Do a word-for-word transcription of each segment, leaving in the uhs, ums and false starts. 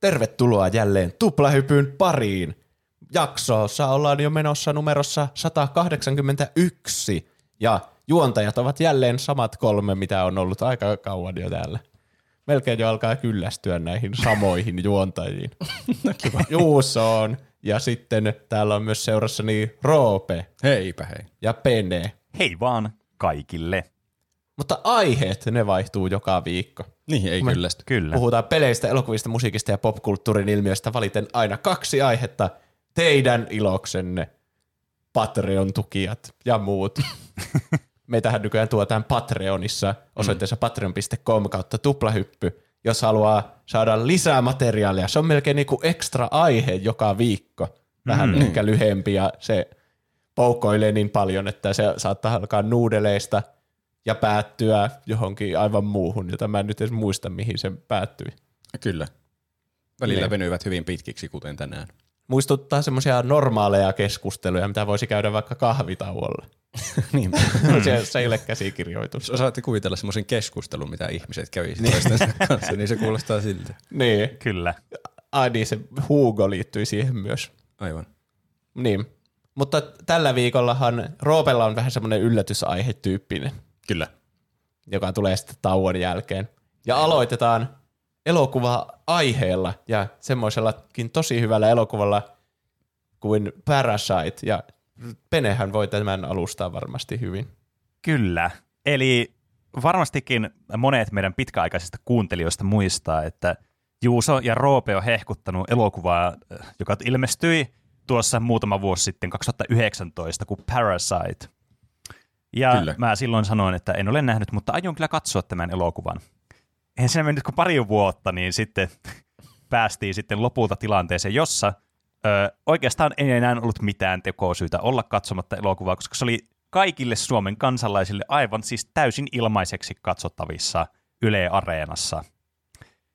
Tervetuloa jälleen Tuplahypyn pariin. Jaksossa ollaan jo menossa numerossa sata kahdeksankymmentäyksi ja juontajat ovat jälleen samat kolme, mitä on ollut aika kauan jo täällä. Melkein jo alkaa kyllästyä näihin samoihin juontajiin. No kiva. Juuso on. Ja sitten täällä on myös seurassani Roope. Heipä hei. Ja Pene. Hei vaan kaikille. Mutta aiheet, ne vaihtuu joka viikko. Niin, ei kyllästy. Kyllä. Puhutaan peleistä, elokuvista, musiikista ja popkulttuurin ilmiöistä valiten aina kaksi aihetta teidän iloksenne, Patreon-tukijat ja muut. Meitähän nykyään tuotaan Patreonissa osoitteessa mm. patreon piste com kautta tuplahyppy, jos haluaa saada lisää materiaalia. Se on melkein niin kuin ekstra aihe joka viikko. Vähän mm. ehkä lyhempi ja se poukoilee niin paljon, että se saattaa alkaa nuudeleista ja päättyä johonkin aivan muuhun, jota mä en nyt edes muista, mihin se päättyi. Kyllä. Välillä ne venyvät hyvin pitkiksi, kuten tänään. Muistuttaa semmoisia normaaleja keskusteluja, mitä voisi käydä vaikka kahvitauolla. Niin. se, se ei ole käsikirjoitus. Osaatte kuvitella semmoisen keskustelun, mitä ihmiset kävi toistensa kanssa, niin se kuulostaa siltä. Niin. Kyllä. Ai niin, se Hugo liittyi siihen myös. Aivan. Niin. Mutta tällä viikollahan Roopella on vähän semmoinen yllätysaihityyppinen. Kyllä. Joka tulee sitten tauon jälkeen. Ja aloitetaan elokuva-aiheella ja semmoisellakin tosi hyvällä elokuvalla kuin Parasite. Ja Penehän voi tämän alustaa varmasti hyvin. Kyllä. Eli varmastikin monet meidän pitkäaikaisista kuuntelijoista muistaa, että Juuso ja Roope on hehkuttanut elokuvaa, joka ilmestyi tuossa muutama vuosi sitten, kaksituhattayhdeksäntoista, kuin Parasite. Ja kyllä. Mä silloin sanoin, että en ole nähnyt, mutta aion kyllä katsoa tämän elokuvan. Eihän siinä mennyt kuin pari vuotta, niin sitten päästiin sitten lopulta tilanteeseen, jossa ö, oikeastaan ei enää ollut mitään tekosyytä olla katsomatta elokuvaa, koska se oli kaikille Suomen kansalaisille aivan siis täysin ilmaiseksi katsottavissa Yle Areenassa.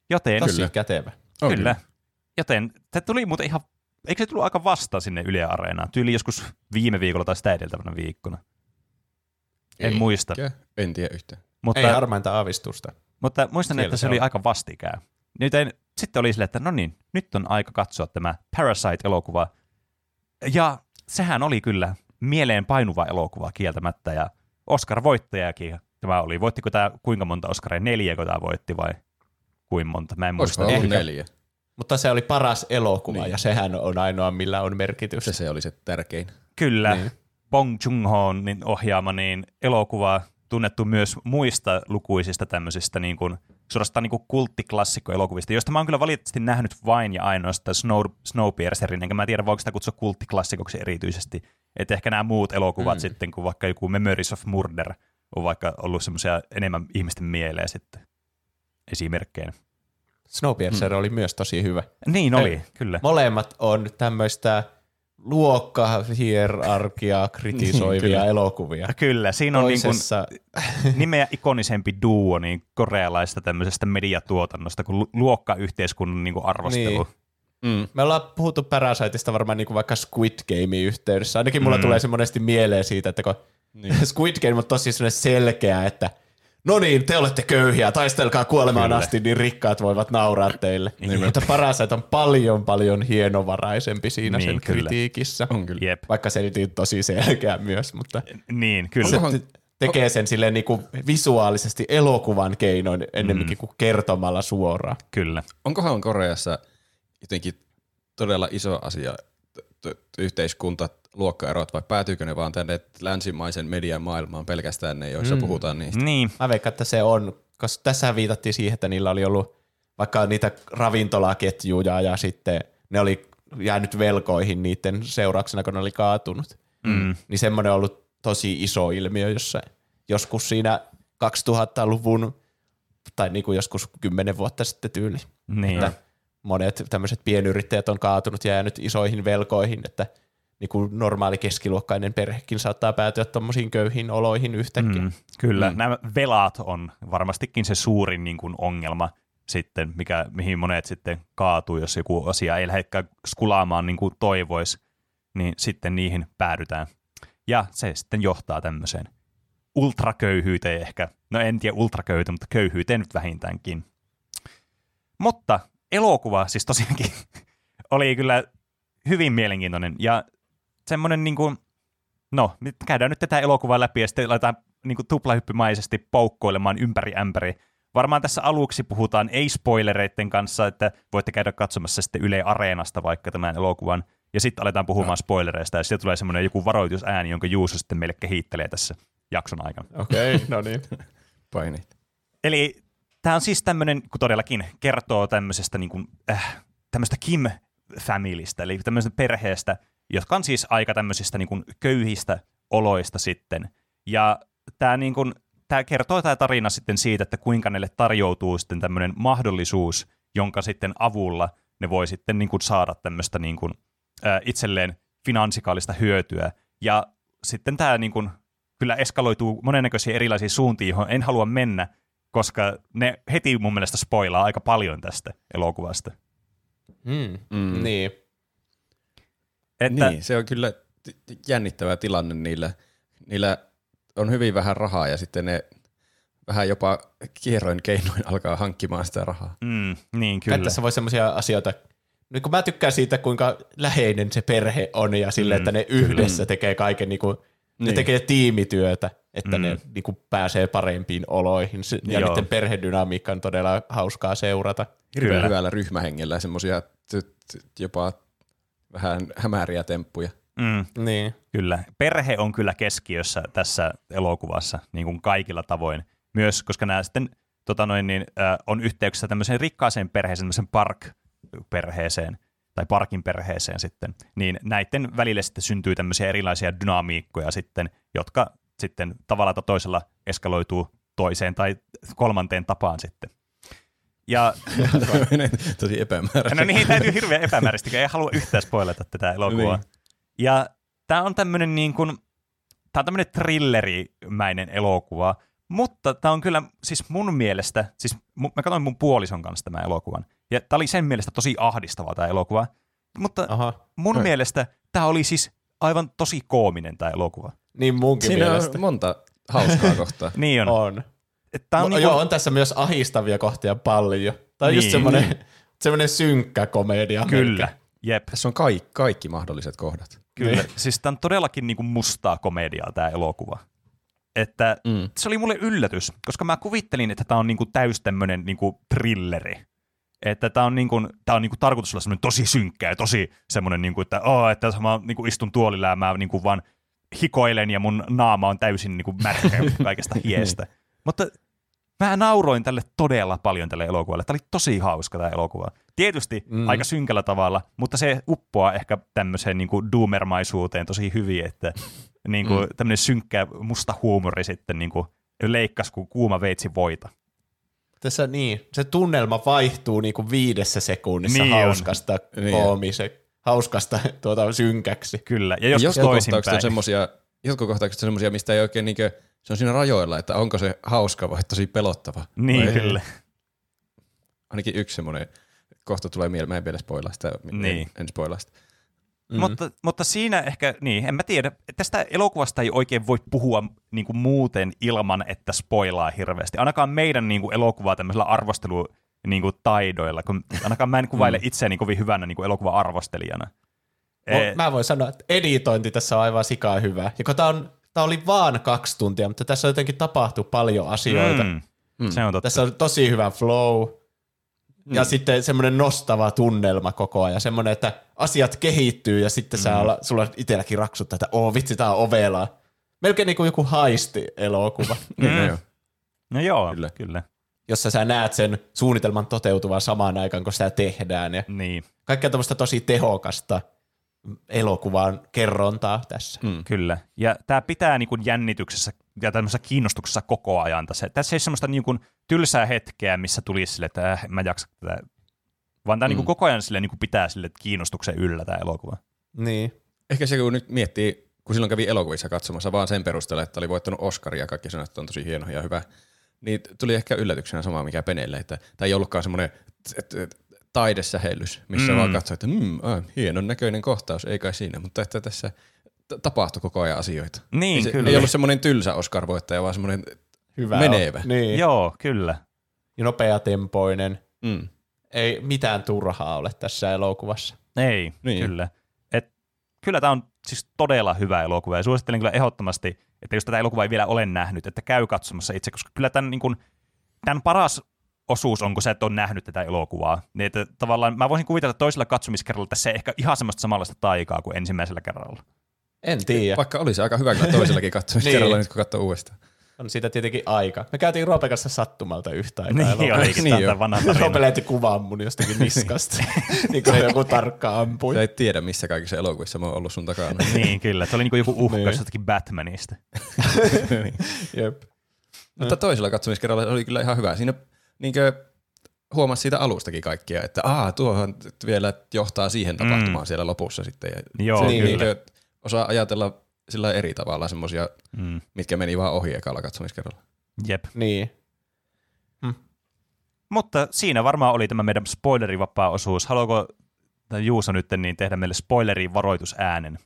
Joten tosi kätevä. Kyllä. kyllä. Joten se tuli muuten ihan, eikö se tullut aika vasta sinne Yle Areenaan? Tyyli joskus viime viikolla tai sitä edeltävänä viikkona. En Eikä. muista. En tiedä yhtään. Mutta, ei harmainta aavistusta. Mutta muistan, siellä että se, se oli aika vastikään. Nyt en, sitten oli silleen, että no niin, nyt on aika katsoa tämä Parasite-elokuva. Ja sehän oli kyllä mieleen painuva elokuva kieltämättä. Ja Oscar-voittajakin tämä oli. Voittiko tämä kuinka monta Oscaria? Neljäkö tämä voitti vai kuinka monta? Mä en muista. Olisiko neljä? Mutta se oli paras elokuva niin. Ja sehän on ainoa, millä on merkitystä. Se, se oli se tärkein. Kyllä. Niin. Bong Joon-hon ohjaama niin elokuva, tunnettu myös muista lukuisista tämmöisistä niin kuin, suorastaan niin kuin kulttiklassikko-elokuvista, joista mä oon kyllä valitettavasti nähnyt vain ja ainoastaan Snow, Snowpiercerin, enkä mä tiedä voiko sitä kutsua kulttiklassikoksi erityisesti. Että ehkä nämä muut elokuvat mm. sitten, kun vaikka joku Memories of Murder on vaikka ollut semmoisia enemmän ihmisten mieleen sitten esimerkkeinä. Snowpiercer mm. oli myös tosi hyvä. Niin oli, Eli kyllä. Molemmat on tämmöistä luokka, hierarkiaa, kritisoivia kyllä. elokuvia. Kyllä, siinä on Toisessa... niin nimeä ikonisempi duo niin korealaista tämmöisestä mediatuotannosta kuin luokkayhteiskunnan niin kuin arvostelu. Niin. Mm. Me ollaan puhuttu Parasiteista varmaan niin kuin vaikka Squid Gamein yhteydessä. Ainakin mulla mm. tulee se monesti mieleen siitä, että kun niin. Squid Game on tosi selkeä, että no niin, te olette köyhiä, taistelkaa kuolemaan kyllä. asti, niin rikkaat voivat nauraa teille. Niin, mutta Parasite on paljon, paljon hienovaraisempi siinä niin, sen kyllä. kritiikissä. On kyllä. Jep. Vaikka se nyt on tosi selkeä myös, mutta niin, kyllä. se te- tekee sen silleen niin kuin visuaalisesti elokuvan keinoin ennemminkin mm. kuin kertomalla suoraan. Kyllä. Onkohan Koreassa jotenkin todella iso asia t- t- yhteiskunta, luokkaerot, vai päätyykö ne vaan tänne länsimaisen median maailmaan pelkästään ne, joissa mm. puhutaan niistä? Niin. Mä veikkaan, että se on, koska tässä viitattiin siihen, että niillä oli ollut vaikka niitä ravintolaketjuja ja sitten ne oli jäänyt velkoihin niiden seurauksena, kun ne oli kaatunut. Mm. Niin semmoinen on ollut tosi iso ilmiö, jossa joskus siinä kaksituhattaluvun tai niin kuin joskus kymmenen vuotta sitten tyyli. Niin. Että monet tämmöiset pienyrittäjät on kaatunut ja jäänyt isoihin velkoihin, että niin kuin normaali keskiluokkainen perhekin saattaa päätyä tuommoisiin köyhiin oloihin yhtäkkiä. Mm, kyllä, mm. nämä velat on varmastikin se suurin niin kuin ongelma sitten, mikä, mihin monet sitten kaatuu, jos joku asia ei lähdekään skulaamaan niin kuin toivoisi, niin sitten niihin päädytään. Ja se sitten johtaa tämmöiseen ultraköyhyyteen ehkä, no en tiedä ultraköyhyyteen, mutta köyhyyteen nyt vähintäänkin. Mutta elokuva siis tosiaankin oli kyllä hyvin mielenkiintoinen ja semmoinen niin kuin, no käydään nyt tätä elokuvaa läpi ja sitten laitetaan niin kuin tuplahyppymaisesti poukkoilemaan ympäri ämpäri. Varmaan tässä aluksi puhutaan ei-spoilereiden kanssa, että voitte käydä katsomassa sitten Yle Areenasta vaikka tämän elokuvan ja sitten aletaan puhumaan spoilereista ja sitten tulee semmoinen joku varoitusääni, jonka Juuso sitten meille kehittelee tässä jakson aikana. Okei, okay, no niin. Painit. Eli tämä on siis tämmöinen, kun todellakin kertoo tämmöisestä, niin kuin, äh, tämmöisestä Kim-familystä, eli tämmöisestä perheestä, jotka on siis aika tämmöisistä niin kuin köyhistä oloista sitten. Ja tämä, niin kuin, tämä kertoo tämä tarina sitten siitä, että kuinka neille tarjoutuu sitten tämmöinen mahdollisuus, jonka sitten avulla ne voi sitten niin kuin saada tämmöistä niin kuin, äh, itselleen finanssikaalista hyötyä. Ja sitten tämä niin kuin, kyllä eskaloituu monennäköisiä erilaisia suuntiin, johon en halua mennä, koska ne heti mun mielestä spoilaa aika paljon tästä elokuvasta. Mm, mm. Niin. Että, niin, se on kyllä jännittävä tilanne niillä. Niillä on hyvin vähän rahaa ja sitten ne vähän jopa kierroin keinoin alkaa hankkimaan sitä rahaa. Mm, niin kyllä. Kai tässä voi semmoisia asioita, niin kun mä tykkään siitä, kuinka läheinen se perhe on ja sille, mm, että ne yhdessä mm. tekee kaiken niin kuin ne niin. tekee tiimityötä, että mm. ne niin kuin pääsee parempiin oloihin. Se, ja niiden perhedynamiikka on todella hauskaa seurata. Hirveän hyvällä ryhmähengellä semmoisia jopa vähän hämäriä temppuja. Mm. Niin. Kyllä. Perhe on kyllä keskiössä tässä elokuvassa niin kuin kaikilla tavoin. Myös koska nämä sitten tota noin, niin, äh, on yhteyksissä tämmöiseen rikkaaseen perheeseen, tämmöiseen Park-perheeseen. tai Parkin perheeseen sitten, niin näiden välille sitten syntyy tämmöisiä erilaisia dynamiikkoja sitten, jotka sitten tavalla tai toisella eskaloituu toiseen tai kolmanteen tapaan sitten. Ja tosi epämääräistä. No niin, täytyy hirveän epämääräistä, kun ei halua yhtään spoilata tätä elokuvaa. Niin. Ja tämä on tämmöinen niin kuin, tämä on tämmöinen thrillerimäinen elokuva, mutta tämä on kyllä siis mun mielestä, siis mä katsoin mun puolison kanssa tämän elokuvan, ja tämä oli sen mielestä tosi ahdistava tämä elokuva, mutta Aha. mun Hei. mielestä tämä oli siis aivan tosi koominen tämä elokuva. Niin munkin Siinä mielestä. Siinä on monta hauskaa kohtaa. Niin on. on. on niin joo, on tässä myös ahistavia kohtia paljon. Tämä on niin. just semmoinen, niin. semmoinen synkkä komedia. Kyllä. Jep. Tässä on kaikki, kaikki mahdolliset kohdat. Kyllä. Niin. Siis tämä on todellakin niin kuin mustaa komediaa tämä elokuva. Että mm. se oli mulle yllätys, koska mä kuvittelin, että tämä on niinku täys tämmöinen niinku thrilleri. Että tämä on, niinku, on niinku tarkoitus olla semmoinen tosi synkkä ja tosi semmoinen, niinku, että, oh, että mä niinku istun tuolilla ja mä niinku vaan hikoilen ja mun naama on täysin niinku märkä kaikesta hiestä. Mutta mä nauroin tälle todella paljon tälle elokuvalle. Tämä oli tosi hauska tämä elokuva. Tietysti mm. aika synkällä tavalla, mutta se uppoaa ehkä tämmöiseen niinku doomermaisuuteen tosi hyvin, että niin kuin mm. tämmöinen synkkä musta huumori sitten niin kuin leikkas kuin kuuma veitsi voita. Tässä niin, se tunnelma vaihtuu niin kuin viidessä sekunnissa niin hauskasta koomise, niin hauskasta tuota, synkäksi. Kyllä, ja joskus toisinpäin. Jotkut kohtaukset on semmoisia, mistä ei oikein, niin kuin, se on siinä rajoilla, että onko se hauska vai tosi pelottava. Niin vai kyllä. Ei. Ainakin yksi semmoinen kohta tulee mieleen, mä en vielä spoilaa sitä, niin. en spoilaa sitä. Mm-hmm. Mutta, mutta siinä ehkä, niin, en mä tiedä, tästä elokuvasta ei oikein voi puhua niin kuin muuten ilman, että spoilaa hirveästi. Ainakaan meidän niin kuin elokuvaa tämmöisillä arvostelutaidoilla, niin kun ainakaan mä en kuvaile itseäni kovin hyvänä niin kuin elokuva-arvostelijana. No, e- mä voin sanoa, että editointi tässä on aivan sikaa hyvä. Tämä oli vaan kaksi tuntia, mutta tässä jotenkin tapahtui paljon asioita. Mm, mm. Se on totta. Tässä on tosi hyvä flow. Ja mm. sitten semmoinen nostava tunnelma koko ajan, semmoinen, että asiat kehittyy ja sitten mm. sä olla, sulla itselläkin raksuttaa, että oo vitsi, tää on ovelaa. Melkein niin kuin joku haisti-elokuva. mm. no, joo. no joo, kyllä. kyllä. Jossa sä näet sen suunnitelman toteutuvan samaan aikaan, kun sitä tehdään. Ja niin. Kaikkea tämmöistä tosi tehokasta elokuvan kerrontaa tässä. Mm. Kyllä, ja tää pitää niin kuin jännityksessä ja tämmöisessä kiinnostuksessa koko ajan. Tässä, tässä ei ole semmoista niin kuin tylsää hetkeä, missä tulisi sille, että äh, mä jaksa tätä. Vaan tämä mm. niin koko ajan sille, niin pitää sille kiinnostuksen yllä tämä elokuva. Niin. Ehkä se kun nyt miettii, kun silloin kävi elokuvissa katsomassa vaan sen perusteella, että oli voittanut Oscaria ja kaikki sanoi, että on tosi hieno ja hyvä, niin tuli ehkä yllätyksenä sama mikä Penelle, että tämä ei ollutkaan semmoinen taidesähellys, missä mm. vaan katsoi, että mmm, äh, hienon näköinen kohtaus, ei kai siinä, mutta että tässä tapahtui koko ajan asioita. Niin, se, kyllä. Ei ollut semmoinen tylsä Oscar-voittaja, vaan semmoinen hyvä menevä. Niin. Joo, kyllä. Ja nopeatempoinen. Mm. ei mitään turhaa ole tässä elokuvassa. Ei, niin. Kyllä. Et, kyllä tämä on siis todella hyvä elokuva ja suosittelen kyllä ehdottomasti, että jos tätä elokuvaa ei vielä ole nähnyt, että käy katsomassa itse, koska kyllä tämän, niin kun, tämän paras osuus on, kun sä et ole nähnyt tätä elokuvaa. Niin, että tavallaan mä voisin kuvitella, että toisella katsomiskerralla tässä ei ehkä ihan semmoista samanlaista taikaa kuin ensimmäisellä kerralla. En tiedä. Vaikka olisi aika hyvä kyllä toisellakin katsomiskerralla, niin. Nyt kun katsoo uudestaan. On siitä tietenkin aika. Me käytiin Roopen kanssa sattumalta yhtä aikaa. Niin olikin niin tämän vanhan tarina. Roope lähti kuvaan mun jostakin niskasta, niin kuin joku tarkka ampui. Sä et tiedä, missä kaikissa elokuvissa mä oon ollut sun takana. Niin kyllä, se oli niin kuin joku uhkaus jostakin Batmanista. Jep. Mutta toisella katsomiskerralla oli kyllä ihan hyvä. Siinä niinkö huomasi siitä alustakin kaikkia, että aa, tuohan vielä johtaa siihen tapahtumaan mm. siellä lopussa sitten. Ja joo, se, kyllä. Niin, osaa ajatella sillä eri tavalla semmosia, mm. mitkä meni vaan ohi ekalla katsomiskerralla. Jep. Niin. Mm. Mutta siinä varmaan oli tämä meidän spoilerivapaa osuus. Haluaako Juuso nyt niin tehdä meille spoilerin varoitusäänen?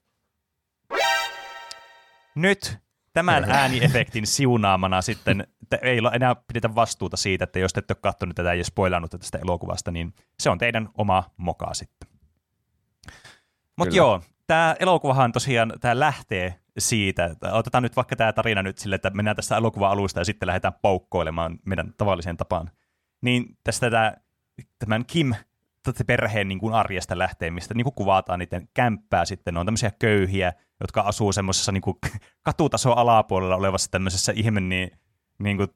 Nyt tämän ääniefektin siunaamana sitten, ei enää pidetä vastuuta siitä, että jos te ette ole katsonut tätä ja spoilannut tästä elokuvasta, niin se on teidän oma moka sitten. Mutta joo. Tämä elokuvahan tosiaan tää lähtee siitä, että otetaan nyt vaikka tämä tarina nyt sille, että mennään tästä elokuva-alusta ja sitten lähdetään poukkoilemaan meidän tavalliseen tapaan. Niin tästä tää, tämän Kim perheen niin kuin arjesta lähtee, mistä niin kuin kuvataan niiden kämppää sitten. Ne on tämmöisiä köyhiä, jotka asuu semmoisessa niin kuin katutason alapuolella olevassa tämmöisessä ihme, niin, niin kuin,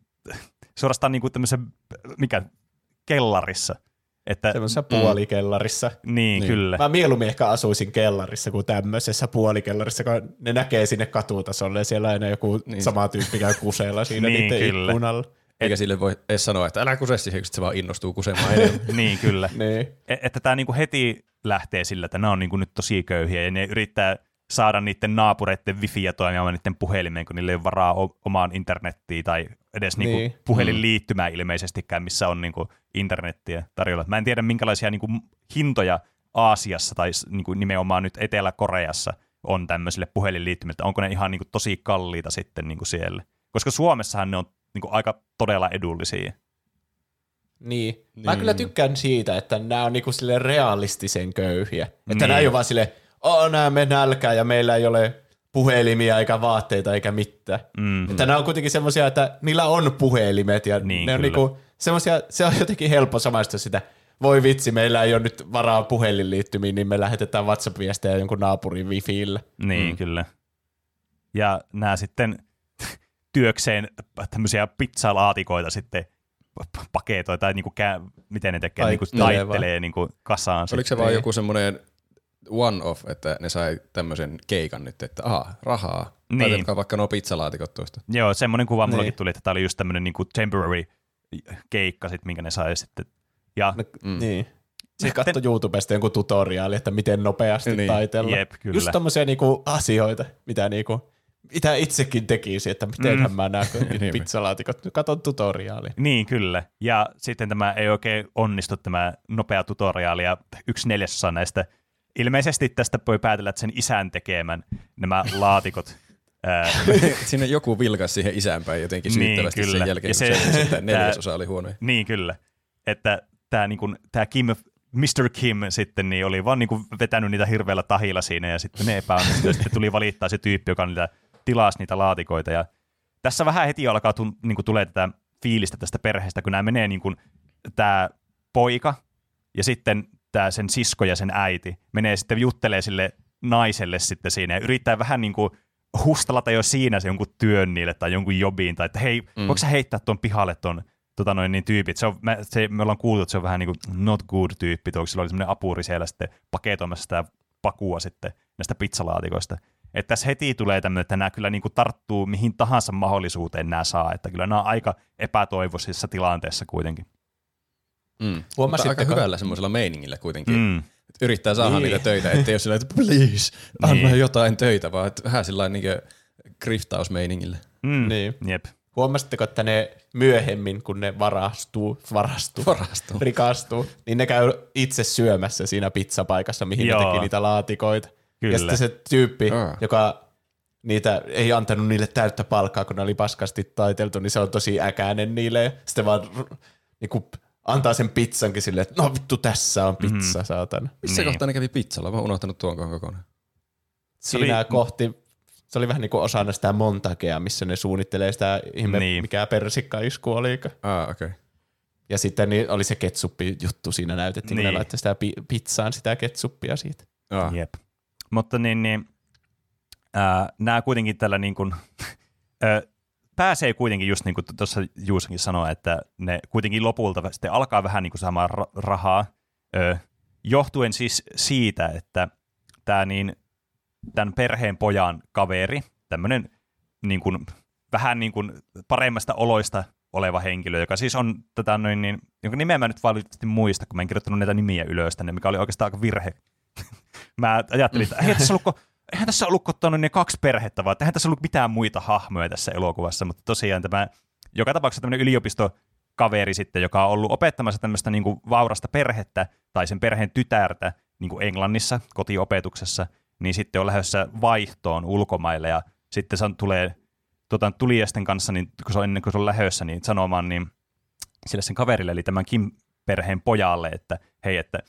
suorastaan niin kuin tämmöisen, mikä, kellarissa. Että, semmoisessa puolikellarissa. Mm. Niin, niin, kyllä. Mä mieluummin ehkä asuisin kellarissa kuin tämmöisessä puolikellarissa, kun ne näkee sinne katutasolle ja siellä aina joku niin. Sama tyyppi käy kuseella siinä niin, niiden kyllä. Ikkunalla. Eikä Et... sille voi edes sanoa, että älä kuse siihen, se vaan innostuu kusemaan enemmän. Niin, kyllä. Niin. Että tämä niinku heti lähtee sillä, että nämä on niinku nyt tosi köyhiä ja ne yrittää saada niiden naapureiden wifiä toimimaan niiden puhelimeen, kun niillä ei ole varaa omaan internettiin tai edes niin. Niinku puhelinliittymää ilmeisestikään, missä on niinku internettiä tarjolla. Mä en tiedä, minkälaisia niinku hintoja Aasiassa tai niinku nimenomaan nyt Etelä-Koreassa on tämmöisille puhelinliittymille. Onko ne ihan niinku tosi kalliita sitten niinku siellä? Koska Suomessahan ne on niinku aika todella edullisia. Niin. Mä niin. Kyllä tykkään siitä, että nämä on niinku sille realistisen köyhiä. Että niin. Nämä ei ole vaan silleen, oh, näemme nälkää ja meillä ei ole puhelimia eikä vaatteita eikä mitään. Mm-hmm. Että nämä on kuitenkin semmoisia, että niillä on puhelimet ja niin, ne on niinku semmoisia, se on jotenkin helppo samaistua sitä, voi vitsi, meillä ei ole nyt varaa puhelinliittymiin, niin me lähetetään WhatsApp-viestejä jonkun naapurin wifiillä. Niin, mm. kyllä. Ja nämä sitten työkseen tämmöisiä pizzalaatikoita sitten paketoi tai niinku kä- miten ne tekee, niinku taittelee niinku kasaan. Oliko sitten. Se vaan joku semmoinen one-off, että ne sai tämmöisen keikan nyt, että aha, rahaa. Niin. Laitelkaa vaikka nuo pizzalaatikot tuosta. Joo, semmoinen kuva niin. Mullakin tuli, että tämä oli just tämmöinen niinku temporary keikka, sit, minkä ne sai sitten. Ja, no, mm. Niin. Sitten katso YouTubesta jonkun tutoriaali, että miten nopeasti niin. Taitella. Jep, kyllä. Just tämmöisiä niinku asioita, mitä, niinku, mitä itsekin tekisi, että mitenhän mm. mä näen pizzalaatikot. Katon tutoriaali. Niin, kyllä. Ja sitten tämä ei oikein onnistu, tämä nopea tutoriaali ja yksi neljäsosa näistä ilmeisesti tästä voi päätellä, että sen isän tekemän nämä laatikot. Sinne joku vilkaisi siihen isän päin jotenkin syyttävästi niin, sen jälkeen, se, se, että neljäsosa oli huonoja. Niin kyllä, että tämä niin Kim, mister Kim sitten niin oli vaan niin kuin vetänyt niitä hirveällä tahilla siinä ja sitten ne epäonnistui. Sitten tuli valittaa se tyyppi, joka niitä, tilasi niitä laatikoita. Ja tässä vähän heti alkaa tu, niin kuin tulee tätä fiilistä tästä perheestä, kun nämä menee niin kuin tämä poika ja sitten tämä sen sisko ja sen äiti menee sitten juttelee sille naiselle sitten siinä ja yrittää vähän niin kuin hustalata jo siinä se jonkun työn niille tai jonkun jobiin tai että hei, mm. voiko sä heittää tuon pihalle tuon tota noin, niin tyypit. Se on, me, se, me ollaan kuultu, että se on vähän niin kuin not good tyyppi, tuoksi sillä oli semmoinen apuri siellä sitten paketoimassa sitä pakua sitten näistä pizzalaatikoista. Että tässä heti tulee tämmöinen, että nämä kyllä niin kuin tarttuu mihin tahansa mahdollisuuteen nämä saa, että kyllä nämä on aika epätoivoisissa tilanteessa kuitenkin. Mm. Mutta aika hyvällä semmoisella meiningillä kuitenkin. Mm. Yrittää saada niin. Niitä töitä, ettei ole sillä, että please, anna niin. Jotain töitä, vaan vähän sillä tavalla griftausmeiningillä. Mm. Niin. Jep. Huomasitteko, että ne myöhemmin, kun ne varastuu, varastuu, varastuu. rikastuu, niin ne käy itse syömässä siinä pizzapaikassa, mihin Joo. ne teki niitä laatikoita. Kyllä. Ja sitten se tyyppi, ah. joka niitä ei antanut niille täyttä palkkaa, kun ne oli paskasti taiteltu, niin se on tosi äkäinen niille. Sitten vaan niinku antaa sen pizzankin silleen, että no vittu tässä on pizza, mm. saatana. Missä niin. kohtaa ne kävi pizzalla? Mä oon unohtanut tuon kokonaan. Siinä oli... kohti... Se oli vähän niin kuin osana sitä montagea, missä ne suunnittelee sitä ihme, niin. mikä persikkaisku oliko. Ah, okei. Okay. Ja sitten niin oli se ketsuppi-juttu siinä näytettiin, niin. kun ne laittoi sitä pizzaan sitä ketsuppia siitä. Ah. Jep. Mutta niin, niin äh, nämä kuitenkin tällä niin kuin, äh, pääsee kuitenkin just niin kuin tuossa Juusankin sanoi, että ne kuitenkin lopulta sitten alkaa vähän niin kuin saamaan rahaa, äh, johtuen siis siitä, että tämä niin tämän perheen pojan kaveri, tämmöinen niin kuin, vähän niin kuin paremmasta oloista oleva henkilö, joka siis on tätä noin, niin, jonka nimeä mä nyt valitettavasti muista, kun mä en kirjoittanut näitä nimiä ylös tänne, mikä oli oikeastaan aika virhe. Mä ajattelin, että eihän tässä ollutko, eihän tässä ollutko ne kaksi perhettä, vaan eihän tässä ollut mitään muita hahmoja tässä elokuvassa, mutta tosiaan tämä joka tapauksessa tämmöinen yliopistokaveri sitten, joka on ollut opettamassa tämmöistä niin kuin vaurasta perhettä tai sen perheen tytärtä niin kuin Englannissa kotiopetuksessa, niin sitten on lähdössä vaihtoon ulkomaille, ja sitten se tulee tuota, tulijasten kanssa, niin, kun se on, ennen kuin se on lähdössä, niin sanomaan niin sille sen kaverille, eli tämän Kim perheen pojalle, että hei, että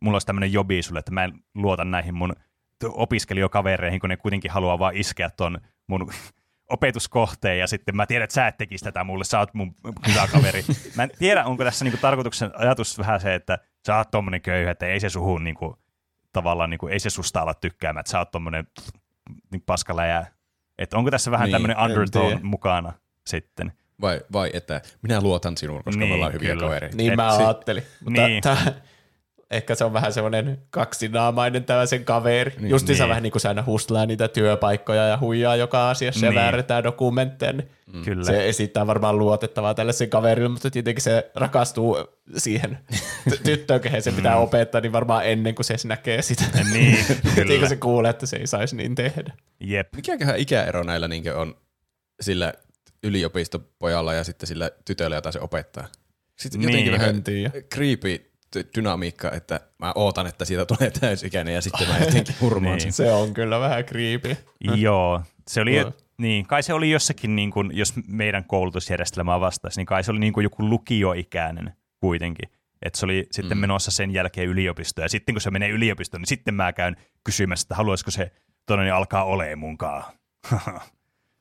mulla olisi tämmöinen jobi sulle, että mä en luota näihin mun opiskelijakavereihin, kun ne kuitenkin haluaa vaan iskeä ton mun opetuskohteen, ja sitten mä tiedän, että sä et tekisi tätä mulle, sä oot mun hyvä kaveri. Mä en tiedä, onko tässä niinku tarkoituksen ajatus vähän se, että sä oot tommonen köyhä, että ei se suhun niinku tavallaan niin kuin, ei se susta ala tykkäämään, että sä oot tommonen niin paskaläjä. Että onko tässä vähän niin, tämmöinen undertone mukana sitten? Vai, vai että minä luotan sinuun, koska niin, me ollaan hyviä kavereita. Niin Et, mä ajattelin. Mutta niin. Tämä, ehkä se on vähän semmoinen kaksinaamainen tämä sen kaveri. Niin, justiinsa niin. vähän niin kuin se aina hustlaa niitä työpaikkoja ja huijaa joka asiassa niin. ja väärätään dokumentteja. Mm. Kyllä. Se esittää varmaan luotettavaa tälle sen kaverille, mutta tietenkin se rakastuu siihen tyttöön, kehen se pitää mm. opettaa, niin varmaan ennen kuin se näkee sitä. Niin, kyllä. Se kuulee, että se ei saisi niin tehdä. Jep. Mikäköhän ikäero näillä niinkö on sillä yliopistopojalla ja sitten sillä tytöllä, jota se opettaa? Sitten niin. jotenkin vähän creepy dynamiikka, että mä ootan, että siitä tulee täysikäinen ja sitten mä jotenkin hurmaan niin. sen. Se on kyllä vähän creepy. Joo, se oli... No. Niin, kai se oli jossakin, niin kuin, jos meidän koulutusjärjestelmää vastaisi, niin kai se oli niin kuin joku lukioikäinen kuitenkin. Että se oli sitten mm. menossa sen jälkeen yliopistoon. Ja sitten kun se menee yliopistoon, niin sitten mä käyn kysymässä, että haluaisiko se todennäköisesti alkaa olemaan munkaan.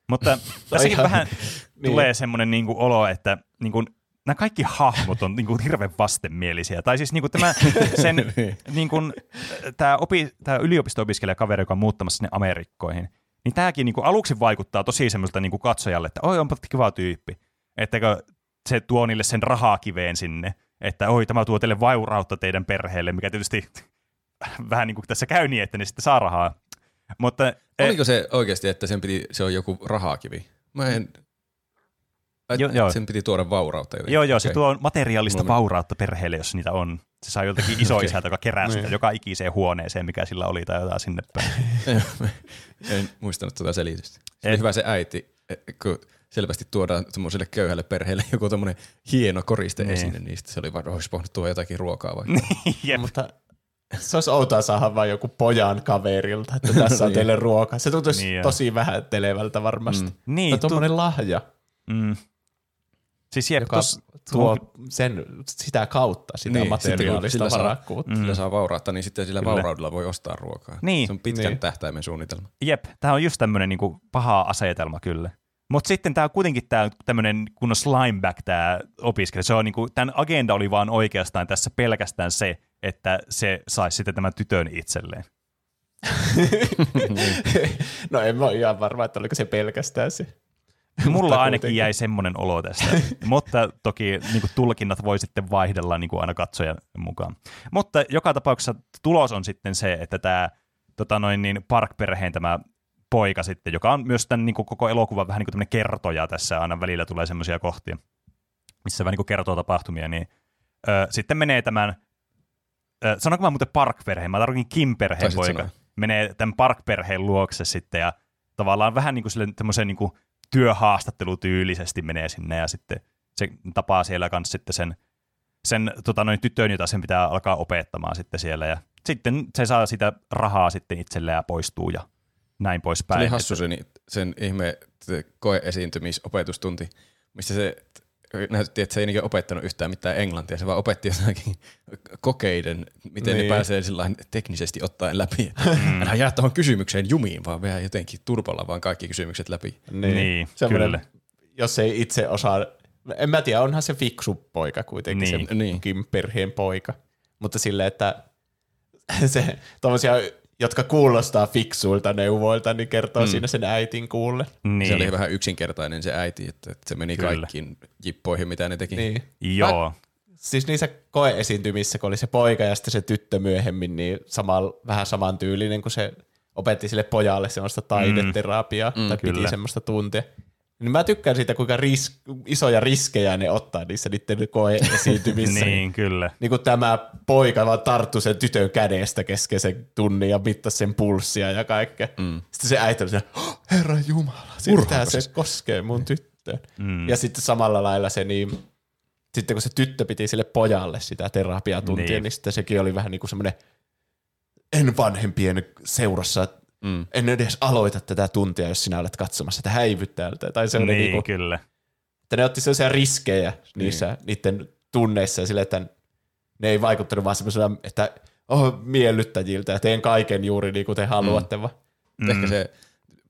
Mutta tässäkin vähän niin. tulee semmoinen niin kuin olo, että niin kuin, nämä kaikki hahmot on niin kuin hirveän vastenmielisiä. Tai siis niin kuin tämä, sen, niin kuin, tämä, opi, tämä yliopisto-opiskelijakaveri, joka on muuttamassa sinne Amerikkoihin, niin tämäkin niinku aluksi vaikuttaa tosi semmoista niinku katsojalle, että oi onpa kiva tyyppi, että se tuo niille sen rahakiveen sinne, että oi tämä tuo teille vaurautta teidän perheelle, mikä tietysti vähän niinku tässä käy niin, että ne sitten saa rahaa. Mutta, oliko eh, se oikeasti, että sen piti, se on joku rahakivi? Mä en, jo, jo. Sen piti tuoda vaurautta. Jotenkin. Joo, joo, okay. Se tuo materiaalista Mulla vaurautta perheelle, jos niitä on. Se saa joltakin isoisältä, joka kerää sitä joka ikiseen huoneeseen, mikä sillä oli tai jotain sinne päin. En muistanut tuota selitystä. Se oli hyvä se äiti, kun selvästi tuodaan tuommoiselle köyhälle perheelle joku tommoinen hieno koriste niin. esine, niin se oli vaan, olisi voinut tuo jotakin ruokaa vaikka. Niin, mutta se olisi outoa saada vaan joku pojan kaverilta, että tässä on teille ruokaa. Se tuntuisi niin tosi vähättelevältä varmasti. Mm. Niin, mutta tuommoinen tu- lahja. Mm. Siis jep, joka tos, tuo sen, sitä kautta sitä niin, materiaalista varakkuutta. Sillä saa vaurautta, niin sitten sillä Kyllä. vauraudella voi ostaa ruokaa. Niin. Se on pitkän niin. tähtäimen suunnitelma. Jep, tämä on just tämmöinen niinku paha asetelma kyllä. Mutta sitten tämä on kuitenkin tää, tämmöinen kunnon slimeback tämä opiskelija. Se on niinku, tämän agenda oli vaan oikeastaan tässä pelkästään se, että se saisi sitten tämän tytön itselleen. No en ole ihan varma, että oliko se pelkästään se. Mulla ainakin jäi semmoinen olo tästä, mutta toki niin kuin tulkinnat voi sitten vaihdella niin kuin aina katsojan mukaan. Mutta joka tapauksessa tulos on sitten se, että tämä tota noin, niin Park-perheen tämä poika sitten, joka on myös tämän niin kuin koko elokuvan vähän niin kuin tämmöinen kertoja tässä, aina välillä tulee semmoisia kohtia, missä vähän niin kuin kertoo tapahtumia, niin ö, sitten menee tämän, ö, sanonko mä muuten Park-perheen, mä tarkoitan Kim-perheen poika, sanoa. Menee tämän Park-perheen luokse sitten ja tavallaan vähän niin kuin sille tämmöiseen niin kuin työhaastattelu tyylisesti menee sinne ja sitten se tapaa siellä kanssa sitten sen, sen tota noin, tytön, jota sen pitää alkaa opettamaan sitten siellä ja sitten se saa sitä rahaa sitten itselleen ja poistuu ja näin poispäin. Se oli hassu sen, sen ihme koe-esiintymisopetustunti, missä se näytti, että se ei niinkään opettanut yhtään mitään englantia, se vaan opetti jossakin kokeiden, miten niin. ne pääsee teknisesti ottaen läpi. Mm. Enhän jää tuohon kysymykseen jumiin, vaan vähän jotenkin turpalla vaan kaikki kysymykset läpi. Niin, niin kyllä. Jos ei itse osaa, en mä tiedä, onhan se fiksu poika kuitenkin, niin. se niin. Kim-perheen poika. Mutta silleen, että se tommosia, jotka kuulostaa fiksuilta neuvoilta, niin kertoo mm. siinä sen äitin kuulle. Niin. Se oli vähän yksinkertainen se äiti, että se meni kyllä. kaikkiin jippoihin, mitä ne teki. Niin. Joo. Mä, siis niissä koe-esiintymissä, kun oli se poika ja sitten se tyttö myöhemmin, niin sama, vähän samantyylinen, kun se opetti sille pojalle semmoista taideterapiaa mm. tai mm, piti kyllä. semmoista tuntia. Niin mä tykkään siitä, kuinka ris- isoja riskejä ne ottaa niissä niiden koe-esiintymissä. Niin, kyllä. Niin kuin tämä poika vaan tarttui sen tytön kädestä kesken sen tunnin ja mittasi sen pulssia ja kaikkea. Mm. Sitten se äiti oli oh, herra jumala, sitä se koskee mun tyttöön. Mm. Ja sitten samalla lailla se niin, sitten kun se tyttö piti sille pojalle sitä terapiatuntia, niin, niin sitten sekin oli vähän niin kuin semmoinen en vanhempien seurassa, Mm. en edes aloita tätä tuntia, jos sinä olet katsomassa, että häivyttäältä. Tai se niin, niinku, kyllä. Että ne otti sellaisia riskejä niissä, niin. niiden tunneissa ja sille, että ne ei vaikuttanut vaan semmoisena, että oh, miellyttäjiltä ja teen kaiken juuri niin kuin te haluatte. Mm. Mm. Ehkä se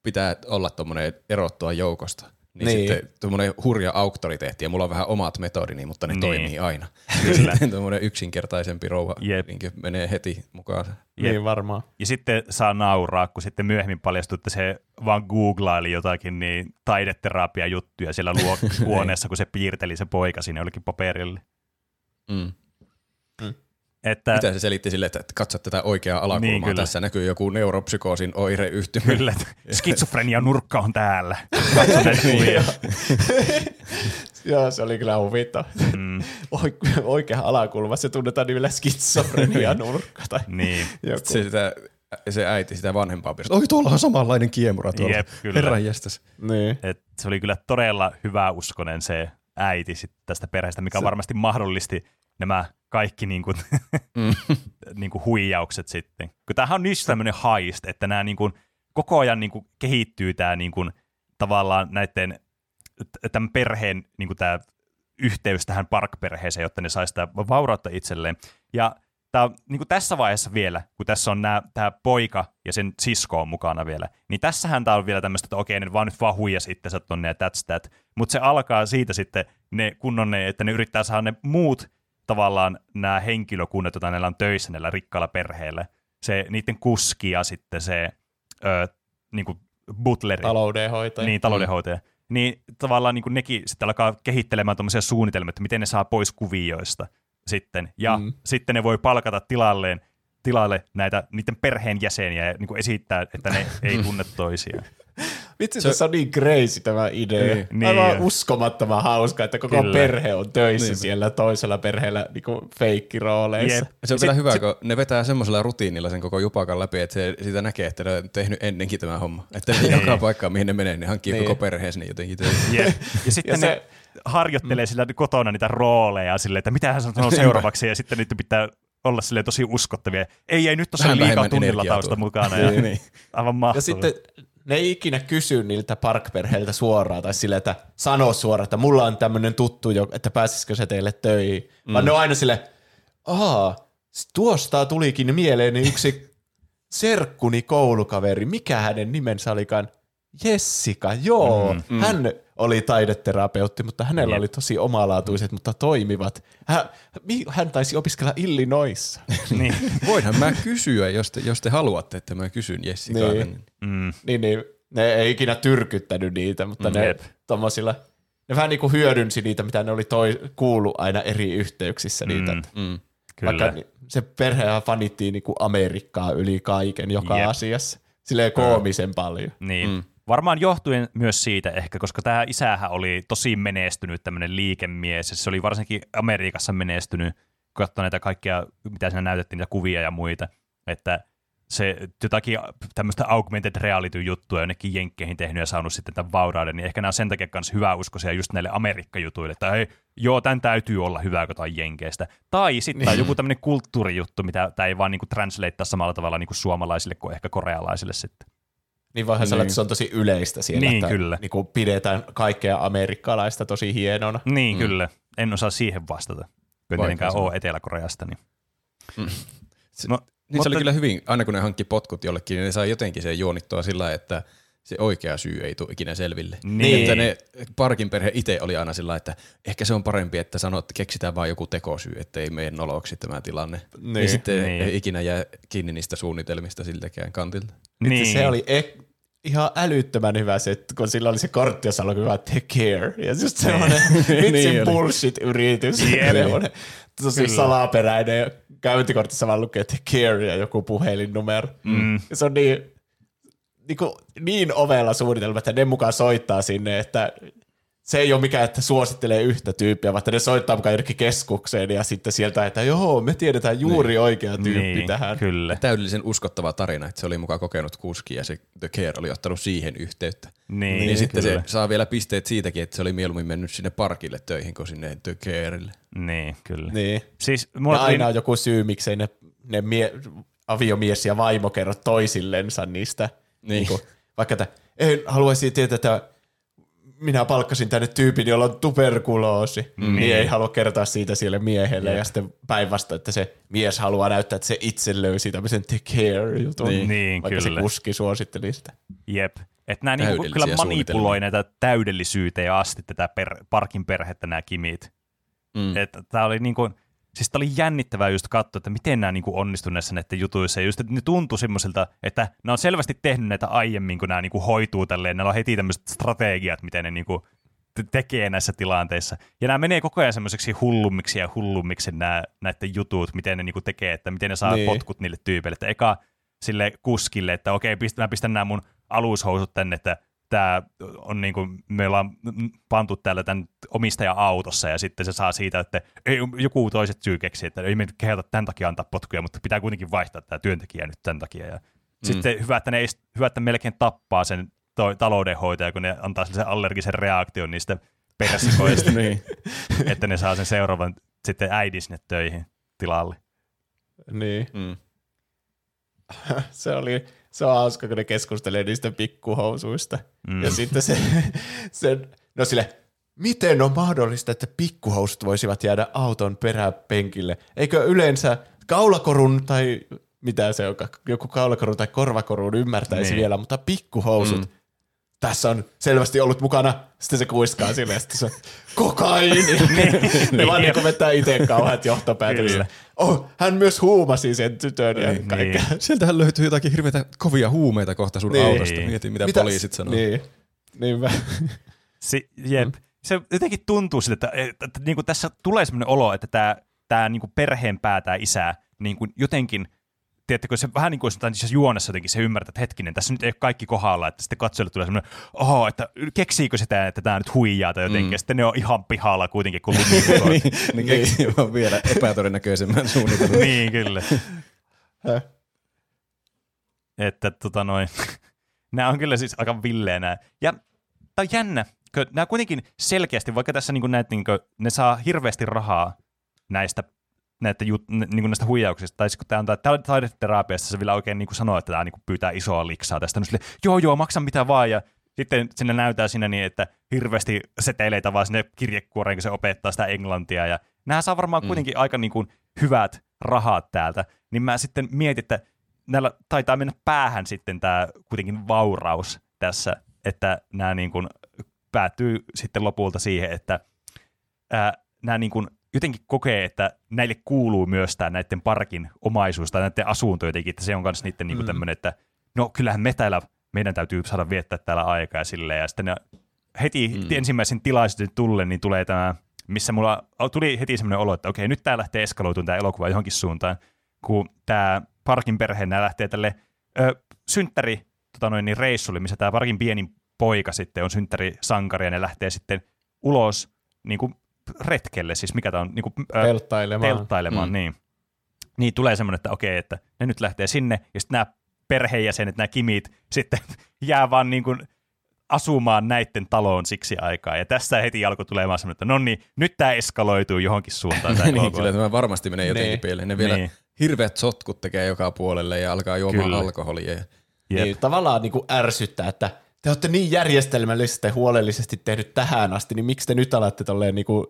pitää olla tuommoinen erottua joukosta. Niin, niin. Sitten tuommoinen hurja auktoriteetti ja mulla on vähän omat metodini, mutta ne niin. toimii aina. Sitten tuommoinen yksinkertaisempi rouva yep. menee heti mukaan. Yep. Niin varmaan. Ja sitten saa nauraa, kun sitten myöhemmin paljastui, että se vaan googlaili jotakin niin taideterapia-juttuja siellä luok- huoneessa, kun se piirteli se poika sinne jollekin paperille. Mm. Mm. Että, mitä se selitti silleen, että katso tätä oikeaa alakulmaa, niin, tässä näkyy joku neuropsykoosin oireyhtymä. Kyllä, skitsofrenia nurkka on täällä. Katso näitä kuvia. Joo, se oli kyllä huvita. Mm. Oikea alakulma, se tunnetaan nimellä skitsofrenia nurkka. Tai niin. Se, sitä, se äiti sitä vanhempaa piiristä. Oi, tuolla on samanlainen kiemura tuolla. Jep, kyllä. Herranjestas. Niin. Et se oli kyllä todella hyväuskonen se äiti sit tästä perheestä, mikä se varmasti mahdollisti nämä kaikki niinku, mm. niinku huijaukset sitten. Tämähän on niissä tämmöinen haist, että nämä niinku, koko ajan niinku, kehittyy tämä niinku, tavallaan näiden, tämän perheen niinku, tää yhteys tähän Park-perheeseen, jotta ne saisi sitä vaurautta itselleen. Ja tää, niinku, tässä vaiheessa vielä, kun tässä on tämä poika ja sen sisko on mukana vielä, niin tässähän tämä on vielä tämmöistä, että okei, ne vaan nyt vaan huijasi itsensä tonne ja that's that. Mutta se alkaa siitä sitten, ne, kun on ne, että ne yrittää saada ne muut tavallaan nämä henkilökunnat, joita näillä on töissä näillä rikkailla perheillä, se niiden kuski ja sitten se ö, niinku butleri. Taloudenhoitaja. Niin, taloudenhoitaja. Mm. Niin tavallaan niinku nekin sitten alkaa kehittelemään tuommoisia suunnitelmia, että miten ne saa pois kuvioista sitten. Ja mm. sitten ne voi palkata tilalleen, tilalle näitä niiden perheenjäseniä ja niinku esittää, että ne ei tunne toisiaan. Vitsi, se on niin crazy tämä idea. Niin, aivan niin, uskomattoman hauska, että koko kyllä. perhe on töissä niin, siellä toisella perheellä niinku feikkirooleissa. Jep. Se on kyllä hyvä, sit, kun ne vetää semmoisella rutiinilla sen koko jupakan läpi, että se sitä näkee, että ne on tehnyt ennenkin tämä homma. Että ne joka paikkaan, mihin ne menee, ne hankkii niin. koko perheeseen jotenkin töissä. Jep. Ja sitten ja se, ne harjoittelee mm. sillä kotona niitä rooleja silleen, että mitähän sanoo seuraavaksi, ja sitten niitä pitää olla silleen tosi uskottavia. Ei, ei nyt tosiaan liikaa tunnilla tausta mukana. Ja niin. Aivan mahtavaa. Ne ei ikinä kysy niiltä Park-perheiltä suoraan tai silleen, että sano suoraan, että mulla on tämmönen tuttu, että pääsisikö se teille töihin. Mm. Vaan ne on aina silleen, ahaa, tuosta tulikin mieleeni yksi serkkuni koulukaveri. Mikä hänen nimensä olikaan? Jessica, joo. Mm, mm. Hän oli taideterapeutti, mutta hänellä yep. oli tosi omalaatuiset, mutta toimivat. Hän, hän taisi opiskella Illinoissa. Niin. Voinhan mä kysyä, jos te, jos te haluatte, että mä kysyn Jessikaa. Niin. Mm. Niin, niin, ne ei ikinä tyrkyttänyt niitä, mutta mm, ne, tommosilla, ne vähän niin kuin hyödynsi niitä, mitä ne oli toi, kuullut aina eri yhteyksissä. Mm, niitä. Mm, vaikka se perhehän fanittiin niin kuin Amerikkaa yli kaiken joka yep. asiassa. Silleen koomisen paljon. Niin. Mm. Varmaan johtuen myös siitä ehkä, koska tämä isähän oli tosi menestynyt tämmöinen liikemies, ja se oli varsinkin Amerikassa menestynyt, kun katsoi näitä kaikkia, mitä siinä näytettiin, niitä kuvia ja muita, että se jotakin tämmöistä augmented reality-juttua jonnekin jenkkeihin tehnyt ja saanut sitten tämän vaurauden, niin ehkä nämä on sen takia myös hyväuskoisia just näille Amerikka-jutuille, että hei, joo, tämän täytyy olla hyvä, kun tämä on jenkeistä. Tai sitten niin. joku tämmöinen kulttuurijuttu, mitä tämä ei vaan niinku translatea samalla tavalla niinku suomalaisille kuin ehkä korealaisille sitten. Niin voihan niin sanoa, että se on tosi yleistä siellä, niin, että niin kuin pidetään kaikkea amerikkalaista tosi hienona. Niin mm. kyllä, en osaa siihen vastata, kun tietenkään ole Etelä-Koreasta. Niin. Mm. Se, no, niin mutta, se oli kyllä hyvin, aina kun ne hankki potkut jollekin, niin ne sai jotenkin sen juonittua sillä, että se oikea syy ei tule ikinä selville. Niin. Että ne Parkin perhe itse oli aina sillä, että ehkä se on parempi, että sanoo, että keksitään vaan joku tekosyy, ettei meidän noloksi tämä tilanne. Niin, niin sitten niin. ei ikinä jää kiinni niistä suunnitelmista siltäkään kantilta. Niin. Se oli e- ihan älyttömän hyvä se, kun sillä oli se kortti, jossa alkoi hyvä take care. Ja just semmoinen vitsin niin bullshit-yritys. Niin. Tosi kyllä salaperäinen. Käyntikortissa vaan lukee take care ja joku puhelinnumero. Mm. Se on niin... Niin, niin ovella suunnitelma, että ne mukaan soittaa sinne, että se ei ole mikään, että suosittelee yhtä tyyppiä, vaan että ne soittaa mukaan jonnekin keskukseen ja sitten sieltä, että joo, me tiedetään juuri niin oikea tyyppi niin tähän. Kyllä. Täydellisen uskottava tarina, että se oli mukaan kokenut kuski ja se The Care oli ottanut siihen yhteyttä. Niin, niin sitten kyllä se saa vielä pisteet siitäkin, että se oli mieluummin mennyt sinne Parkille töihin kuin sinne The Carelle. Niin, kyllä. Niin. Siis, mulla ja aina on joku syy, miksei ne, ne mie- aviomies ja vaimo kerro toisillensa niistä. Niin. Niin vaikka, että en haluaisi tietää, että minä palkkasin tänne tyypin, jolla on tuberkuloosi, mm. niin ei halua kertoa siitä sille miehelle. Yeah. Ja sitten päinvastoin, että se mies haluaa näyttää, että se itse löysi tämmöisen take care-jutun, niin, niin, vaikka kyllä se kuski suositteli sitä. Jep, että nämä niinku kyllä manipuloi näitä täydellisyyteen asti tätä per, Parkin perhettä, nämä Kimit. Mm. Että tämä oli niinku... Siis tämä oli jännittävää just katsoa, että miten nämä niinku onnistuivat näissä näiden jutuissa. Ja just, että ne tuntui semmoiselta, että nämä on selvästi tehnyt näitä aiemmin, kun nämä niinku hoituu tälleen. Nämä on heti tämmöiset strategiat, miten ne niinku te- tekee näissä tilanteissa. Ja nämä menee koko ajan semmoiseksi hullummiksi ja hullummiksi nämä, näiden jutut, miten ne niinku tekee, että miten ne saa niin potkut niille tyypeille. Että eka sille kuskille, että okei, pist- mä pistän nämä mun alushousut tänne, että tämä on niin kuin, me ollaan pantu täällä tämän omistajan autossa ja sitten se saa siitä, että ei, joku toiset syy keksii, että ei me kehota tämän takia antaa potkuja, mutta pitää kuitenkin vaihtaa tämä työntekijä nyt tämän takia. Ja mm. sitten hyvä, että ne ei, hyvä, että melkein tappaa sen to- taloudenhoitaja, kun ne antaa sellaisen allergisen reaktion niistä persikoista, niin että ne saa sen seuraavan sitten äidin sinne töihin tilalle. Niin. Mm. se oli... Se on hauska, kun ne keskustelee niistä pikkuhousuista. Mm. Ja sitten se, sen, no sille, miten on mahdollista, että pikkuhousut voisivat jäädä auton peräpenkille? Eikö yleensä kaulakorun tai mitä se on, joku kaulakorun tai korvakorun ymmärtäisi niin vielä, mutta pikkuhousut. Mm. Tässä on selvästi ollut mukana, sitten se kuiskaa silleen, sitten se on kokaiini. Ne vaan niin kuin vetää itse kauheat johtopäätöksiä. Oh, hän myös huumasi sen tytön ja kaikkea. Sieltähän löytyy jotakin hirveitä kovia huumeita kohta sun autosta. Mietin, mitä poliisit sanoo. Niin, niinpä. Jep. Se jotenkin tuntuu siltä, että tässä tulee sellainen olo, että tämä perheen pää, tämä isä, jotenkin... Tiedättekö, se vähän niin kuin jos juonessa jotenkin se ymmärtää, että hetkinen, tässä nyt ei ole kaikki kohdalla, että sitten katsojalle tulee semmoinen, oho, että keksiikö sitä, että tämä nyt huijaa tai jotenkin, mm. ja sitten ne on ihan pihalla kuitenkin, kun lumiukot. niin, ne keksii vaan vielä epätodennäköisemmän suunnitelman. niin, kyllä. että tota noin, nämä on kyllä siis aika villeä nämä. Ja tämä on jännä, nämä kuitenkin selkeästi, vaikka tässä niin kuin näet, niin kuin, ne saa hirveästi rahaa näistä Näitä, niin näistä huijauksista, tai kun tämä on taideterapiasta, se vielä oikein niin sanoo, että tämä niin pyytää isoa liksaa tästä, niin sille, joo joo, maksa mitä vaan, ja sitten sinne näytää siinä niin, että hirveästi seteleitä vaan sinne kirjekuoreen, kun se opettaa sitä englantia, ja nämä saa varmaan mm. kuitenkin aika niin kuin hyvät rahat täältä, niin mä sitten mietin, että näillä taitaa mennä päähän sitten tämä kuitenkin vauraus tässä, että nämä niin kuin päätyy sitten lopulta siihen, että ää, nämä niin kuin jotenkin kokee, että näille kuuluu myös tämä näiden Parkin omaisuus tai näiden asunto jotenkin, että se on myös niiden niinku mm. tämmöinen, että no kyllähän me täällä, meidän täytyy saada viettää täällä aikaa silleen, ja sitten ne, heti mm. ensimmäisen tilaisuuden tulle, niin tulee tämä, missä mulla tuli heti semmoinen olo, että okei, nyt tämä lähtee eskaloitumaan tämä elokuva johonkin suuntaan, kun tämä Parkin perhe lähtee tälle ö, synttäri tota noin, niin reissulle, missä tämä Parkin pienin poika sitten on synttärisankari, ja ne lähtee sitten ulos niinku retkelle, siis mikä tämä on, niinku, ä, telttailemaan, telttailemaan mm. niin. niin tulee semmoinen, että okei, että ne nyt lähtee sinne, ja sitten nämä perheenjäsenet, nämä Kimit, sitten jää vaan niinku asumaan näiden taloon siksi aikaa, ja tässä heti alkoi tulemaan semmoinen, että no niin, nyt tämä eskaloituu johonkin suuntaan. niin, kyllä tämä varmasti menee jotenkin niin pieleen. Ne vielä niin hirveät sotkut tekee joka puolelle, ja alkaa juomaan alkoholia. Ja Yep. Niin tavallaan niin kuin ärsyttää, että te olette niin järjestelmällisesti ja huolellisesti tehnyt tähän asti, niin miksi te nyt alatte tolleen niin kuin,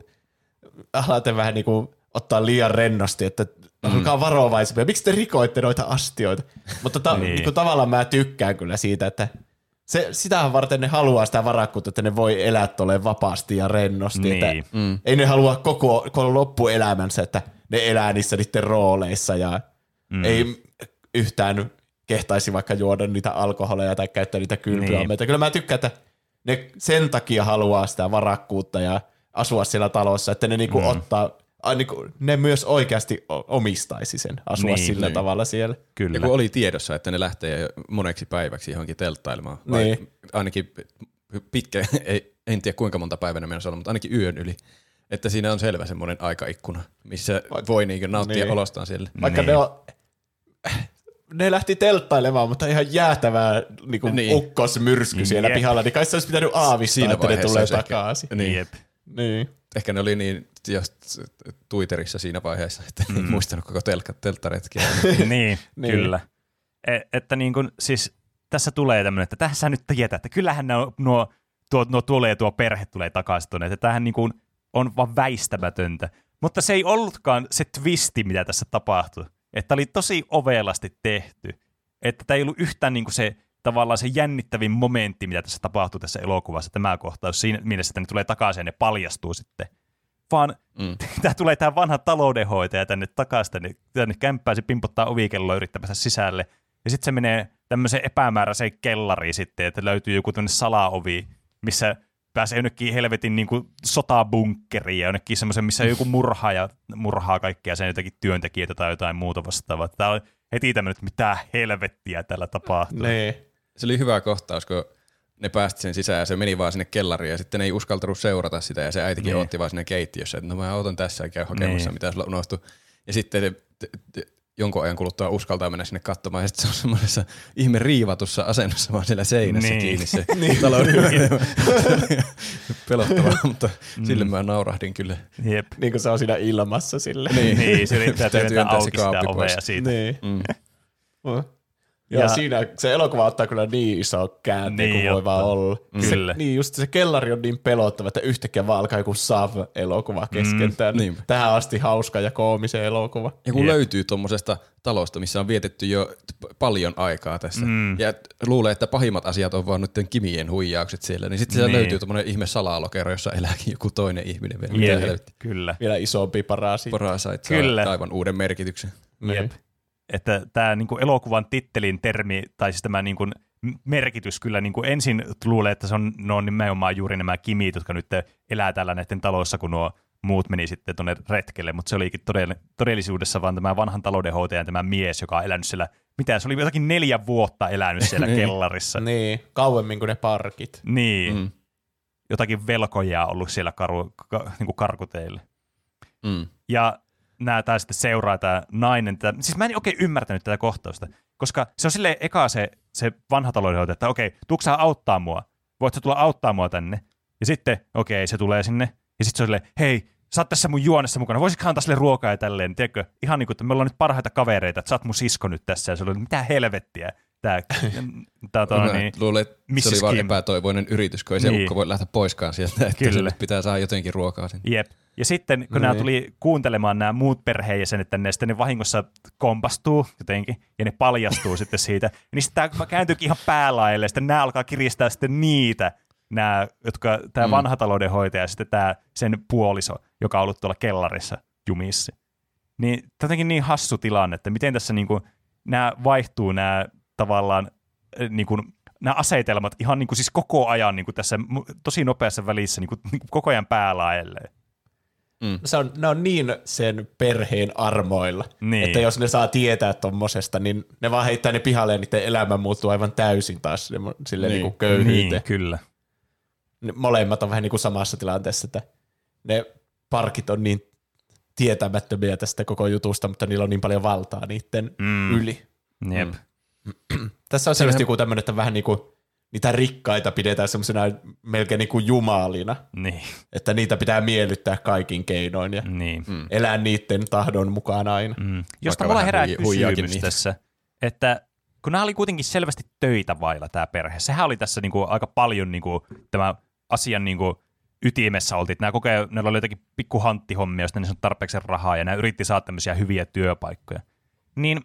alatte vähän niin kuin ottaa liian rennosti, että olkaa mm. varovaisempia. Miksi te rikoitte noita astioita? Mutta ta- niin. Niin kuin, tavallaan mä tykkään kyllä siitä, että se, sitähän varten ne haluaa sitä varakkuutta, että ne voi elää tolleen vapaasti ja rennosti. Niin. Että, mm. Ei ne halua koko, koko loppuelämänsä, että ne elää niissä niiden rooleissa ja mm. ei yhtään kehtaisi vaikka juoda niitä alkoholeja tai käyttää niitä kylpyammeita. Niin. Kyllä mä tykkään, että ne sen takia haluaa sitä varakkuutta ja asua siellä talossa, että ne niinku mm. ottaa, niinku, ne myös oikeasti omistaisi sen, asua niin, sillä niin. tavalla siellä. Kyllä. Ja kun oli tiedossa, että ne lähtee moneksi päiväksi johonkin telttailemaan, vai niin. ainakin pitkä, ei, en tiedä kuinka monta päivänä menossa olla, mutta ainakin yön yli. Että siinä on selvä semmoinen aikaikkuna, missä vai, voi niinku nauttia niin. olostaan siellä. Vaikka niin. ne on... Ne lähti telttailemaan, mutta ihan jäätävää niin niin. ukkosmyrsky siellä Jep. pihalla, niin kai se olisi pitänyt aavistaa, että ne tulee takaisin. Niin. Niin. Ehkä ne oli niin Twitterissä siinä vaiheessa, että mm. en muistanut koko telkka, telttaretkiä. niin, niin, kyllä. Et, että niin kun, siis, tässä tulee tämmöinen, että tässä nyt tietää, että kyllähän nuo, nuo, tuo, nuo tuolle ja tuo perhe tulee takaisin tuonne, että tämähän niin kun on vaan väistämätöntä. Mutta se ei ollutkaan se twisti, mitä tässä tapahtui. Että oli tosi ovelasti tehty. Että tämä ei ollut yhtään niin kuin se, tavallaan se jännittävin momentti, mitä tässä tapahtuu tässä elokuvassa, tämä kohtaus, siinä mielessä, että ne tulee takaisin ja ne paljastuu sitten. Vaan mm. tämä tulee tämä vanha taloudenhoitaja tänne takaisin, tänne, tänne kämppään, se pimpottaa ovikelloa yrittämässä sisälle. Ja sitten se menee tämmöiseen epämääräiseen kellariin sitten, että löytyy joku tämmöinen salaovi, missä pääsee jonnekin helvetin niin kuin sotabunkkeriin ja jonnekin semmoisen, missä joku murhaaja murhaa kaikkia sen jotakin työntekijöitä tai jotain muuta vastaavaa. Tämä on heti tämmöinen, että mitä helvettiä täällä tapahtuu. Nee. Se oli hyvä kohtaus, kun ne päästi sen sisään ja se meni vaan sinne kellariin ja sitten ei uskaltanut seurata sitä ja se äitikin nee. otti vaan sinne keittiössä, että no mä otan tässä ja käy hakemassa, nee. mitä sulla unohtui. Ja sitten se, jonkun ajan kuluttua uskaltaa mennä sinne katsomaan, ja sitten se on semmoisessa ihme riivatussa asennossa vaan siellä seinässä niin. kiinni se niin. talouden pelottavaa, mutta mm. sille mä naurahdin kyllä. Jep. Niin kuin se on siinä ilmassa sille. Niin, niin se riittää työntää auki sitä ovea siitä. Niin. Mm. ja, ja siinä se elokuva ottaa kyllä niin iso käänne niin, kuin voi vaan olla. Kyllä. Se, niin just se kellari on niin pelottava, että yhtäkkiä vaan alkaa joku Sav-elokuva keskentää. Mm. Niin. Tähän asti hauska ja koomisen elokuva. Ja kun Jep. löytyy tuommoisesta talosta, missä on vietetty jo paljon aikaa tässä. Mm. Ja luulee, että pahimmat asiat on vaan nyt Kimien huijaukset siellä. Niin sitten siellä niin. löytyy tommoinen ihme salalokero, jossa elääkin joku toinen ihminen vielä. Jep. Jep. Kyllä. Vielä isompi Parasite. Parasite saa aivan uuden merkityksen. Jep. Että tämä niinku elokuvan tittelin termi, tai siis tämä niinku merkitys kyllä niinku ensin luulee, että se on, ne on nimenomaan juuri nämä kimit, jotka nyt elää täällä näiden taloissa, kun nuo muut meni sitten tuonne retkelle, mutta se olikin todellisuudessa vaan tämä vanhan taloudenhoitajan tämä mies, joka on elänyt siellä, mitä se oli jotakin neljä vuotta elänyt siellä niin, kellarissa. Niin, kauemmin kuin ne parkit. Niin, mm. jotakin velkoja on ollut siellä karu, ka, niinku karkuteille. Mm. Ja nää tää sitten seuraa tää nainen. Tää, siis mä en oikein ymmärtänyt tätä kohtausta, koska se on silleen eka se, se vanha taloudenhoitaja, että okei, tuutko sä auttaa mua? Voit sä tulla auttaa mua tänne? Ja sitten, okei, se tulee sinne. Ja sitten se on silleen, hei, sä oot tässä mun juonessa mukana, voisitko antaa sille ruokaa ja tälleen, tiedätkö? Ihan niin kuin, että me ollaan nyt parhaita kavereita, että sä oot mun sisko nyt tässä. Ja se oli, mitä helvettiä. Tää, tää on niin. Luulen, että se oli vaan epätoivoinen yritys, kun ei niin. se ukko voi lähteä poiskaan sieltä, että Kyllä. pitää saada jotenkin ruokaa sinne. Jep. Ja sitten, kun no nämä niin. tuli kuuntelemaan nämä muut perheenjäsenet tänne, sitten ne vahingossa kompastuu jotenkin, ja ne paljastuu sitten siitä, niin sitten tämä kääntyykin ihan päälaille, ja sitten nämä alkaa kiristää sitten niitä, nämä, jotka tämä mm. vanha taloudenhoitaja ja sitten tämä sen puoliso, joka on ollut tuolla kellarissa jumissa. Niin jotenkin niin hassu tilanne, että miten tässä niinku, nämä vaihtuu nämä tavallaan niinku, nämä asetelmat ihan niinku, siis koko ajan niinku, tässä tosi nopeassa välissä niinku, niinku, koko ajan päälaille. Mm. Se on, ne on niin sen perheen armoilla, niin. että jos ne saa tietää tommosesta, niin ne vaan heittää ne pihalle ja niiden elämä muuttuu aivan täysin taas silleen niin. niin köyhyyteen. Niin, kyllä. Ne molemmat on vähän niin kuin samassa tilanteessa, että ne parkit on niin tietämättömiä tästä koko jutusta, mutta niillä on niin paljon valtaa niiden mm. yli. Jep. Mm. Tässä on selvästi joku tämmöinen, että vähän niin kuin niitä rikkaita pidetään semmoisena melkein niin kuin jumalina, niin. että niitä pitää miellyttää kaikin keinoin ja niin. mm. elää niiden tahdon mukaan aina. Mm. Josta mulla herää kysymys tässä, että kun nämä oli kuitenkin selvästi töitä vailla tämä perhe. Sehän oli tässä niinku aika paljon niinku tämä asian niinku ytimessä oltiin, että nämä kokee, näillä oli jotakin pikku hanttihommia, josta niissä on tarpeeksi rahaa ja nämä yritti saada tämmöisiä hyviä työpaikkoja. Niin,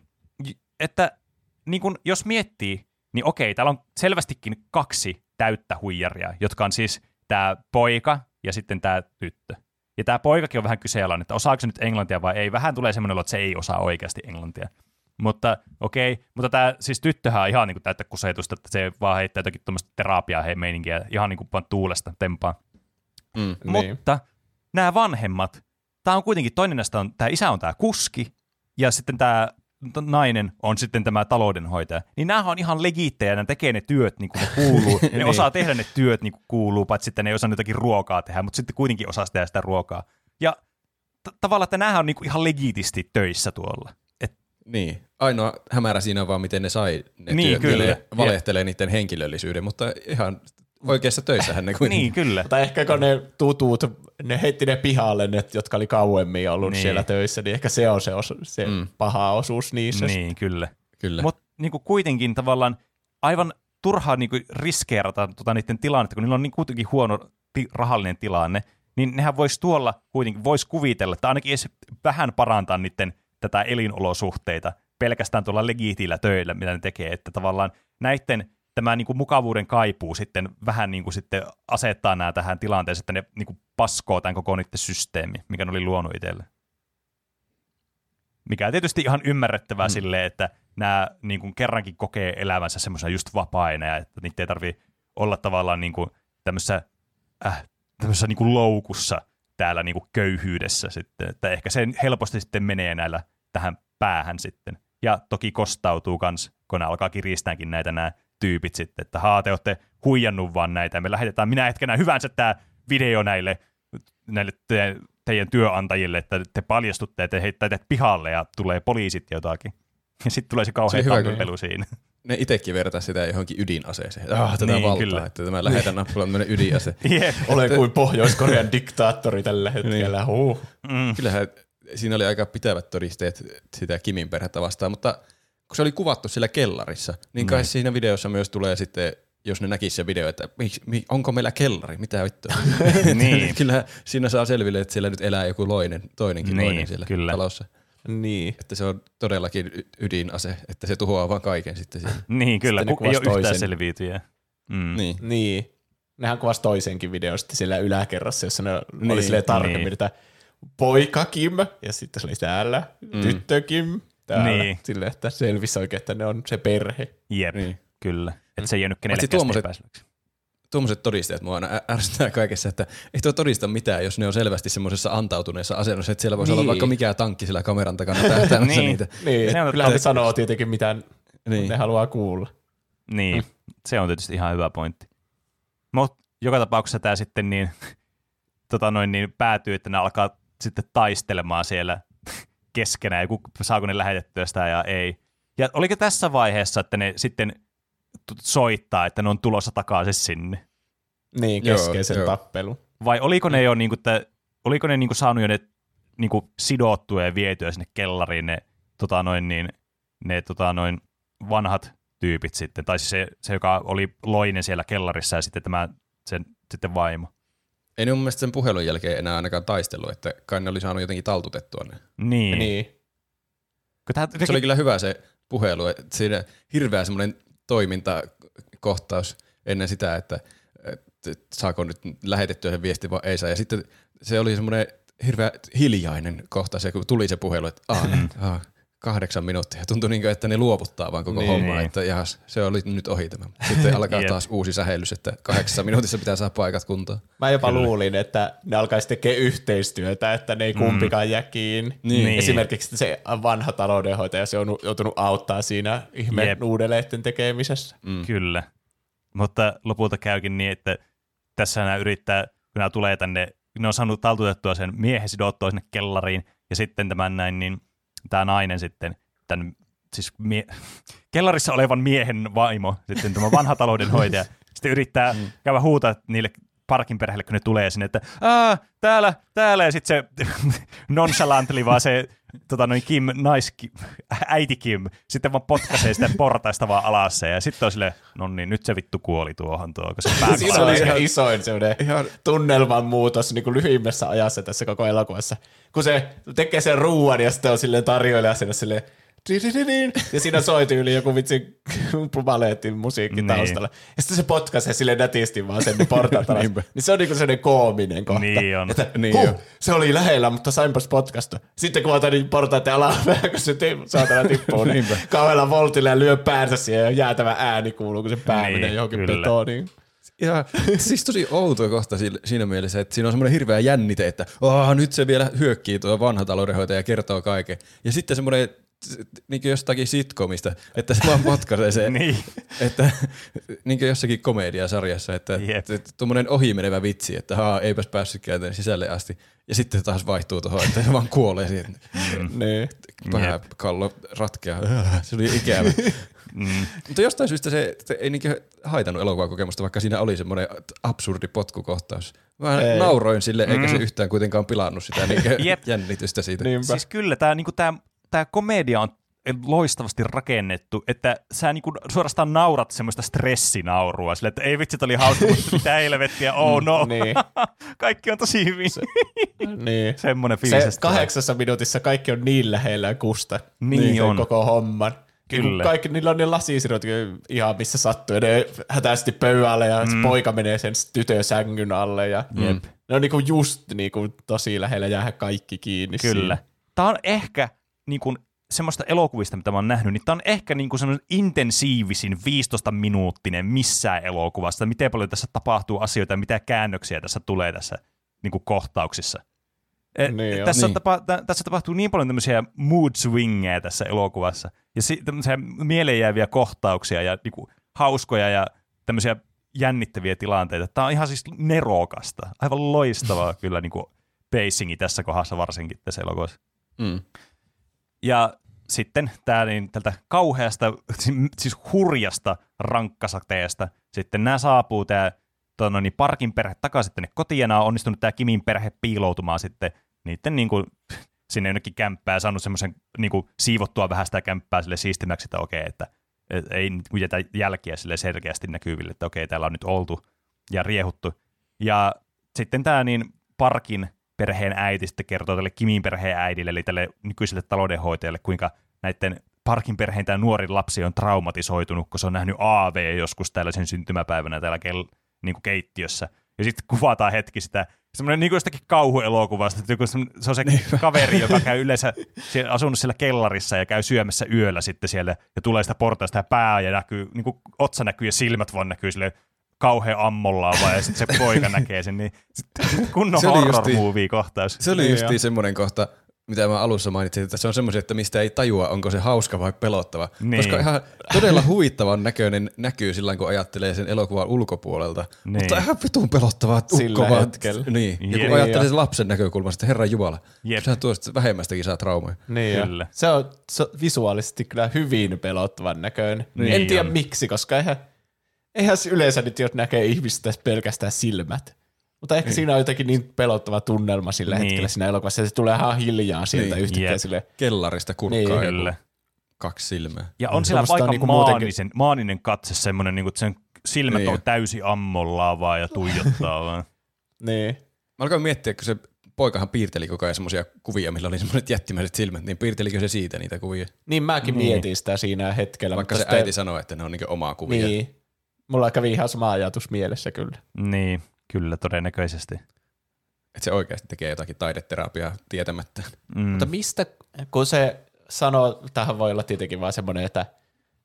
että niin kun, jos miettii, niin okei, täällä on selvästikin kaksi täyttä huijaria, jotka on siis tämä poika ja sitten tämä tyttö. Ja tämä poikakin on vähän kyseenalainen, että osaako se nyt englantia vai ei. Vähän tulee semmoinen olo, että se ei osaa oikeasti englantia. Mutta okei, mutta tämä siis tyttöhän on ihan niin kuin täyttä kusetusta, että se vaan heittää jotakin tuommoista terapiaa meininkiä, ihan niin kuin vaan tuulesta tempaa. Mm, mutta niin. Nämä vanhemmat, tämä on kuitenkin, toinen näistä on, tämä isä on tämä kuski ja sitten tämä nainen on sitten tämä taloudenhoitaja. Niin nämä on ihan legiittejä, nämä tekee ne työt niin kuin ne kuuluu, ne niin. osaa tehdä ne työt niin kuin kuuluu, paitsi sitten ne ei osaa jotakin ruokaa tehdä, mutta sitten kuitenkin osaa tehdä sitä ruokaa. Ja t- tavallaan, että nämä on niin kuin ihan legiitisti töissä tuolla. Et... Niin, ainoa hämärä siinä on vaan, miten ne sai ne niin, työt, ne valehtelee ja. Niiden henkilöllisyyden, mutta ihan... Oikeassa töissähän ne kuin... Niin, kyllä. Tai ehkä kun ne tutut, ne heitti ne pihalle, ne, jotka oli kauemmin ollut niin. siellä töissä, niin ehkä se on se, osu, se mm. paha osuus niissä. Niin, kyllä. kyllä. Mutta niin kuitenkin tavallaan aivan turhaa niin riskeerata tota, niiden tilannetta, kun niillä on niin kuitenkin huono ti- rahallinen tilanne, niin nehän voisi tuolla kuitenkin, voisi kuvitella, tai ainakin edes vähän parantaa niiden tätä elinolosuhteita pelkästään tuolla legiitillä töillä, mitä ne tekee, että tavallaan näiden... Tämä niin kuin mukavuuden kaipuu sitten vähän niin kuin sitten asettaa nämä tähän tilanteeseen, että ne niin kuin paskoo tämän koko niiden systeemi, mikä ne oli luonut itselle. Mikä on tietysti ihan ymmärrettävää mm. silleen, että nämä niin kuin kerrankin kokee elämänsä semmoisena just vapaina ja että niitä ei tarvitse olla tavallaan niin kuin tämmöisessä, äh, tämmöisessä niin kuin loukussa täällä niin kuin köyhyydessä sitten. Että ehkä se helposti sitten menee näillä tähän päähän sitten. Ja toki kostautuu kans, kun ne alkaa kiristäänkin näitä nämä tyypit sitten, että haa, te olette huijannut vaan näitä, me lähetetään minä hetkenä hyvänsä tämä video näille, näille te, teidän työantajille, että te paljastutte ja te heittäytet pihalle ja tulee poliisit jotakin. Ja sitten tulee se kauhean tappelu siinä. Ne itsekin vertaa sitä johonkin ydinaseeseen. Ah, tätä niin, valtaa, kyllä. Että mä lähetän nappulaan tämmöinen ydinase. yeah. Olen kuin Pohjois-Korean diktaattori tällä hetkellä. Niin. Huh. Mm. Kyllähän siinä oli aika pitävät todisteet sitä Kimin perhettä vastaan, mutta... kun se oli kuvattu siellä kellarissa, niin kai Noin. siinä videossa myös tulee sitten, jos ne näkisi se video, että onko meillä kellari, mitä vittua. niin. Kyllä siinä saa selville, että siellä nyt elää joku loinen, toinenkin niin, loinen siellä kyllä. talossa. Niin. Että se on todellakin ydinase, että se tuhoaa vaan kaiken sitten siellä. Niin kyllä, sitten kun ei ole yhtään selviytyjä. Mm. Niin. niin. Nehän kuvasi toisenkin videon sitten siellä yläkerrassa, jossa ne niin. oli silleen tarkemmin, että niin. poika Kim, ja sitten se oli täällä, mm. tyttö Kim. Täällä, niin. Silleen, että selvisi oikein, että ne on se perhe. Jep, niin. kyllä. Että se ei jäänyt kenellekään epäselväksi. Tuommoiset todisteet mua aina ärsyttää kaikessa, että ei tuo todista mitään, jos ne on selvästi semmoisessa antautuneessa asennossa, että siellä voisi niin. olla vaikka mikään tankki sillä kameran takana tähtäämässä niin. niitä. Niin, ne kyllä ne sanoo tietenkin mitä niin. ne haluaa kuulla. Niin, mm. se on tietysti ihan hyvä pointti. Mutta joka tapauksessa tämä sitten niin, tota noin, niin päätyy, että ne alkaa sitten taistelemaan siellä keskenään, ja saako ne lähetettyä sitä ja ei. Ja oliko tässä vaiheessa, että ne sitten soittaa, että ne on tulossa takaisin sinne? Niin, keskeisen joo, tappelu. Joo. Vai oliko ne jo, niin kuin, että, oliko ne niin kuin, saanut jo ne niin kuin, sidottua ja vietyä sinne kellariin ne, tota noin, niin, ne tota noin, vanhat tyypit sitten, tai siis se, se, joka oli loinen siellä kellarissa ja sitten tämä sen, sitten vaimo? Ei ne mun mielestä sen puhelun jälkeen enää ainakaan taistellut, että kai ne oli saanut jotenkin taltutettua ne. Niin. niin. Tähän... Se oli kyllä hyvä se puhelu, että siinä hirveä semmoinen toimintakohtaus ennen sitä, että, että saako nyt lähetettyä sen viesti vai ei saa. Ja sitten se oli semmoinen hirveä hiljainen kohtaus, kun tuli se puhelu, että aah, aah, kahdeksan minuuttia. Tuntui niin kuin, että ne luovuttaa vaan koko niin. hommaa, että jahas, se oli nyt ohi tämä. Sitten alkaa taas uusi sähellys, että kahdeksassa minuutissa pitää saada paikat kuntoon. Mä jopa Kyllä. luulin, että ne alkaisi tekemään yhteistyötä, että ne ei kumpikaan mm. jää kiinni. Niin. Niin. Esimerkiksi se vanha taloudenhoitaja, se on joutunut auttaa siinä ihmeen uudeleiden tekemisessä. Mm. Kyllä, mutta lopulta käykin niin, että tässä nämä yrittää, kun nämä tulee tänne, ne on saanut taltutettua sen miehen sidottua sinne kellariin ja sitten tämän näin, niin tämä nainen sitten, tämän, siis mie- kellarissa olevan miehen vaimo, sitten tämä vanha taloudenhoitaja, sitten yrittää mm. käydä huutaa niille Parkin perheelle, kun ne tulee sinne, että täällä, täällä, ja sitten se nonchalantli vaan se tota noin Kim, nais, äiti Kim, sitten vaan potkaisee sitä portaista vaan alas ja sitten on silleen, no niin, nyt se vittu kuoli tuohon tuo, koska se pääkala. Siinä oli ihan isoin semmoinen ihan tunnelman muutos niin kuin lyhyimmässä ajassa tässä koko elokuvassa. Kun se tekee sen ruuan ja sitten on silleen tarjoilija siinä silleen, ja siinä soi tyyli joku vitsi baleetin musiikki taustalla. Niin. Ja sitten se potkaisee sille nätisti vaan sen portaan taas. Niin se on niinku sellainen koominen kohta. Niin on. Että, niin huh, se oli lähellä, mutta sainpas potkasta. Sitten kun otan niin portaat ja alapää, kun se saatana tippuu niin kauhealla voltilla ja lyö päänsä siihen ja jäätävä ääni kuuluu, kun se pää menee niin, johonkin kyllä. betoniin. Ja siis tosi outoa kohta siinä mielessä, että siinä on semmoinen hirveä jännite, että nyt se vielä hyökkii tuo vanha taloudenhoitaja ja kertoo kaiken. Ja sitten semmoinen niinku jostakin sitcomista, että se vaan potkaisee se, niin. että niinku jossakin komediasarjassa, että tuommoinen ohimenevä vitsi, että haa, eipäs päässytkään tämän sisälle asti, ja sitten taas vaihtuu tuohon, että se vaan kuolee siihen. Mm. Niin. Vähän kallo ratkeaa, se oli ikävä. Mm. Mutta jostain syystä se ei niinku haitannut elokuvakokemusta, vaikka siinä oli semmoinen absurdi potkukohtaus. Mä ei. nauroin sille, eikä se yhtään kuitenkaan pilannut sitä niinku jännitystä siitä. Niinpä. Siis kyllä, tämä niinku tää Tämä komedia on loistavasti rakennettu, että sä niinku suorastaan naurat semmoista stressinaurua, sille, että ei vitsi, oli hauska, mutta mitä helvettiä, oh no. Niin. Kaikki on tosi hyvin. Se, niin. Semmoinen fiilis. Se kahdeksassa minuutissa kaikki on niin lähellä kusta. Niin, niin on. Koko homman. Kyllä. Kaikki, niillä on ne lasisirot ihan missä sattuu, ja ne hätäisesti pöydälle, ja mm. se poika menee sen tytön sängyn alle. Ja mm. Ne on niinku just niinku tosi lähellä jäädä kaikki kiinni. Kyllä. Siinä. Tämä on ehkä... Niin kuin semmoista elokuvista, mitä mä oon nähnyt, niin tää on ehkä niin kuin semmoinen intensiivisin viisitoista minuuttinen missään elokuvasta, miten paljon tässä tapahtuu asioita ja mitä käännöksiä tässä tulee tässä niin kuin kohtauksissa. Niin tässä, niin. tapa, t- tässä tapahtuu niin paljon tämmöisiä mood swingeja tässä elokuvassa ja si- tämmöisiä mieleenjääviä kohtauksia ja niin kuin hauskoja ja tämmöisiä jännittäviä tilanteita. Tää on ihan siis nerokasta, aivan loistavaa kyllä niin kuin pacingi tässä kohdassa varsinkin tässä elokuvassa. Mm. Ja sitten tää, niin tältä kauheasta, siis hurjasta rankkasateesta, sitten nämä saapuu tämä no niin, Parkin perhe takaisin tänne kotiin, ja on onnistunut tämä Kimin perhe piiloutumaan sitten niiden niin kuin, sinne jonnekin kämppää, saanut semmoisen niin kuin, siivottua vähän sitä kämppää sille siistimäksi, että okei, että et, ei jätä jälkiä sille selkeästi näkyville, että okei, täällä on nyt oltu ja riehuttu. Ja sitten tämä niin Parkin perheen äiti sitten kertoo tälle Kimin perheen äidille, eli tälle nykyiselle taloudenhoitajalle, kuinka näiden Parkin perheen tämä nuori lapsi on traumatisoitunut, kun se on nähnyt A V joskus tällaisen syntymäpäivänä täällä kel- niin kuin keittiössä. Ja sitten kuvataan hetki sitä, semmoinen niin kuin jostakin kauhuelokuvasta, että se on se kaveri, joka käy yleensä asunut siellä kellarissa ja käy syömässä yöllä sitten siellä, ja tulee sitä portaista ja pää ja näkyy, niin kuin otsa näkyy ja silmät vaan näkyy silleen, kauhean ammollaan vaan, ja sitten se poika näkee sen, niin kunnon horror-movie-kohtaus. Se oli justiin semmoinen kohta, mitä mä alussa mainitsin, että se on semmoisia, että mistä ei tajua, onko se hauska vai pelottava. Niin. Koska ihan todella huittavan näköinen näkyy silloin, kun ajattelee sen elokuvan ulkopuolelta. Niin. Mutta ihan vitun pelottavaa ukko vaan. Niin. Ja kun ajattelee sen lapsen näkökulmasta, että herra jumala, sehän tuosta vähemmästäkin saa traumaa. Niin kyllä. Se on, se on visuaalisesti kyllä hyvin pelottavan näköinen. Niin en tiedä on. miksi, koska eihän... Eihän yleensä nyt jos näkee ihmistä pelkästään silmät, mutta ehkä niin. siinä on jotenkin niin pelottava tunnelma sillä niin. hetkellä siinä elokuvassa, että se tulee ihan hiljaa sieltä niin. yhtäkkiä sille kellarista kurkkaa niin. kaksi silmää. Ja on siellä aika niinku maanisen, maaninen katse semmoinen, niin kuin sen silmät niin. on täysin ammollaan vaan ja tuijottaa vaan. Niin. Mä alkoin miettiä, kun se poikahan piirteli koko ajan semmoisia kuvia, millä oli semmoiset jättimäiset silmät, niin piirtelikö se siitä niitä kuvia? Niin mäkin niin. mietin sitä siinä hetkellä. Vaikka se sitä... äiti sanoi, että ne on niinku omaa kuvia. Niin. Mulla kävi ihan sama ajatus mielessä kyllä. Niin, kyllä todennäköisesti. Että se oikeasti tekee jotakin taideterapiaa tietämättä. Mm. Mutta mistä, kun se sanoo, tähän voi olla tietenkin vaan semmoinen, että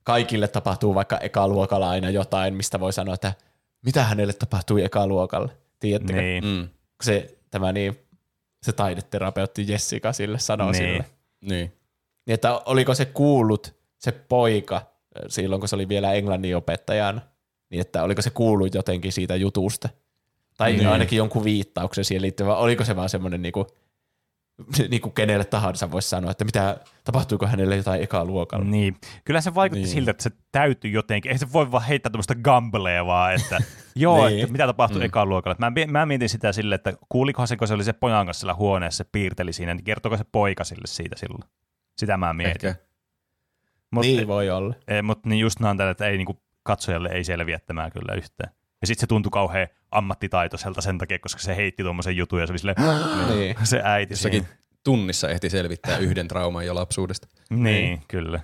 kaikille tapahtuu vaikka ekaluokalla aina jotain, mistä voi sanoa, että mitä hänelle tapahtui ekaluokalle, tiedättekö? Niin. Mm. Se, tämä niin, se taideterapeutti Jessica sille sanoi niin. sille. Niin. Niin, että oliko se kuullut se poika silloin, kun se oli vielä englannin opettajana? Niin, että oliko se kuullut jotenkin siitä jutusta. Tai niin. ainakin jonkun viittauksen siihen liittyvä. Oliko se vaan semmoinen niinku niin kuin kenelle tahansa voisi sanoa, että mitä, tapahtuiko hänelle jotain ekaa luokalla. Niin. Kyllä se vaikutti niin. siltä, että se täytyy jotenkin. Ei se voi vaan heittää tämmöistä gamblea vaan, että joo, niin. että mitä tapahtui mm. ekaa luokalla. Mä, mä mietin sitä silleen, että kuulikohan se, kun se oli se pojan kanssa siellä huoneessa, se piirteli siinä, niin kertoiko se poika sille siitä silloin. Sitä mä mietin. Ehkä. Mut, niin voi olla. E, mutta niin just näin tällä, että ei, niin kuin, katsojalle ei selviä tämä kyllä yhtään. Ja sitten se tuntui kauhean ammattitaitoiselta sen takia, koska se heitti tuommoisen jutun ja se oli silleen, niin. se äiti. Jossakin tunnissa ehti selvittää yhden trauman jo lapsuudesta. Niin, niin. kyllä.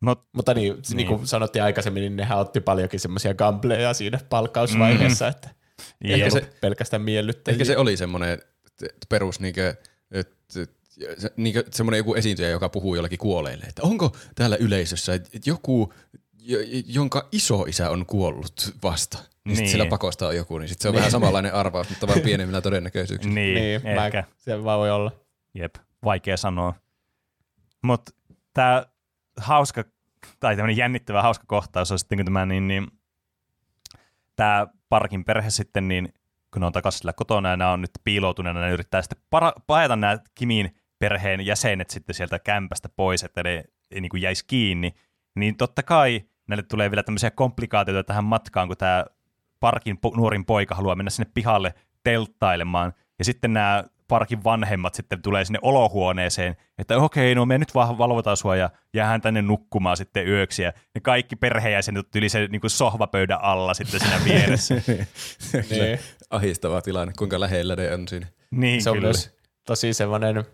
Not, Mutta niin, niin. niin kuin sanottiin aikaisemmin, niin nehän otti paljonkin semmoisia gambleja siinä palkkausvaiheessa, mm. että ei ehkä ollut se, pelkästään miellyttäjiä. Ehkä se oli semmoinen perus niinkö, niinkö semmoinen joku esiintyjä, joka puhuu jollakin kuolleille, että onko täällä yleisössä että joku... jonka isoisä on kuollut vasta. Niin. Sitten sillä pakosta on joku, niin sit se on niin. vähän samanlainen arvaus, mutta vaan pienemmillä todennäköisyyksillä. Niin, niin ehkä. Mä, se vaan voi olla. Jep, vaikea sanoa. Mutta tämä hauska, tai tämmöinen jännittävä hauska kohtaus on sitten, kun tämä niin, niin, tää Parkin perhe sitten, niin, kun ne on takaisin sillä kotona ja nämä on nyt piiloutuneena, ne yrittää sitten para- paeta nämä Kimin perheen jäsenet sitten sieltä kämpästä pois, että ne ei niin kuin jäisi kiinni. Niin totta kai näille tulee vielä tämmöisiä komplikaatioita tähän matkaan, kun tämä Parkin po- nuorin poika haluaa mennä sinne pihalle telttailemaan. Ja sitten nämä Parkin vanhemmat sitten tulee sinne olohuoneeseen, että okei, no me nyt vaan valvotaan sua ja jäähän tänne nukkumaan sitten yöksi. Ja ne kaikki perheenjäsenet yli sen niin kuin sohvapöydän alla sitten siinä vieressä. niin. Ahistava tilanne, kuinka lähellä ne on siinä. Niin, se on kyllä. myös tosi semmoinen...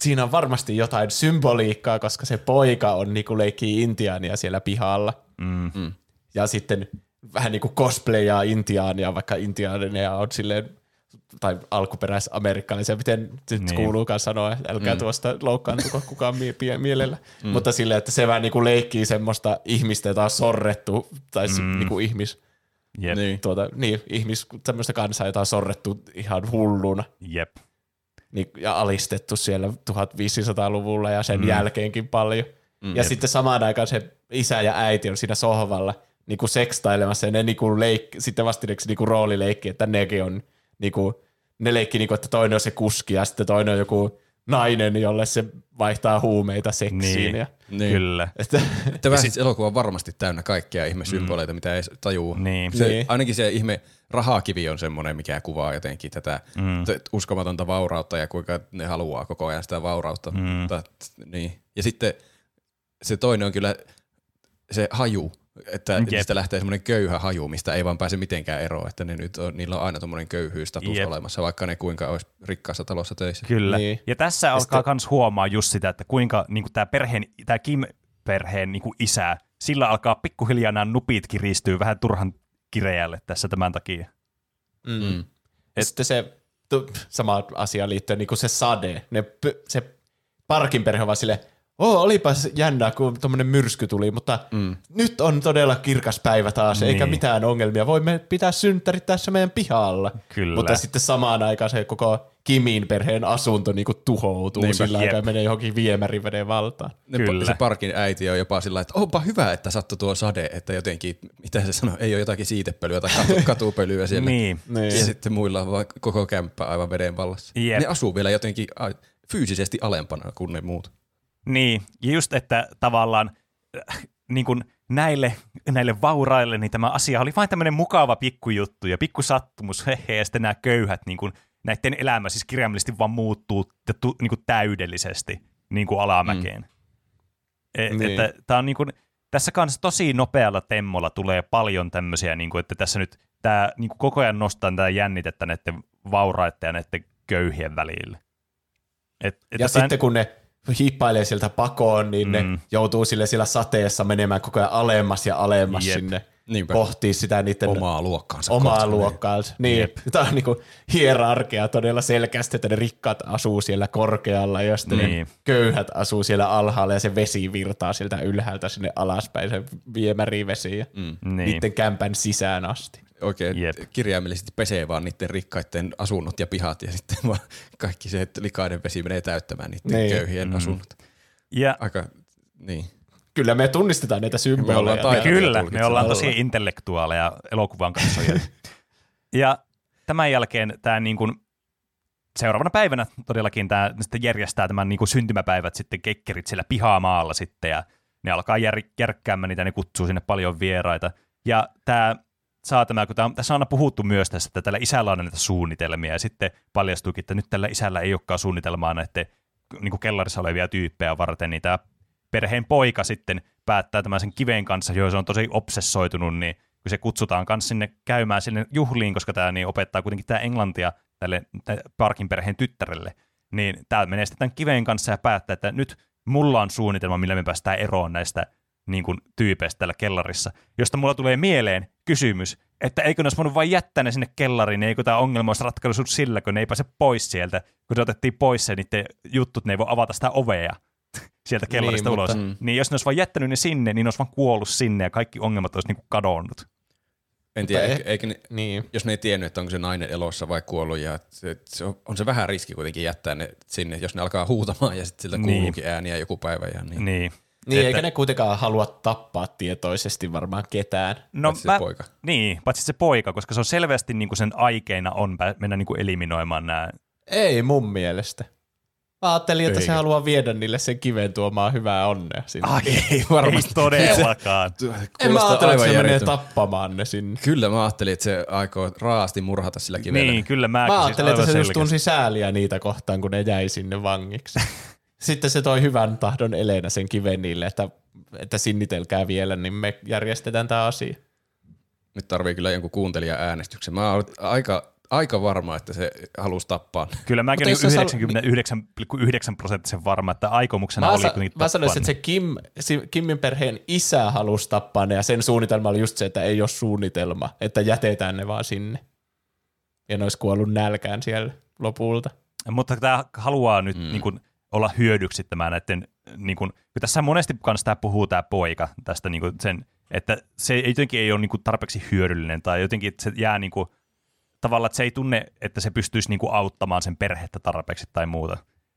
Siinä on varmasti jotain symboliikkaa, koska se poika on niinku leikkii intiaania siellä pihalla. Mm. Mm. Ja sitten vähän niinku cosplayjaa intiaania, vaikka intiaania on silleen, tai alkuperäis-amerikkalaisia, miten nyt niin. kuuluukaan sanoa, älkää mm. tuosta loukkaantuko kukaan mie- mielellä. Mm. Mutta silleen, että se vähän niinku leikkii semmoista ihmistä, jota on sorrettu, tai mm. niinku ihmis... Jep. Niin, tuota, niin ihmis, semmoista kansaa, jota on sorrettu ihan hulluna. Jep. Ja alistettu siellä viisitoistasataa-luvulla ja sen mm. jälkeenkin paljon. Mm, ja et. sitten samaan aikaan se isä ja äiti on siinä sohvalla niinku sekstailemassa ja ne niinku leik- sitten vastineeksi niinku roolileikki, että nekin on niinku, ne leikki, niinku, että toinen on se kuski ja sitten toinen on joku nainen, jolle se vaihtaa huumeita seksiin. Niin, ja, niin. kyllä. Että, Tämä siis elokuva on varmasti täynnä kaikkea ihmesymboleita, mm. mitä ei tajua. Niin. Se, niin. Ainakin se ihme rahakivi on semmoinen, mikä kuvaa jotenkin tätä mm. t- uskomatonta vaurautta ja kuinka ne haluaa koko ajan sitä vaurautta. Mm. T- niin. Ja sitten se toinen on kyllä se haju, että Jep. niistä lähtee semmoinen köyhä haju, mistä ei vaan pääse mitenkään eroon, että ne nyt on, niillä on aina tommoinen köyhyystatus Jep. olemassa, vaikka ne kuinka olisi rikkaassa talossa töissä. Kyllä, niin. ja tässä ja alkaa myös sitä... huomaa just sitä, että kuinka niin kuin tämä perheen, tämä Kim-perheen niin kuin isä, sillä alkaa pikkuhiljaa nämä nupit kiristyy vähän turhan kireälle tässä tämän takia. Mm. Mm. Et... Sitten se tu, sama asia liittyen, niin kuin se sade, ne, se Parkin perhe on vaan silleen, oo, olipas jännää, kun tommonen myrsky tuli, mutta mm. nyt on todella kirkas päivä taas, niin. eikä mitään ongelmia. Voimme pitää synttärit tässä meidän pihalla. Kyllä. Mutta sitten samaan aikaan se koko Kimin perheen asunto niinku tuhoutuu. Niinpä, sillä jep. aikaa menee johonkin viemäriveneen valtaan. Kyllä. Se Parkin äiti on jopa sillä, että onpa hyvä, että sattui tuo sade, että jotenkin, mitä se sanoo, ei ole jotakin siitepölyä tai katu, katupölyä siellä. niin. Ja sitten muilla on vaan koko kämppä aivan veden vallassa. Jep. Ne asuu vielä jotenkin fyysisesti alempana kuin ne muut. Niin, ja just, että tavallaan äh, niin kuin näille, näille vauraille niin tämä asia oli vain tämmöinen mukava pikkujuttu ja pikkusattumus, hehe, ja sitten nämä köyhät, niin kuin, näiden elämä siis kirjaimellisesti vaan muuttuu tu, niin kuin täydellisesti niin kuin alamäkeen. Mm. Et, niin. että, tää on, niin kuin, tässä kanssa tosi nopealla temmolla tulee paljon tämmöisiä, niin kuin, että tässä nyt tää, niin kuin koko ajan nostan tämä jännitettä näiden vauraiden ja näiden köyhien välillä. Et, et ja sitten en... kun ne... hiippailee sieltä pakoon, niin mm. ne joutuu sille siellä sateessa menemään koko ajan alemmas ja alemmas Jep. sinne Niinpä. Pohtii sitä niiden omaa luokkaansa. Omaa luokkaansa, niin. Tämä on niinku hierarkia todella selkeästi, että ne rikkaat asuu siellä korkealla ja sitten niin. ne köyhät asuu siellä alhaalla ja se vesi virtaa sieltä ylhäältä sinne alaspäin, se viemäri vesi ja mm. niin. niiden kämpän sisään asti. Oikein Jep. kirjaimellisesti pesee vaan niiden rikkaiden asunnot ja pihat ja sitten vaan kaikki se, että likainen vesi menee täyttämään niiden niin. köyhien mm. asunnot. Ja aika, niin. Kyllä me tunnistetaan näitä symboleja. Me Kyllä, me ollaan tosi intellektuaaleja elokuvan katsojia. ja tämän jälkeen tämä niin kuin seuraavana päivänä todellakin tämä sitten järjestää tämän niin kuin syntymäpäivät sitten kekkerit siellä pihamaalla sitten, ja ne alkaa jär- järkkäämään niitä, ne kutsuu sinne paljon vieraita. Ja tämä saa tämä, kun tämä on, tässä on aina puhuttu myös tässä, että tällä isällä on näitä suunnitelmia, ja sitten paljastuikin, että nyt tällä isällä ei olekaan suunnitelmaa näiden niin kuin kellarissa olevia tyyppejä varten, niin tämä perheen poika sitten päättää tämän sen kiven kanssa, johon se on tosi obsessoitunut, niin kun se kutsutaan kanssa sinne käymään sinne juhliin, koska tämä niin opettaa kuitenkin tämä englantia tälle Parkin perheen tyttärelle, niin tämä menee sitten tämän kiven kanssa ja päättää, että nyt mulla on suunnitelma, millä me päästään eroon näistä niin kuin, tyypeistä täällä kellarissa, josta mulla tulee mieleen kysymys, että eikö ne olisi voinut vain jättää ne sinne kellariin, niin eikö tämä ongelma olisi ratkaisut sillä, kun ne ei pääse pois sieltä, kun se otettiin pois se niiden juttut, ne ei voi avata sitä ovea sieltä kellarista niin, ulos. Mutta... Niin jos ne olisi vain jättänyt ne sinne, niin ne olisi vain kuollut sinne ja kaikki ongelmat olisi niin kuin kadonnut. En tiedä, eikö, eikö ne, niin. Jos ne ei tiennyt, että onko se nainen elossa vai kuollut, ja se, se on, on se vähän riski kuitenkin jättää ne sinne, jos ne alkaa huutamaan ja sitten siltä kuuluukin niin. ääniä joku päivä. Ja niin, niin. niin että, eikä ne kuitenkaan halua tappaa tietoisesti varmaan ketään, no, paitsi mä, se poika. Niin, paitsi se poika, koska se on selvästi niin kuin sen aikeina on mennä niin kuin eliminoimaan nämä. Ei mun mielestä. Mä ajattelin, että Eikä. se haluaa viedä niille sen kiven tuomaan hyvää onnea sinne. Ai ei varmasti. Ei todellakaan. En mä ajattelin, että se menee tappamaan ne sinne. Kyllä mä ajattelin, että se aikoo raasti murhata sillä kivellä. Niin, kyllä mäkin. Mä ajattelin, siis että se just tunsi sääliä niitä kohtaan, kun ne jäi sinne vangiksi. Sitten se toi hyvän tahdon eleenä sen kiven niille, että, että sinnitelkää vielä, niin me järjestetään tää asia. Nyt tarvii kyllä jonkun kuuntelijan äänestyksen. Mä oon aika... Aika varma, että se halusi tappaa. Kyllä mäkin yhdeksänkymmentäyhdeksän pilkku yhdeksän prosenttisen varma, että aikomuksena oli kuitenkin tappaa. Mä sanoisin, että se Kim, Kimmin perheen isä halusi tappaa ne, ja sen suunnitelma oli just se, että ei ole suunnitelma, että jätetään ne vaan sinne. Ja ne olisi kuollut nälkään siellä lopulta. Mutta tämä haluaa nyt mm. niin kuin, olla hyödyksi tämä näiden, niin kuin, kun tässä monesti kanssa tämä puhuu tämä poika tästä niin kuin sen, että se jotenkin ei ole niin kuin tarpeeksi hyödyllinen, tai jotenkin se jää niin kuin, tavallaan, että se ei tunne, että se pystyisi niinku auttamaan sen perhettä tarpeeksi tai muuta.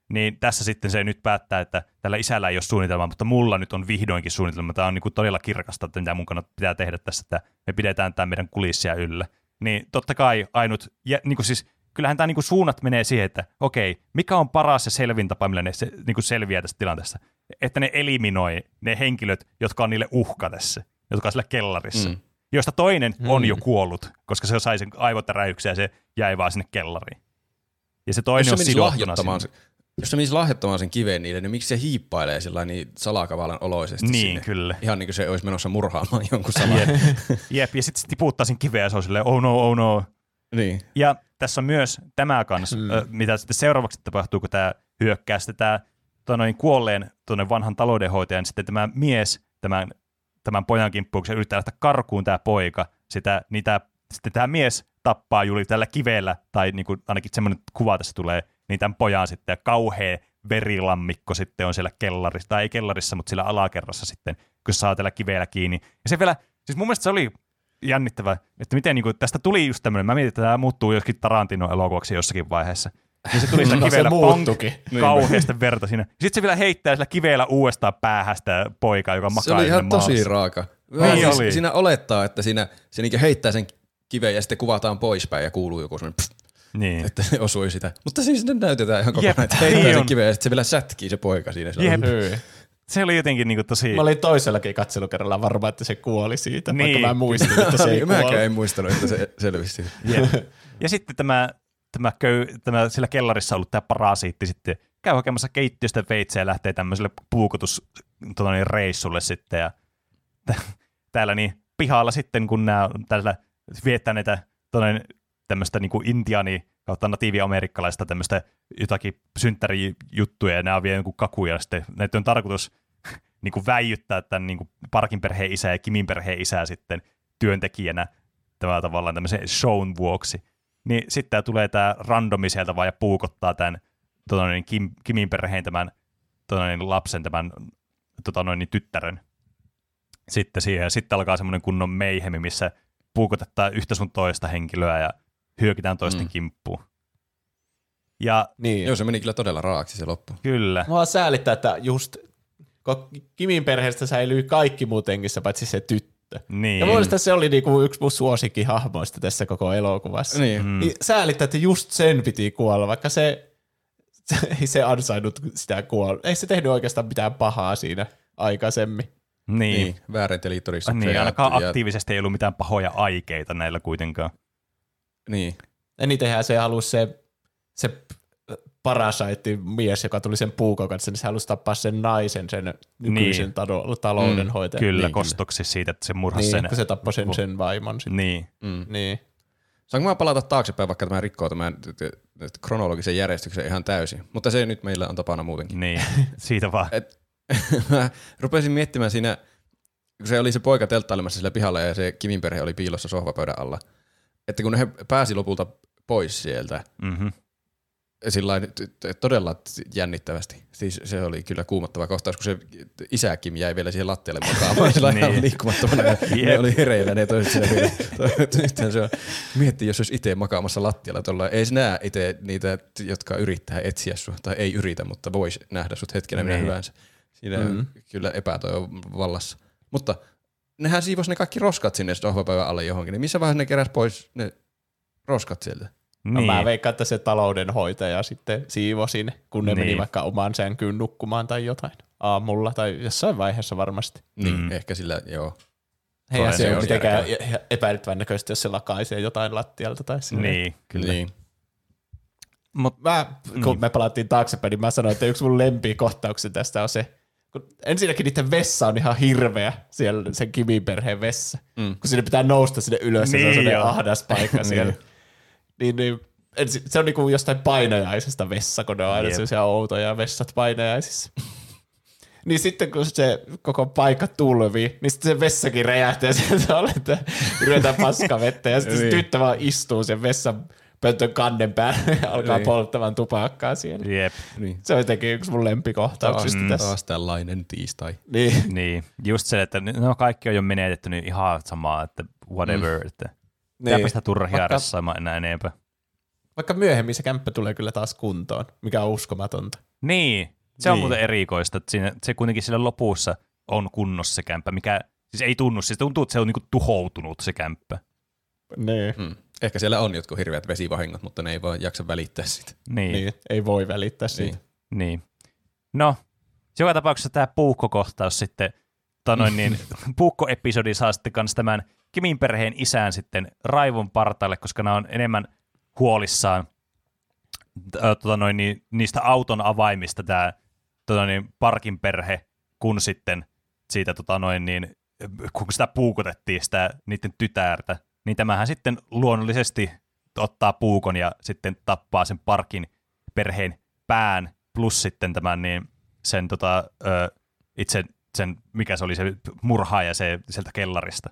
Niin tässä sitten se nyt päättää, että tällä isällä ei ole suunnitelmaa, mutta mulla nyt on vihdoinkin suunnitelma. Tämä on niinku todella kirkasta, että mitä mun kannattaa pitää tehdä tässä, että me pidetään tämän meidän kulissia yllä. Niin totta kai ainut, ja, niinku siis, kyllähän tämä niinku suunnat menee siihen, että okei, mikä on paras ja selvin tapa, millä ne se, niinku selviää tästä tilanteesta. Että ne eliminoi ne henkilöt, jotka on niille uhka tässä, jotka on siellä kellarissa. Mm. Josta toinen on jo kuollut, koska se sai sen aivotäräyksen ja se jäi vaan sinne kellariin. Ja se toinen on sidottuna sinne. Jos se menisi lahjoittamaan sen kiveen niille, niin miksi se hiippailee niin salakavalan oloisesti niin, sinne? Kyllä. Ihan niin kuin se olisi menossa murhaamaan jonkun salaa. Jep. Jep, ja sitten se tiputtaa sen kiveen ja se on silleen, oh no, oh no. Niin. Ja tässä on myös tämä kanssa, mm. mitä sitten seuraavaksi tapahtuu, kun tämä hyökkää sitten tämä kuolleen tuonne vanhan taloudenhoitajan, niin sitten tämä mies, tämän tämän pojan kimppuun, kun se yrittää lähteä karkuun tämä poika, sitä, niin tämä, sitten tämä mies tappaa juuri tällä kivellä, tai niin kuin ainakin semmoinen kuva tässä tulee, niin tämän pojan sitten, ja kauhea verilammikko sitten on siellä kellarissa, tai ei kellarissa, mutta siellä alakerrassa sitten, kun saa tällä kivellä kiinni. Ja se vielä, siis mun mielestä se oli jännittävä, että miten niin kuin, tästä tuli just tämmöinen, mä mietin, että tämä muuttuu joskin Tarantinon elokuvaksi jossakin vaiheessa. Ja se tuli sillä kivellä pank, kauheasta verta siinä. Sitten se vielä heittää sillä kivellä uudestaan päähän sitä poikaa, joka makaa sinne maassa. Se oli ihan tosi maassa. Raaka. Niin siis, siinä olettaa, että siinä, se niinku heittää sen kiveen ja sitten kuvataan poispäin ja kuuluu joku semmoinen pff, niin. Että osui sitä. Mutta siis ne näytetään ihan kokonaan, että heittää sen kiveen ja sitten se vielä sätkii se poika siinä. Se oli jotenkin niinku tosi... Mä olin toisellakin katselukerralla varma, että se kuoli siitä, niin. Vaikka mä en muistin, että se ei kuoli. Mäkään en muistanut, että se selvisi. Ja sitten tämä... Tämä, köy, tämä sillä kellarissa ollut tämä parasiitti sitten käy hakemassa keittiöstä veitseä ja lähtee tämmöiselle puukotusreissulle sitten. Ja täällä niin pihalla sitten, kun nämä täällä viettää näitä tämmöistä niin kuin intiaania kautta natiivi-amerikkalaista tämmöistä jotakin synttärijuttuja ja nämä vie jonkun kakuja sitten. Näitä on tarkoitus niin kuin väijyttää tämän niin kuin Parkin perheen isää ja Kimin perheen isää sitten työntekijänä tämä tavallaan tämmöisen shown vuoksi. Niin sitten tulee tämä randomi sieltä vaan ja puukottaa tämän niin Kim, Kimin perheen tämän niin lapsen, tämän niin tyttären sitten siihen. Ja sitten alkaa semmoinen kunnon meihemi, missä puukotetaan yhtä sun toista henkilöä ja hyökitään toisten mm. kimppuun. Ja, niin. Joo, se meni kyllä todella raaksi se loppu. Kyllä. Mua säälittää, että just Kimin perheestä säilyy kaikki muutenkin, paitsi se tyttö. Niin. Ja mielestäni se oli niinku yksi mun suosikkihahmoista tässä koko elokuvassa. Niin. Mm. Niin säälittää, että just sen piti kuolla, vaikka se, se ei se ansainnut sitä kuolla. Ei se tehnyt oikeastaan mitään pahaa siinä aikaisemmin. Niin. niin. Väärenteli todistuksia. Niin, ainakaan aktiivisesti ei ollut mitään pahoja aikeita näillä kuitenkaan. Niin. Enitenhän se halusi se, se Parasite mies, joka tuli sen puukon kanssa, niin se halusi tappaa sen naisen, sen nykyisen niin. tado, taloudenhoitajan. Mm, kyllä, niin, kostoksi siitä, että se murhasi niin, sen. Niin, kun se tappoi sen, sen vaimon. Sitten. Niin. Mm. niin. Saanko mä palata taaksepäin, vaikka tämä rikkoo tämän kronologisen järjestyksen ihan täysin. Mutta se nyt meillä on tapana muutenkin. Niin, siitä vaan. Et, mä rupesin miettimään siinä, kun se oli se poika telttailemassa sillä pihalla ja se Kimin perhe oli piilossa sohvapöydän alla. Että kun he pääsi lopulta pois sieltä, mm-hmm. sillain todella jännittävästi. Siis se oli kyllä kuumattava kohtaus, kun se isäkin jäi vielä siihen lattialle makaamaan sillä ihan liikkumattomana. Ne oli hereillä, ne toiset siellä vielä. Nythän se on, miettii, jos olisi itse makaamassa lattialla tuolla. Ei näe itse niitä, jotka yrittää etsiä sua, tai ei yritä, mutta voisi nähdä sut hetkenä minä hyvänsä. Siinä mm-hmm. kyllä epätoivo vallassa. Mutta nehän siivosi ne kaikki roskat sinne sohvapäivän alle johonkin. Niin missä vaiheessa ne keräs pois ne roskat sieltä? Niin. Mä veikkaan, että se taloudenhoitaja sitten siivosi ne, kun ne niin. meni vaikka omaan sänkyyn nukkumaan tai jotain aamulla tai jossain vaiheessa varmasti. Niin, mm-hmm. ehkä sillä joo. Hei, se on mitenkään epäilyttävän näköisesti, jos se lakaisee jotain lattialta tai silleen. Niin, kyllä. Niin. Mut mä, kun niin. me palattiin taaksepäin, niin mä sanoin, että yksi mun lempikohtauksia tästä on se, ensinnäkin niiden vessa on ihan hirveä, siellä sen Kimin perheen vessa, mm. kun sinne pitää nousta sinne ylös, niin, se on sellainen ahdas paikka siellä. Niin, niin, ensi, se on niin kuin jostain painajaisesta vessa, kun ne on aina sellaisia outoja vessat painajaisissa. Niin sitten kun se koko paikka tulvii, niin sitten se vessakin räjähtää sieltä alle, että ryötään paskavettä ja sitten niin. se tyttö vaan istuu sen vessan pöntön kannen päälle ja alkaa niin. polttamaan tupakkaa siellä. Jep. Niin. Se on jotenkin yksi mun lempikohtauksista mm, tässä. Taas tällainen tiistai. Niin. niin. Just se, että no kaikki on jo menetetty niin ihan samaa, että whatever, mm. että jääpä niin. sitä turhia rassaamaan enää enempää. Vaikka myöhemmin se kämppä tulee kyllä taas kuntoon, mikä on uskomatonta. Niin. Se on niin. muuten erikoista, että siinä, se kuitenkin sillä lopussa on kunnossa se kämppä, mikä siis ei tunnu. Siis tuntuu, että se on niinku tuhoutunut se kämppä. Niin. Mm. Ehkä siellä on jotkut hirveät vesivahingot, mutta ne ei vaan jaksa välittää siitä. Niin. niin. Ei voi välittää siitä. Niin. niin. No, joka tapauksessa tämä puukkokohtaus sitten, tanoin niin, puukkoepisodi saa sitten kanssa tämän Kimin perheen isään sitten raivon partaille, koska nämä on enemmän huolissaan tota noin, niistä auton avaimista tämä tota noin, Parkin perhe, kun sitten siitä, tota noin, niin, kun sitä puukotettiin sitä niiden tytärtä, niin tämähän sitten luonnollisesti ottaa puukon ja sitten tappaa sen Parkin perheen pään, plus sitten tämän niin, sen tota, ö, itse, sen, mikä se oli se murhaaja se, sieltä kellarista.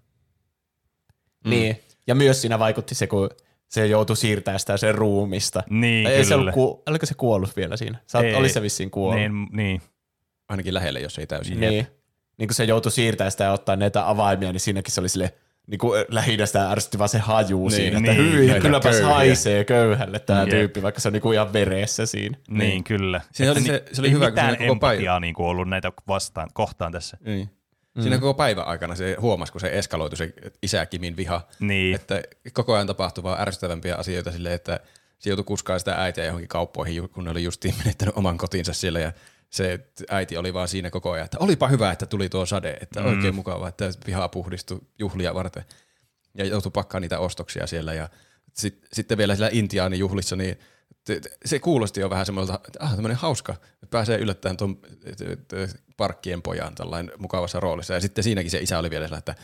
Mm. Niin, ja myös siinä vaikutti se, kun se joutui siirtämään sitä sen ruumista. Niin, ei se ollut, oliko se kuollut vielä siinä? Oli se vissiin kuollut. Niin, niin. Ainakin lähelle, jos ei täysin. Niin, niin kun se joutui siirtämään sitä ja ottaa näitä avaimia, niin siinäkin se oli silleen, niin kuin lähinnä sitä ärsytti vaan se hajuu niin, siinä, että niin, hyi, kylläpä se haisee köyhälle tämä yeah. tyyppi, vaikka se on niinku ihan veressä siinä. Niin, niin. kyllä. Siinä oli, se, se oli hyvä, kun siinä koko päivä... Niinku ollut näitä vastaan, kohtaan tässä. Niin. Mm. Siinä koko päivän aikana se huomasi, kun se eskaloitui se isä Kimin viha, niin. että koko ajan tapahtui vaan ärsyttävämpiä asioita silleen, että se joutui kuskaan sitä äitiä johonkin kauppoihin, kun ne oli justiin menettänyt oman kotinsa siellä ja se äiti oli vaan siinä koko ajan, että olipa hyvä, että tuli tuo sade, että mm. oikein mukava, että pihaa puhdistui juhlia varten. Ja joutui pakkaan niitä ostoksia siellä. Ja sit, sitten vielä siellä intiaanijuhlissa, niin se kuulosti jo vähän semmoilta, että ah, tämmöinen hauska, pääsee yllättämään tuon Parkkien pojan tällainen mukavassa roolissa. Ja sitten siinäkin se isä oli vielä sillä, että,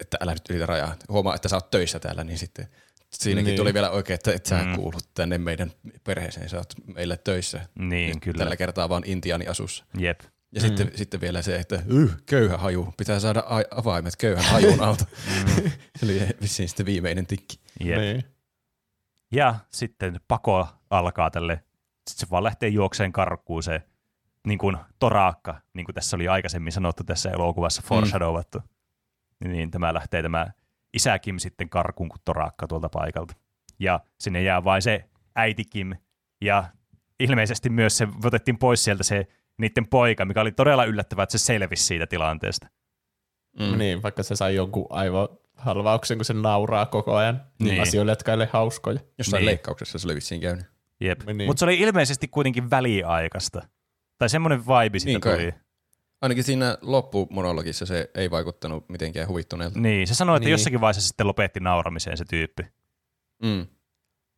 että älä nyt ylitä rajaa, huomaa, että sä oot töissä täällä, niin sitten... Siinäkin niin. tuli vielä oikein, että et sä mm. kuulut tänne meidän perheeseen, sä oot meillä töissä. Niin, kyllä. Tällä kertaa vaan intiaaniasussa. Jep. Ja mm. sitten, sitten vielä se, että yh, köyhä haju, pitää saada avaimet köyhän hajun alta. Mm. Se oli vissiin sitten viimeinen tikki. Jep. Niin. Ja sitten pako alkaa tälle, sitten se vaan lähtee juokseen karkuun se niin kuin toraakka, niin kuin tässä oli aikaisemmin sanottu tässä elokuvassa, foreshadowattu. Mm. Niin tämä lähtee tämä... Isä Kim sitten karkuun kuin toraakka tuolta paikalta. Ja sinne jää vain se äiti Kim. Ja ilmeisesti myös se otettiin pois sieltä se niiden poika, mikä oli todella yllättävää, että se selvisi siitä tilanteesta. Mm. Niin, vaikka se sai jonkun aivohalvauksen, kun se nauraa koko ajan niin. asioille, jotka ei ole hauskoja. Jossain niin. leikkauksessa se oli vissiin käynyt. Jep. Niin. Mutta se oli ilmeisesti kuitenkin väliaikaista. Tai semmoinen vibe siitä niin tuli. Ainakin siinä loppumonologissa se ei vaikuttanut mitenkään huvittuneelta. Niin, se sanoi, että niin. jossakin vaiheessa sitten lopetti nauramiseen se tyyppi. Mm.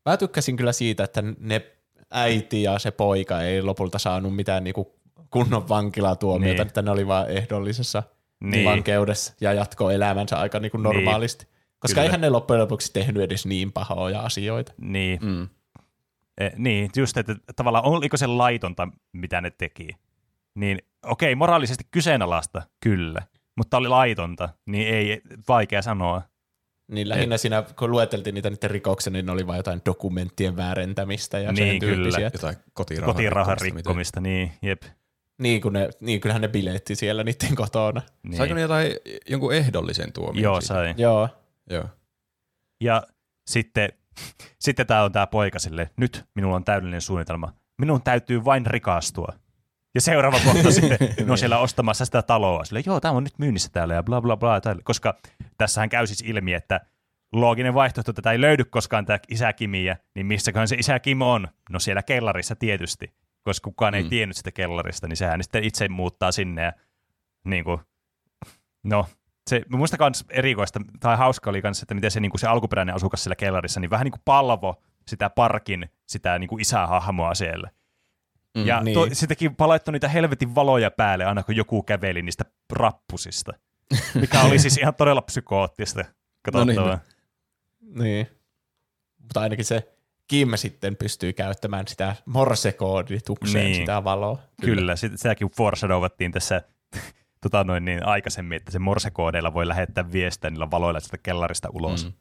Mä tykkäsin kyllä siitä, että ne äiti ja se poika ei lopulta saanut mitään niinku kunnon vankilatuomiota, niin. että ne oli vaan ehdollisessa niin. vankeudessa ja jatkoi elämänsä aika niinku normaalisti. Niin. Koska kyllä. eihän ne loppujen lopuksi tehnyt edes niin pahoja asioita. Niin, mm. eh, niin just, että tavallaan oliko se laitonta, mitä ne teki, niin okei, moraalisesti kyseenalaista, kyllä, mutta oli laitonta, niin ei vaikea sanoa. Niin lähinnä siinä, kun lueteltiin niitä niiden rikoksia, niin oli vain jotain dokumenttien väärentämistä ja niin, sen tyyppisiä. Jotain kotirahan, kotirahan rikkomista. Niin, jep. Niin, kun ne, niin, kyllähän ne bileetti siellä niiden kotona. Niin. Saiko ne jotain, jonkun ehdollisen tuomion? Joo, siitä? sai. Joo. Joo. Ja sitten, sitten tämä on tämä poika sille, nyt minulla on täydellinen suunnitelma. Minun täytyy vain rikastua. Ja seuraava kohta sitten, no siellä ostamassa sitä taloa. Silleen, joo, tämä on nyt myynnissä täällä ja bla bla bla. Täällä. Koska tässähän käy siis ilmi, että looginen vaihtoehto, tätä ei löydy koskaan tämä isä Kimiä, niin missäköhän se isä Kim on? No siellä kellarissa tietysti, koska kukaan ei mm. tiennyt sitä kellarista, niin sehän sitten itse muuttaa sinne. Ja, niin kuin, no, se, musta kans erikoista, tai hauska oli kans, että miten se, niin kuin se alkuperäinen asukas siellä kellarissa, niin vähän niin kuin palvo sitä Parkin, sitä niin kuin isähahmoa siellä. Mm, ja niin. to, se teki palaittoi niitä helvetin valoja päälle, aina kun joku käveli niistä rappusista, mikä oli siis ihan todella psykoottista. Katsottavaa. No niin. niin. Mutta ainakin se Kim sitten pystyy käyttämään sitä morsekooditukseen niin. sitä valoa. Kyllä, Kyllä sitä, sitäkin foreshadowattiin tässä tota noin niin, aikaisemmin, että se morsekoodeilla voi lähettää viestejä niillä valoilla sitä kellarista ulos. Mm.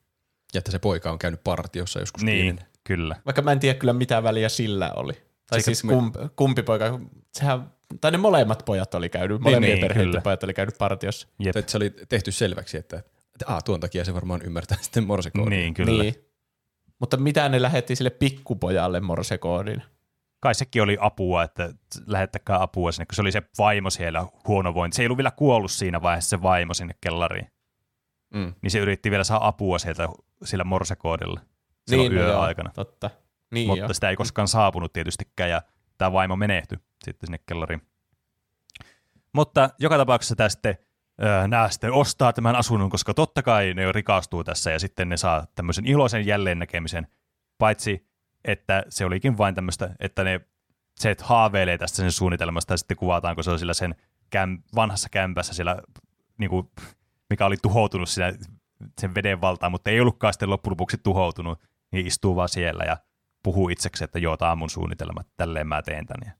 Ja että se poika on käynyt partiossa joskus niin, pienenä. Kyllä. Vaikka mä en tiedä kyllä mitä väliä sillä oli. Tai siis kumpi, kumpi poika, sehän, tai ne molemmat pojat oli käynyt, molemmien niin, perheiden pojat oli käynyt partiossa. Tai se oli tehty selväksi, että, että aah, tuon takia se varmaan ymmärtää sitten morsekoodin. Niin, kyllä. Niin. Mutta mitä ne lähetti sille pikkupojalle morsekoodin? Kai sekin oli apua, että lähettäkää apua sinne, kun se oli se vaimo siellä huonovointi. Se ei ollut vielä kuollut siinä vaiheessa se vaimo sinne kellariin. Mm. Niin se yritti vielä saada apua sieltä sillä morsekoodilla silloin niin, yön joo, aikana. Totta. Niin mutta jo. Sitä ei koskaan saapunut tietystikään ja tämä vaimo menehtyi sitten sinne kellariin. Mutta joka tapauksessa tämä sitten, öö, nämä sitten ostaa tämän asunnon, koska totta kai ne rikastuu tässä ja sitten ne saa tämmöisen iloisen jälleen näkemisen. Paitsi, että se olikin vain tämmöistä, että ne, se että haaveilee tästä sen suunnitelmasta ja sitten kuvataan, kun se on sillä sen kämp- vanhassa kämpässä siellä, niin kuin, mikä oli tuhoutunut siinä, sen veden valtaan, mutta ei ollutkaan sitten loppujen lopuksi tuhoutunut, niin istuu vaan siellä ja puhuu itseksi, että joo, tämä on mun suunnitelma, tälleen mä teen tän.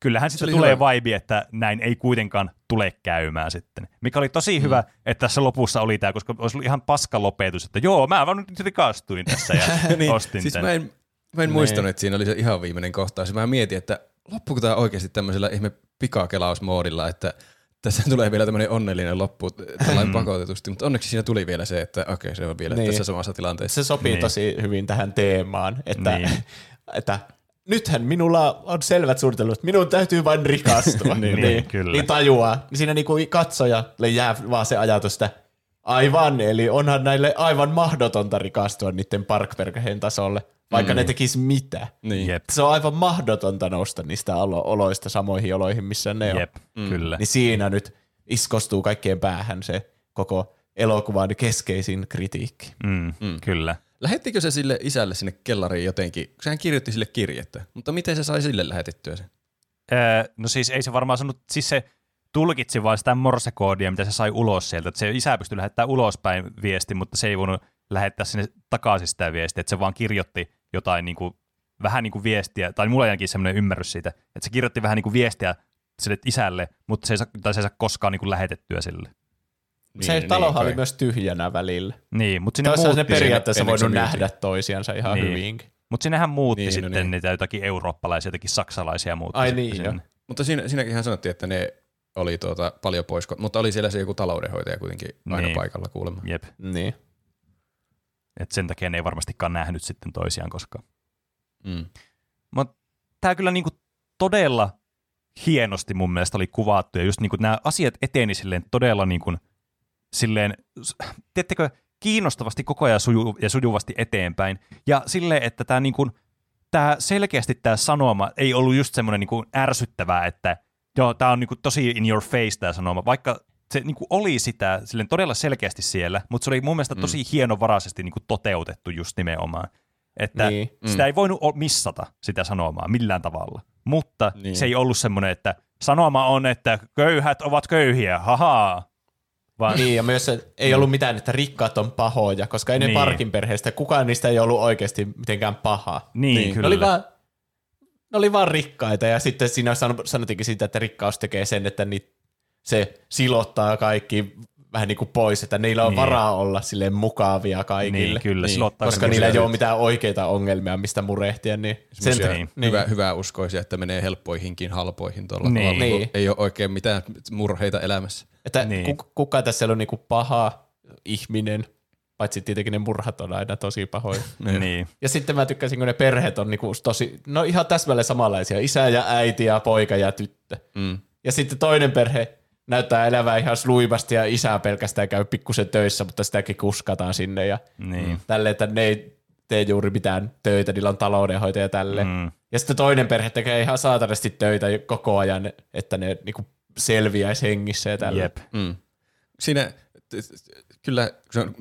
Kyllähän sitten tulee vibe, että näin ei kuitenkaan tule käymään sitten. Mikä oli tosi mm. hyvä, että tässä lopussa oli tämä, koska olisi ollut ihan paska lopetus, että joo, mä vaan nyt rikastuin tässä ja niin, ostin siis tämän. Mä en, mä en muistanut, että siinä oli se ihan viimeinen kohtaus. Mä mietin, että loppuuko tämä oikeasti tämmöisellä ihme pikakelausmoodilla, että tässä tulee vielä tämmöinen onnellinen loppu tällainen mm. pakotetusti, mutta onneksi siinä tuli vielä se, että okei, okay, se on vielä niin. tässä samassa tilanteessa. Se sopii niin. tosi hyvin tähän teemaan, että, niin. että nythän minulla on selvät suunnitelmat, minun täytyy vain rikastua. niin, niin, kyllä. niin tajuaa. Siinä niinku katsojalle jää vaan se ajatus, että aivan, eli onhan näille aivan mahdotonta rikastua niiden Park-perheen tasolle, vaikka mm. ne tekis mitä. Niin. Jep. Se on aivan mahdotonta nousta niistä oloista samoihin oloihin, missä ne Jep. on. Mm. Kyllä. Niin siinä nyt iskostuu kaikkien päähän se koko elokuvan keskeisin kritiikki. Mm. Mm. Kyllä. Lähettikö se sille isälle sinne kellariin jotenkin? Sehän kirjoitti sille kirjettä, mutta miten se sai sille lähetettyä sen? Öö, no siis ei se varmaan sanonut, siis se tulkitsi vaan sitä morsekoodia, mitä se sai ulos sieltä. Että se isä pystyi lähettämään ulospäin viesti, mutta se ei voinut lähettää sinne takaisin sitä viestiä. Että se vaan kirjoitti jotain niin kuin, vähän niin kuin viestiä, tai mulla on ainakin sellainen ymmärrys siitä, että se kirjoitti vähän niin kuin viestiä sille isälle, mutta se ei saa, tai se ei saa koskaan niin kuin lähetettyä sille. Niin, se talohan niin, oli myös tyhjänä välillä. Niin, mutta sinne muutti. Ne periaatteessa voinut nähdä toisiansa ihan niin. hyvinkin. Mutta sinnehän muutti niin, sitten no niin. niitä jotakin eurooppalaisia, jotakin saksalaisia muutti. Ai niin, joo. Mutta siinä, siinäkinhän sanottiin, että ne oli tuota paljon pois, mutta oli siellä se joku taloudenhoitaja kuitenkin aina niin. paikalla kuulemma. Jep. Niin. Et sen takia ne ei varmastikaan nähnyt sitten toisiaan koskaan. Mm. Mut tää kyllä niinku todella hienosti mun mielestä oli kuvattu ja just niinku nämä asiat eteni silleen todella niinku silleen, tiedättekö, kiinnostavasti koko ajan suju, ja sujuvasti eteenpäin. Ja silleen, että tämä niinku, selkeästi tämä sanoma ei ollut just semmoinen niinku ärsyttävää, että joo, tämä on niinku tosi in your face tämä sanoma, vaikka se niinku oli sitä silleen todella selkeästi siellä, mutta se oli mun mielestä tosi mm. hienovaraisesti niinku toteutettu just nimenomaan. Että niin, sitä mm. ei voinut missata sitä sanomaa millään tavalla, mutta niin, se ei ollut semmoinen, että sanoma on, että köyhät ovat köyhiä, hahaa. Vaan... Niin, ja myös ei ollut mitään, että rikkaat on pahoja, koska ei niin, ne Parkin perheestä, kukaan niistä ei ollut oikeasti mitenkään pahaa. Niin, niin. Kyllä. Ne oli, vaan, ne oli vaan rikkaita, ja sitten siinä sanotiinkin siitä, että rikkaus tekee sen, että niitä, se silottaa kaikki vähän niin kuin pois, että niillä on niin, varaa olla silleen mukavia kaikille. Niin, kyllä. Niin. Koska niillä ei ole mitään oikeita ongelmia, mistä murehtia. Niin sen... niin. Hyvä, hyvää uskoisia, että menee helppoihinkin, halpoihin tuolla niin, tavalla. Niin. Ei ole oikein mitään murheita elämässä. Että niin, kuka tässä on niinku paha ihminen, paitsi tietenkin ne murhat on aina tosi pahoja. Niin. Ja sitten mä tykkäsin, kun ne perheet on niinku tosi, no ihan täsmälleen samanlaisia. Isä ja äiti ja poika ja tyttö. Mm. Ja sitten toinen perhe näyttää elävää ihan sluimasti ja isää pelkästään käy pikkusen töissä, mutta sitäkin kuskataan sinne. Ja niin, tälleen, että ne ei tee juuri mitään töitä, niillä on taloudenhoitaja ja tälleen. Mm. Ja sitten toinen perhe tekee ihan saatanasti töitä koko ajan, että ne niinku selviäisi hengissä ja tälleen. Mm. Siinä kyllä,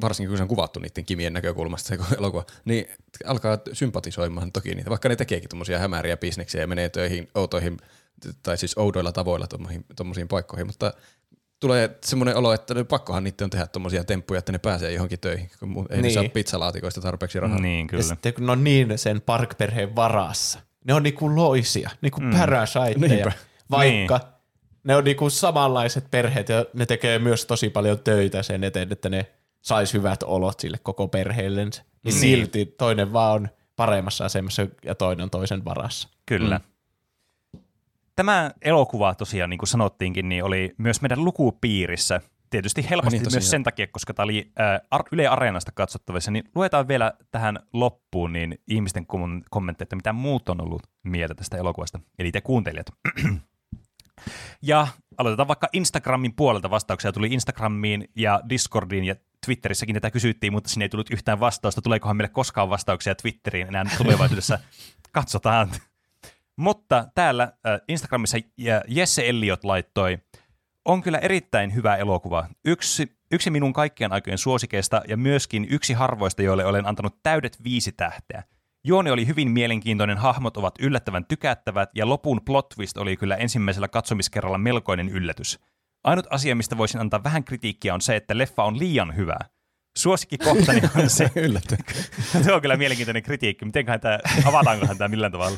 varsinkin kun se on kuvattu niiden Kimien näkökulmasta se elokuva, niin alkaa sympatisoimaan toki niitä, vaikka ne tekeekin tuommoisia hämäriä bisneksiä ja menee töihin outoihin tai siis oudoilla tavoilla tuommoisiin paikkoihin, mutta tulee semmoinen olo, että pakkohan niiden on tehdä tuommoisia temppuja, että ne pääsee johonkin töihin, kun ei niin, ne saa pizzalaatikoista tarpeeksi rahaa. Niin, kyllä. Ja sitten kun ne on niin sen Park-perheen varassa, ne on niinku loisia, niinku mm. parasiteja, vaikka niin, ne on niinku samanlaiset perheet ja ne tekee myös tosi paljon töitä sen eteen, että ne sais hyvät olot sille koko perheellensä. Niin, niin silti toinen vaan on paremmassa asemassa ja toinen on toisen varassa. Kyllä. Mm. Tämä elokuva tosiaan, niin kuin sanottiinkin, niin oli myös meidän lukupiirissä. Tietysti helposti niin, myös sen takia, koska tämä oli äh, Yle Areenasta katsottavissa, niin luetaan vielä tähän loppuun niin ihmisten kommentteja, että mitä muut on ollut mieltä tästä elokuvasta. Eli te kuuntelijat. Ja aloitetaan vaikka Instagramin puolelta, vastauksia tuli Instagramiin ja Discordiin ja Twitterissäkin tätä kysyttiin, mutta sinne ei tullut yhtään vastausta. Tuleekohan meille koskaan vastauksia Twitteriin enää tulevaisuudessa? Katsotaan. Mutta täällä Instagramissa Jesse Elliot laittoi, on kyllä erittäin hyvä elokuva. Yksi, yksi minun kaikkien aikojen suosikeista ja myöskin yksi harvoista, joille olen antanut täydet viisi tähteä. Juoni oli hyvin mielenkiintoinen, hahmot ovat yllättävän tykättävät ja lopun plot twist oli kyllä ensimmäisellä katsomiskerralla melkoinen yllätys. Ainut asia, mistä voisin antaa vähän kritiikkiä on se, että leffa on liian hyvä. Suosikkikohtani on se. Yllättäkö. Se on kyllä mielenkiintoinen kritiikki. Mitenköhän tämä, avataankohan tämä millään tavalla?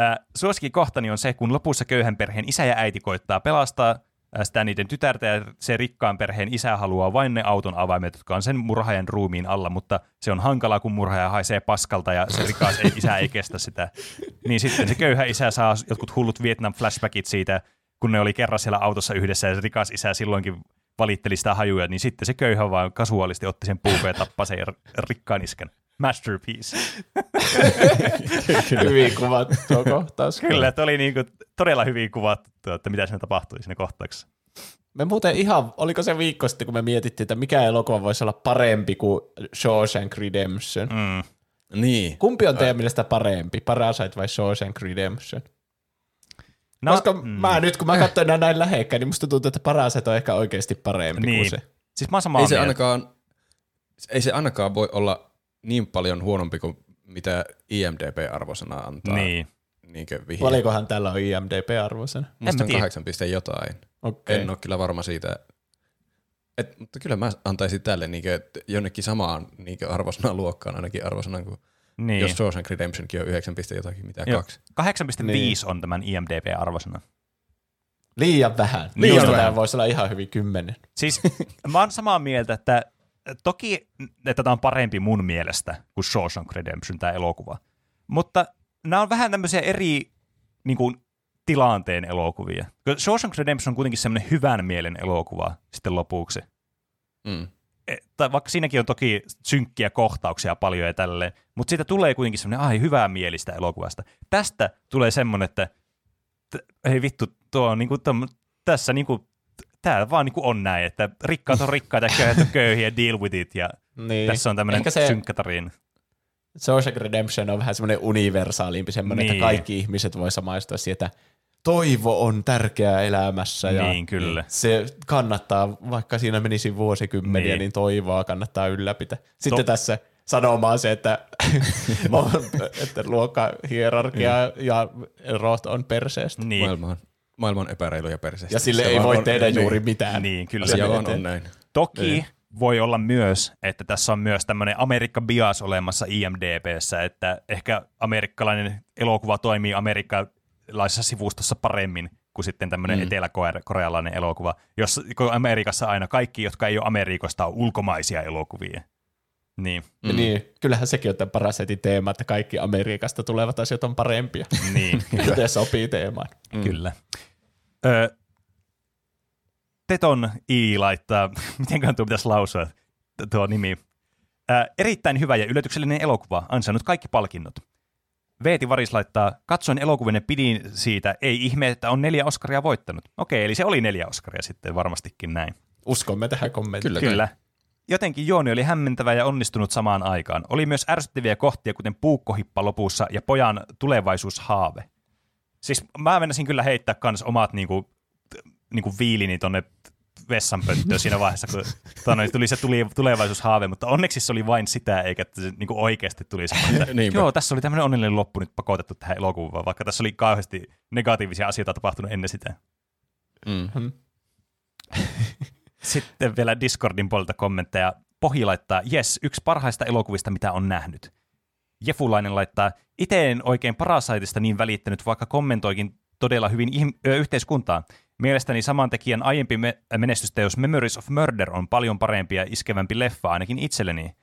Äh, suosikkikohtani on se, kun lopussa köyhän perheen isä ja äiti koittaa pelastaa sitä niiden tytärtä ja se rikkaan perheen isä haluaa vain ne auton avaimet, jotka on sen murhaajan ruumiin alla, mutta se on hankalaa, kun murhaaja haisee paskalta ja se rikas isä ei kestä sitä. Niin sitten se köyhä isä saa jotkut hullut Vietnam-flashbackit siitä, kun ne oli kerran siellä autossa yhdessä ja se rikas isä silloinkin valitteli sitä hajuja, niin sitten se köyhä vaan kasuaalisti otti sen puukon ja tappasi sen rikkaan iskän. Masterpiece. Hyvin kuvattu tuo kohtaus. Kyllä, tuo oli niinku todella hyvin kuvattu, että mitä siinä tapahtui siinä kohtauksessa. Me muuten ihan, oliko se viikko sitten, kun me mietittiin, että mikä elokuva voisi olla parempi kuin Shawshank Redemption. Mm. Niin. Kumpi on teidän mielestä parempi, Parasite vai Shawshank Redemption? No, koska mm. mä nyt, kun mä katsoin nämä näin lähekkäin, niin musta tuntuu, että Parasite on ehkä oikeasti parempi niin, kuin se. Siis mä oon samaa mieltä. Ei se ainakaan, ei se ainakaan voi olla niin paljon huonompi kuin mitä I M D B-arvosana antaa. Niin. Niinkö vihje. Paljonkohan tällä on I M D B-arvosana? Musta on kahdeksan piste jotain. Okay. En ole kyllä varma siitä. Et, mutta kyllä mä antaisin tälle niinkö jonnekin samaan niinkö arvosanan luokkaan ainakin arvosanan kuin niin, jos Shawshank Redemptionkin on yhdeksän piste jotakin, mitä kaksi. kahdeksan pilkku viisi niin, on tämän I M D B-arvosana. Liian vähän. Liian vähän. Voisi olla ihan hyvin kymmenen. Siis mä oon samaa mieltä, että toki, että tämä on parempi mun mielestä kuin Shawshank Redemption, tämä elokuva. Mutta nämä on vähän tämmöisiä eri niin kuin, tilanteen elokuvia. Shawshank Redemption on kuitenkin semmoinen hyvän mielen elokuva sitten lopuksi. Mm. Että vaikka siinäkin on toki synkkiä kohtauksia paljon ja tälleen, mutta siitä tulee kuitenkin semmoinen, ai, hyvää mielistä elokuvasta. Tästä tulee semmoinen, että hei vittu, tuo on niin kuin, tässä niin kuin, täällä vaan niin kuin on näin, että rikkaat on rikkaita, köyhät on köyhiä, deal with it, ja niin. Tässä on tämmöinen se... synkkä tarina. Shawshank Redemption on vähän semmoinen universaalimpi semmoinen, niin. Että kaikki ihmiset voi samaistua siihen, että toivo on tärkeää elämässä. Ja niin, kyllä. Se kannattaa, vaikka siinä menisi vuosikymmeniä, niin, niin toivoa kannattaa ylläpitää. Sitten to- tässä sanomaan se, että, että luokkahierarkia niin. Ja erot on perseestä. Niin. Maailma on, maailma on epäreilu ja perseestä. Ja sille se ei voi on, tehdä niin, juuri mitään. Niin, kyllä. Asia on, on näin. Toki... Niin. Voi olla myös, että tässä on myös tämmöinen Amerikka-bias olemassa I M D B:ssä, että ehkä amerikkalainen elokuva toimii amerikkalaisessa sivustossa paremmin kuin sitten tämmöinen mm. eteläkorealainen elokuva, jossa Amerikassa aina kaikki, jotka ei ole Amerikosta, on ulkomaisia elokuvia. Niin. Mm. Niin, kyllähän sekin on tämän Parasitin teema, että kaikki Amerikasta tulevat asiat on parempia. Niin. Joten sopii teemaan. Mm. Kyllä. Ö, Teton I laittaa, mitenköhän tuo pitäisi lausua, tuo nimi. Ää, erittäin hyvä ja yllätyksellinen elokuva, ansainnut kaikki palkinnot. Veeti Varis laittaa, katsoin elokuvan ja pidin siitä, ei ihme, että on neljä Oscaria voittanut. Okei, eli se oli neljä Oscaria sitten varmastikin näin. Uskomme tähän kommenttiin. Kyllä. Kyllä. Jotenkin juoni oli hämmentävä ja onnistunut samaan aikaan. Oli myös ärsyttäviä kohtia, kuten puukkohippa lopussa ja pojan tulevaisuushaave. Siis mä menisin kyllä heittää kans omat niinku... niinku viilini tonne vessanpönttöön siinä vaiheessa, kun tanoin, tuli se tuli, tulevaisuushaave, mutta onneksi se oli vain sitä, eikä että se niinku oikeasti tuli se. Joo, tässä oli tämmöinen onnellinen loppu nyt pakotettu tähän elokuvaan, vaikka tässä oli kauheasti negatiivisia asioita tapahtunut ennen sitä. Mm-hmm. Sitten vielä Discordin puolelta kommentteja. Pohi laittaa, jes, yksi parhaista elokuvista, mitä on nähnyt. Jefulainen laittaa, ite en oikein Parasiteista niin välittänyt, vaikka kommentoikin todella hyvin ihm- ö, yhteiskuntaan. Mielestäni saman tekijän aiempi me- menestysteos Memories of Murder on paljon parempi ja iskevämpi leffa ainakin itselleni.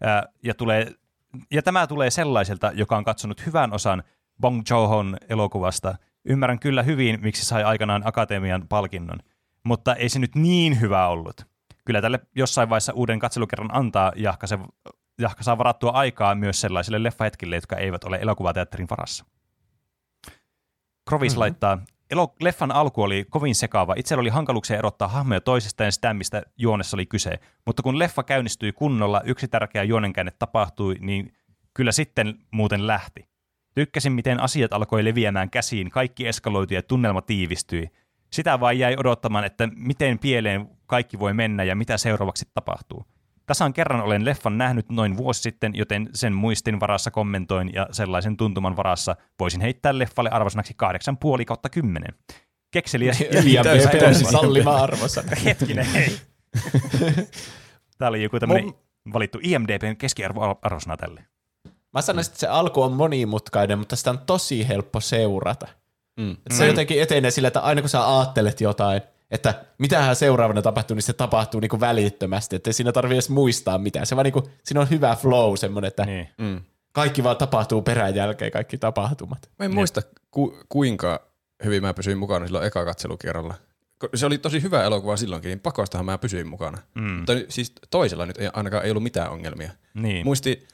Ää, ja, tulee, ja tämä tulee sellaiselta, joka on katsonut hyvän osan Bong Joon-hon elokuvasta. Ymmärrän kyllä hyvin, miksi sai aikanaan akatemian palkinnon, mutta ei se nyt niin hyvä ollut. Kyllä tälle jossain vaiheessa uuden katselukerran antaa, jahka, se, jahka saa varattua aikaa myös sellaisille leffahetkille, jotka eivät ole elokuvateatterin varassa. Krovis mm-hmm. laittaa... Elo- leffan alku oli kovin sekaava. Itsellä oli hankaluuksia erottaa hahmoja toisistaan sitä, mistä juonessa oli kyse. Mutta kun leffa käynnistyi kunnolla, yksi tärkeä juonenkäänne tapahtui, niin kyllä sitten muuten lähti. Tykkäsin, miten asiat alkoi leviämään käsiin, kaikki eskaloitui ja tunnelma tiivistyi. Sitä vain jäi odottamaan, että miten pieleen kaikki voi mennä ja mitä seuraavaksi tapahtuu. Tasan kerran olen leffan nähnyt noin vuosi sitten, joten sen muistin varassa kommentoin ja sellaisen tuntuman varassa voisin heittää leffalle arvosanaksi kahdeksan pilkku viisi kautta kymmenen. Kekseliäs ja sallima arvossa. Hetkinen, hei. Tää oli joku tämmöinen valittu I M D B:n keskiarvoarvosana tälle. Mä sanoisin, että se alku on monimutkainen, mutta sitä on tosi helppo seurata. Mm. Se mm. jotenkin etenee sillä, että aina kun sä aattelet jotain, että mitähän seuraavana tapahtuu, niin se tapahtuu niinku välittömästi, että siinä tarvitse edes muistaa mitään. Se vaan niinku, siinä on hyvä flow semmoinen, että niin. mm. kaikki vaan tapahtuu perään jälkeen, kaikki tapahtumat. Mä en niin. muista, ku, kuinka hyvin mä pysyin mukana silloin eka katselukierralla. Se oli tosi hyvä elokuva silloinkin, niin pakostahan mä pysyin mukana. Mm. Mutta siis toisella nyt ei, ainakaan ei ollut mitään ongelmia. Niin. Muisti,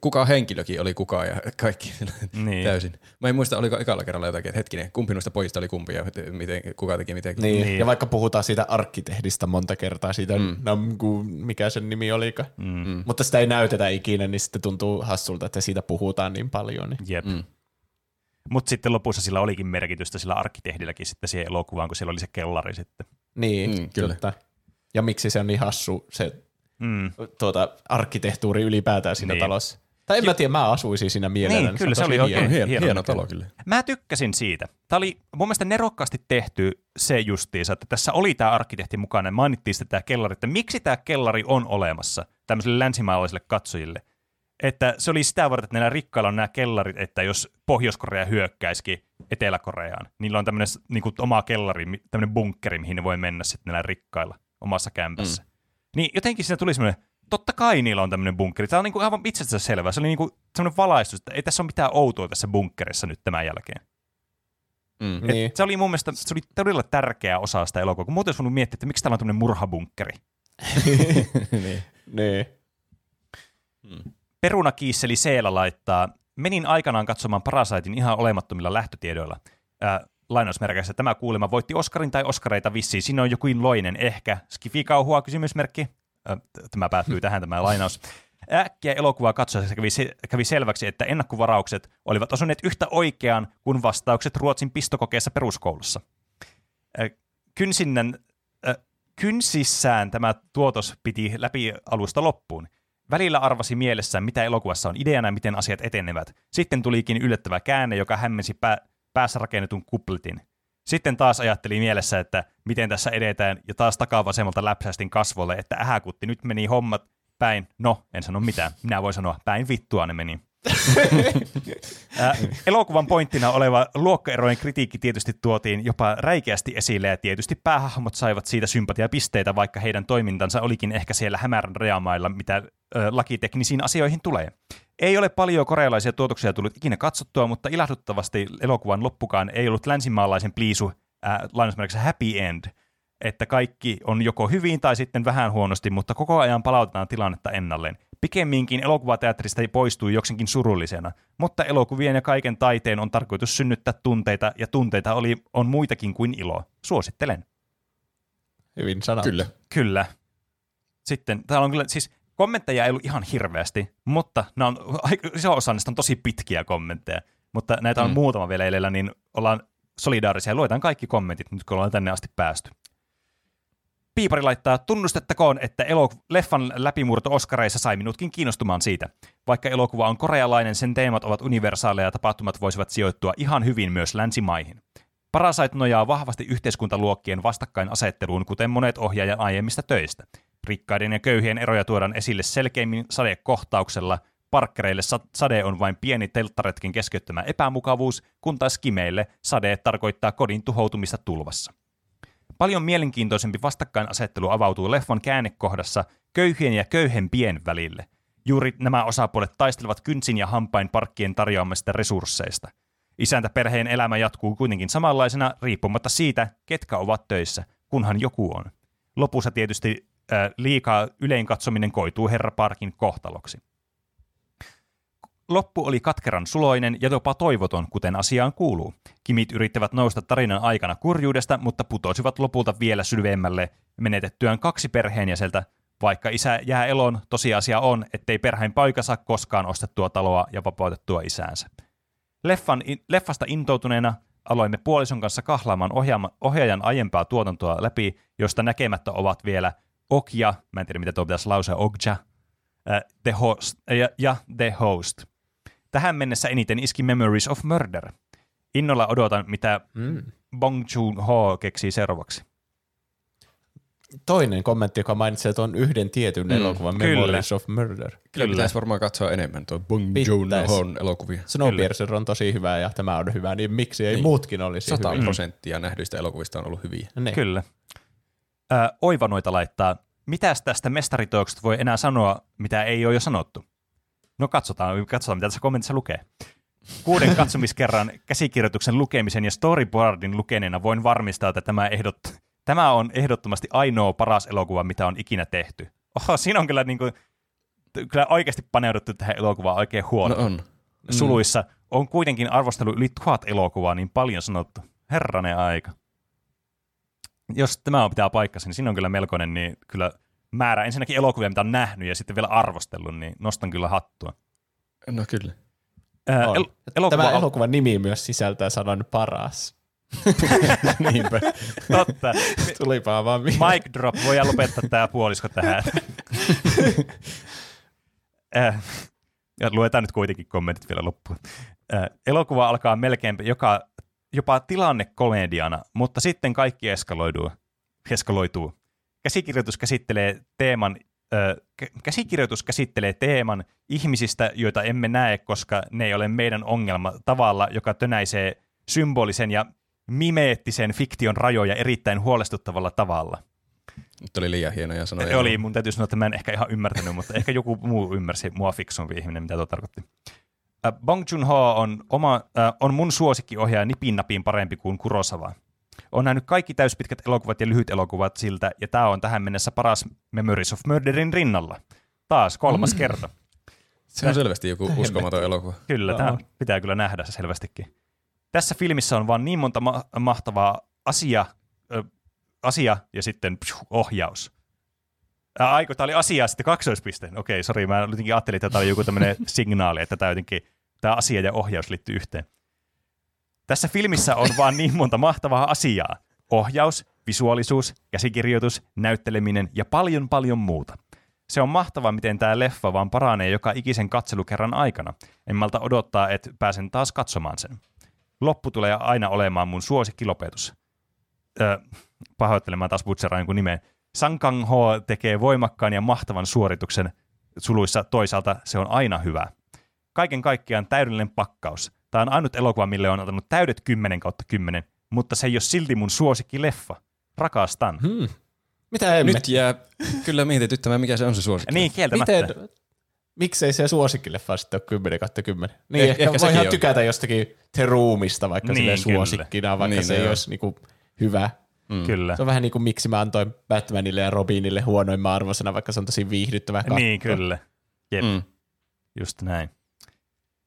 kuka henkilökin oli kuka ja kaikki niin. täysin. Mä en muista, oliko ekalla kerralla jotakin, että hetkinen, kumpi noista pojista oli kumpi ja miten, kuka teki mitenkin. Niin. Niin. Ja vaikka puhutaan siitä arkkitehdistä monta kertaa, siitä mm. namku, mikä sen nimi olikaan. Mm. Mutta sitä ei näytetä ikinä, niin sitten tuntuu hassulta, että siitä puhutaan niin paljon. Niin. Jep. Mm. Mutta sitten lopussa sillä olikin merkitystä sillä arkkitehdilläkin sitten siihen elokuvaan, kun siellä oli se kellari sitten. Niin, mm, kyllä. Totta. Ja miksi se on niin hassu se... Mm. Tuota, arkkitehtuuri ylipäätään siinä niin. talossa. Tai en mä tiedä, mä asuisin siinä mielellään. Niin, kyllä se, se oli hieno, hieno, hieno, hieno talo kyllä. Mä tykkäsin siitä. Tämä oli mun mielestä nerokkaasti tehty se justiinsa, että tässä oli tämä arkkitehti mukana ja mainittiin sitten tämä kellari, että miksi tämä kellari on olemassa tämmöisille länsimaalaisille katsojille. Että se oli sitä varten, että näillä rikkailla on nämä kellarit, että jos Pohjois-Korea hyökkäisikin Etelä-Koreaan, niillä on tämmöinen niin kuin oma kellari, tämmöinen bunkkeri, mihin ne voi mennä sitten näillä rikkailla omassa kämpässä. Mm. Niin jotenkin siinä tuli semmoinen, totta kai niillä on tämmöinen bunkkeri. Tämä on niinku aivan itsestään selvää. Se oli niinku semmoinen valaistus, että ei tässä ole mitään outoa tässä bunkkerissa nyt tämän jälkeen. Mm, niin. Se oli mun mielestä se oli todella tärkeä osa sitä elokuvaa, kun muuten olisi voinut miettiä, että miksi täällä on tämmöinen murhabunkkeri. niin. niin. Hmm. Perunakiisseli Seela laittaa, menin aikanaan katsomaan Parasiten ihan olemattomilla lähtötiedoilla. Äh, lainausmerkissä tämä kuulema voitti Oscarin tai Oscareita vissiin. Siinä on jokin loinen ehkä. Skifikauhua kysymysmerkki. Tämä päättyy tähän tämä lainaus. Äkkiä elokuvaa katsoessa kävi, se, kävi selväksi, että ennakkovaraukset olivat osuneet yhtä oikeaan kuin vastaukset Ruotsin pistokokeessa peruskoulussa. Äh, kynsinnän, äh, kynsissään tämä tuotos piti läpi alusta loppuun. Välillä arvasi mielessään, mitä elokuvassa on ideana ja miten asiat etenevät. Sitten tulikin yllättävä käänne, joka hämmensi pää- päässä rakennetun kupletin. Sitten taas ajatteli mielessä, että miten tässä edetään, ja taas takavasemmalta läpsästin kasvolle, että ähäkutti, nyt meni hommat päin. No, en sano mitään. Minä voin sanoa, päin vittua ne meni. äh, elokuvan pointtina oleva luokkaerojen kritiikki tietysti tuotiin jopa räikeästi esille, ja tietysti päähahmot saivat siitä sympatiapisteitä, vaikka heidän toimintansa olikin ehkä siellä hämärän rajamailla, mitä äh, lakiteknisiin asioihin tulee. Ei ole paljon korealaisia tuotoksia tullut ikinä katsottua, mutta ilahduttavasti elokuvan loppukaan ei ollut länsimaalaisen pliisu, äh, lainausmerkissä happy end, että kaikki on joko hyvin tai sitten vähän huonosti, mutta koko ajan palautetaan tilannetta ennalleen. Pikemminkin elokuvateatterista poistui jokseenkin surullisena, mutta elokuvien ja kaiken taiteen on tarkoitus synnyttää tunteita, ja tunteita oli, on muitakin kuin iloa. Suosittelen. Hyvin sanat. Kyllä. Kyllä. Sitten täällä on kyllä, siis kommentteja ei ollut ihan hirveästi, mutta nämä on, iso osa näistä on tosi pitkiä kommentteja, mutta näitä on mm. muutama vielä edellä, niin ollaan solidaarisia ja luetaan kaikki kommentit, nyt kun ollaan tänne asti päästy. Piipari laittaa, tunnustettakoon, että elok- leffan läpimurto Oscareissa sai minutkin kiinnostumaan siitä. Vaikka elokuva on korealainen, sen teemat ovat universaaleja ja tapahtumat voisivat sijoittua ihan hyvin myös länsimaihin. Parasite nojaa vahvasti yhteiskuntaluokkien vastakkainasetteluun, kuten monet ohjaajan aiemmista töistä. Rikkaiden ja köyhien eroja tuodaan esille selkeimmin sadekohtauksella. Parkkereille sade on vain pieni telttaretken keskeyttämä epämukavuus, kun taas kimeille sade tarkoittaa kodin tuhoutumista tulvassa. Paljon mielenkiintoisempi vastakkainasettelu avautuu leffan käännekohdassa köyhien ja köyhempien välille. Juuri nämä osapuolet taistelevat kynsin ja hampain parkkien tarjoamista resursseista. Isäntäperheen elämä jatkuu kuitenkin samanlaisena riippumatta siitä, ketkä ovat töissä, kunhan joku on. Lopussa tietysti äh, liikaa yleen katsominen koituu herra Parkin kohtaloksi. Loppu oli katkeran suloinen ja jopa toivoton, kuten asiaan kuuluu. Kimit yrittävät nousta tarinan aikana kurjuudesta, mutta putosivat lopulta vielä syvemmälle menetettyään kaksi perheenjäseltä. Vaikka isä jää eloon, tosiasia on, ettei perheen poika saa koskaan ostettua taloa ja vapautettua isäänsä. Leffan, leffasta intoutuneena aloimme puolison kanssa kahlaamaan ohjaama, ohjaajan aiempaa tuotantoa läpi, josta näkemättä ovat vielä Okja, mä en tiedä mitä tuo pitäisi lausua, Okja, uh, the host, ja, ja The Host. Tähän mennessä eniten iski Memories of Murder. Innolla odotan, mitä mm. Bong Joon-ho keksii seuraavaksi. Toinen kommentti, joka mainitsee tuon yhden tietyn mm. elokuvan, Memories Kyllä. of Murder. Kyllä, pitäisi varmaan katsoa enemmän tuo Bong Joon-hon elokuvia. Snowpiercer on tosi hyvä ja tämä on hyvä, niin miksi ei niin. muutkin olisi sata hyviä? sata prosenttia nähdyistä elokuvista on ollut hyviä. Ne. Kyllä. Ö, oivanoita laittaa. Mitäs tästä mestariteoksesta voi enää sanoa, mitä ei ole jo sanottu? No katsotaan, katsotaan, mitä tässä kommentissa lukee. Kuuden katsomiskerran käsikirjoituksen lukemisen ja storyboardin lukeneena voin varmistaa, että tämä, ehdot, tämä on ehdottomasti ainoa paras elokuva, mitä on ikinä tehty. Oho, siinä on kyllä, niin kuin, kyllä oikeasti paneuduttu tähän elokuvaan oikein huolella. No on. Suluissa mm. on kuitenkin arvostelu yli tuhat elokuvaa, niin paljon sanottu. Herranen aika. Jos tämä on pitää paikkansa, niin siinä on kyllä melkoinen, niin kyllä... määrä ensinnäkin elokuvia, mitä on nähnyt ja sitten vielä arvostellut, niin nostan kyllä hattua. No kyllä. Ää, el- elokuva Tämä al- elokuvan nimi myös sisältää sanan paras. Niinpä. Totta. Tulipa vaan mieleen. Mic drop. Voidaan lopettaa tämä puolisko tähän. äh, ja luetaan nyt kuitenkin kommentit vielä loppuun. Äh, elokuva alkaa melkein joka, jopa tilannekomediana, mutta sitten kaikki eskaloiduu. eskaloituu. Käsikirjoitus käsittelee teeman, äh, käsikirjoitus käsittelee teeman ihmisistä, joita emme näe, koska ne ei ole meidän ongelma tavalla, joka tönäisee symbolisen ja mimeettisen fiktion rajoja erittäin huolestuttavalla tavalla. Nyt oli liian hienoja sanoja. Oli, mun täytyy sanoa, että mä en ehkä ihan ymmärtänyt, mutta ehkä joku muu ymmärsi mua fiksumpi ihminen, mitä tuo tarkoitti. Äh, Bong Joon-ho on, oma, äh, on mun suosikkiohjaaja nipin napin parempi kuin Kurosawa. On nähnyt kaikki täyspitkät elokuvat ja lyhyt elokuvat siltä, ja tämä on tähän mennessä paras Memories of Murderin rinnalla. Taas kolmas mm. kerta. Se on selvästi joku uskomaton elokuva. Kyllä, tämä pitää kyllä nähdä se selvästikin. tässä filmissä on vaan niin monta ma- mahtavaa asiaa, äh, asia ja sitten pshu, ohjaus. Äh, Aiko, tämä oli asiaa sitten kaksoispisteen. Okei, sori, mä jotenkin ajattelin, että tämä oli joku tämmöinen signaali, että tämä, jotenkin, tämä asia ja ohjaus liittyy yhteen. Tässä filmissä on vaan niin monta mahtavaa asiaa. Ohjaus, visuaalisuus, käsikirjoitus, näytteleminen ja paljon paljon muuta. Se on mahtavaa, miten tämä leffa vaan paranee joka ikisen katselukerran aikana. En malta odottaa, että pääsen taas katsomaan sen. Loppu tulee aina olemaan mun suosikkilopetus. Öö, pahoittelemaan taas butseraan kuin nimeen. Sang Kang-ho tekee voimakkaan ja mahtavan suorituksen, suluissa toisaalta se on aina hyvä. Kaiken kaikkiaan täydellinen pakkaus. Tämä on ainut elokuva, mille on antanut täydet kymmenen kautta kymmenen, mutta se ei ole silti mun suosikkileffa. Rakastan. Hmm. Mitä emme? Nyt jää kyllä mietityttämään, mikä se on se suosikkileffa. Niin, kieltämättä. Miten, miksei se suosikkileffa sitten ole kymmenen kautta kymmenen? Niin, eh, ehkä, ehkä voi ihan on tykätä jostakin The Roomista, vaikka niin, silleen suosikkina, vaikka niin, se ei olisi niinku hyvä. Mm. Kyllä. Se on vähän niin kuin miksi mä antoin Batmanille ja Robinille huonoimman arvosana, vaikka se on tosi viihdyttävä katto. Niin, kyllä. Jep. Mm. Just näin.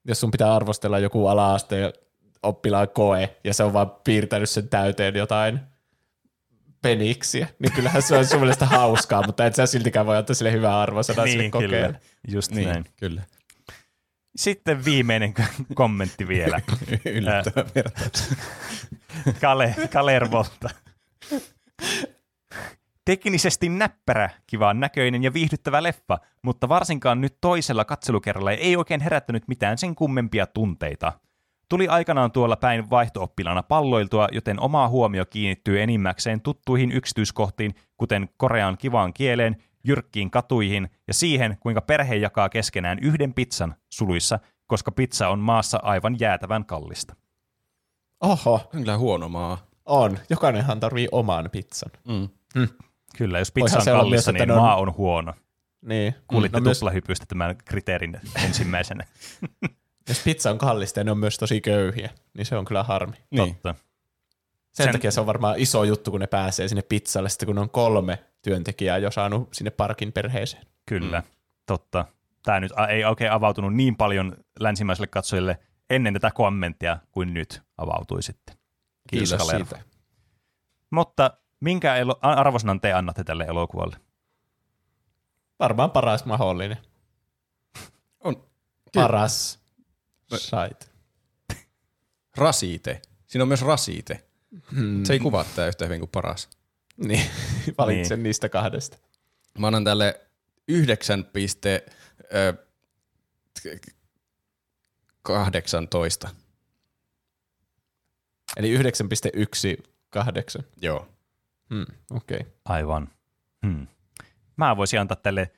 Jos sun pitää arvostella joku ala-asteen oppilaan koe, ja se on vaan piirtänyt sen täyteen jotain peniksiä, niin kyllähän se on sun mielestä hauskaa, mutta et sä siltikään voi ottaa sille hyvää arvosanaa niin, sille kokeelle. Kyllä. Just niin, näin. Kyllä. Sitten viimeinen kommentti vielä. Yllättävä vertaus. Kale, Kalervolta. Teknisesti näppärä, kivaan näköinen ja viihdyttävä leffa, mutta varsinkaan nyt toisella katselukerralla ei oikein herättänyt mitään sen kummempia tunteita. Tuli aikanaan tuolla päin vaihto-oppilana palloiltua, joten oma huomio kiinnittyy enimmäkseen tuttuihin yksityiskohtiin, kuten korean kivaan kieleen, jyrkkiin katuihin ja siihen, kuinka perhe jakaa keskenään yhden pizzan suluissa, koska pizza on maassa aivan jäätävän kallista. Oho, kyllä huono maa. On, jokainenhan tarvii oman pizzan. Mm. Mm. Kyllä, jos pizza on kallista, niin on maa on huono. Niin. Kuulitte no tuplahypystä myös tämän kriteerin ensimmäisenä. Jos pizza on kallista ja ne on myös tosi köyhiä, niin se on kyllä harmi. Niin. Totta. Sen, Sen takia se on varmaan iso juttu, kun ne pääsee sinne pizzalle, sitten kun on kolme työntekijää jo saanut sinne Parkin perheeseen. Kyllä, mm. totta. Tämä nyt ei oikein avautunut niin paljon länsimaisille katsojille ennen tätä kommenttia kuin nyt avautui sitten. Kiitos siitä. Mutta minkä elo- arvosanan te annatte tälle elokuvalle? Varmaan paras mahdollinen. On paras. Sait. Rasite. Siinä on myös rasite. Hmm. Se ei kuvaa tää yhtä hyvin kuin paras. Niin, valitsen niin. niistä kahdesta. Mä annan tälle yhdeksän piste kahdeksantoista. Eli yhdeksän piste yksi kahdeksan. Joo. Hmm. Okei. Okay. Aivan. Hmm. Mä voisin antaa tälle,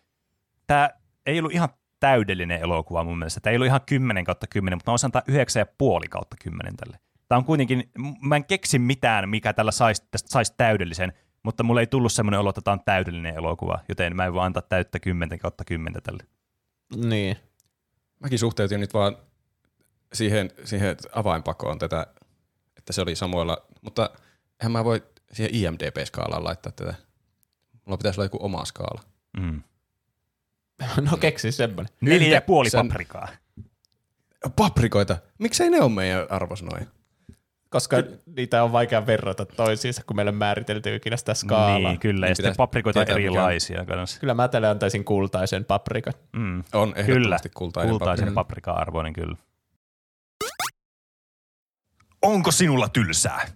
tää ei ollut ihan täydellinen elokuva mun mielestä. Tämä ei ollut ihan kymmenen kautta kymmenen, mutta mä voisin antaa yhdeksän pilkku viisi kautta kymmenen tälle. Tämä on kuitenkin, mä en keksi mitään, mikä tällä saisi sais täydellisen, mutta mulla ei tullut semmoinen olo, että tämä on täydellinen elokuva, joten mä en voi antaa täyttä kymmenen kautta kymmenen tälle. Niin. Mäkin suhteutin nyt vaan siihen, siihen avainpakoon tätä, että se oli samoilla, mutta eihän mä voi siihen I M D B-skaalaan laittaa tätä. Mulla pitäisi olla joku oma skaala. Mm. No keksi semmoinen. Neljä ja puoli paprikaa. Paprikoita? Miksei ne ole meidän arvosanoja? Koska Ky- niitä on vaikea verrata toisiinsa, kun meillä on määritelty ikinä sitä skaalaa. Niin, kyllä. Niin ja sitten paprikoita on erilaisia kanssa. Kyllä mä tälle antaisin kultaisen paprikan. Mm. On ehdottomasti kultainen, kultaisen paprikan arvoinen, kyllä. Onko sinulla tylsää?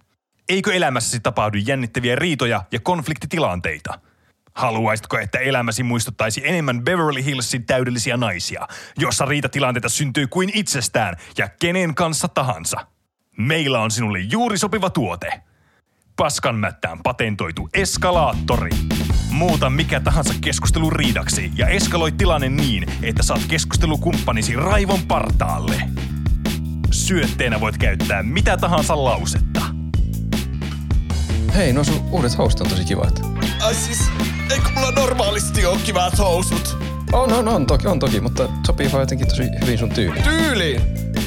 Eikö elämässäsi tapahdu jännittäviä riitoja ja konfliktitilanteita? Haluaisitko, että elämäsi muistuttaisi enemmän Beverly Hillsin täydellisiä naisia, jossa riitatilanteita syntyy kuin itsestään ja kenen kanssa tahansa? Meillä on sinulle juuri sopiva tuote. Paskanmättään patentoitu eskalaattori. Muuta mikä tahansa keskustelu riidaksi ja eskaloi tilanne niin, että saat keskustelukumppanisi raivon partaalle. Syötteenä voit käyttää mitä tahansa lausetta. Hei, no sun uudet host on tosi kivat. Ai siis, eikö mulla normaalisti oo kivät housut? On, on, on toki, on toki, mutta sopii vaan jotenkin tosi hyvin sun tyyliin. Tyyliin?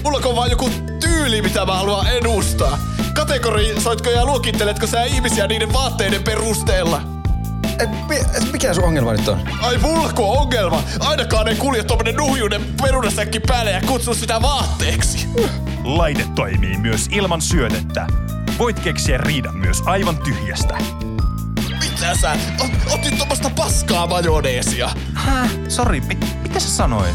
Mulla on vaan joku tyyli, mitä mä haluan edustaa. Kategorisoitko ja luokitteletko sä ihmisiä niiden vaatteiden perusteella? Et, et mikä sun ongelma nyt on? Ai mulko ongelma? Ainakaan ei kulje tommonen nuhjuinen perunassäkki päälle ja kutsu sitä vaatteeksi. Laite toimii myös ilman syötettä. Voit keksiä riidan myös aivan tyhjästä. Mitä sä? O- otin tommosta paskaa majoneesia. Häh? Sori, mit- mitä sä sanoit?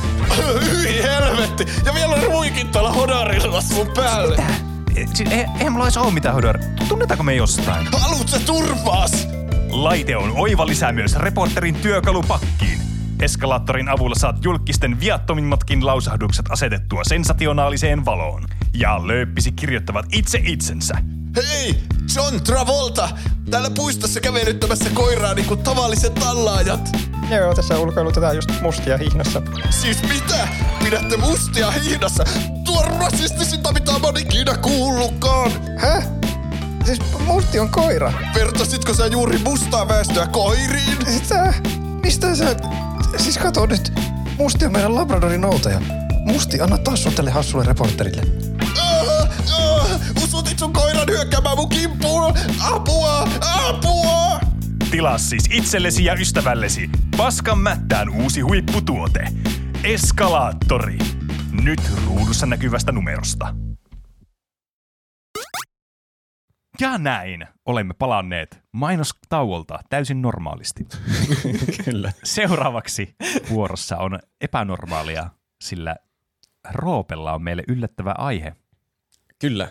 Hyi helvetti! Ja vielä ruikin tällä hodarilla sun päälle. Mitä? Siis e- eihän mulla ees oo mitään hodar. Tunnetaanko me jostain? Haluut sä turvaas? Laite on oiva lisää myös reporterin työkalupakkiin. Eskalaattorin avulla saat julkisten viattomimmatkin lausahdukset asetettua sensationaaliseen valoon. Ja lööppisi kirjoittavat itse itsensä. Hei! John Travolta! Täällä puistossa kävelyttämässä koiraa niinku tavalliset tallaajat. Joo, tässä ulkoilutetaan just mustia hihnassa. Siis mitä? Pidätte mustia hihnassa? Tuo on rasistisinta, mitä mä oon ikinä kuullutkaan. Häh? Siis musti on koira. Vertasitko sä juuri mustaa väestöä koiriin? Mitä? Mistä sä... Siis kato nyt. Musti on meidän Labradorin noutaja. Musti, anna tassu tälle hassulle reporterille. Äh, äh, usutit sun koiran hyökkäämään mun kimppuun. Apua! Apua! Tilaa siis itsellesi ja ystävällesi paskan mättään uusi huipputuote. Eskalaattori. Nyt ruudussa näkyvästä numerosta. Ja näin olemme palanneet mainostauolta täysin normaalisti. Kyllä. Seuraavaksi vuorossa on epänormaalia, sillä Roopella on meille yllättävä aihe. Kyllä.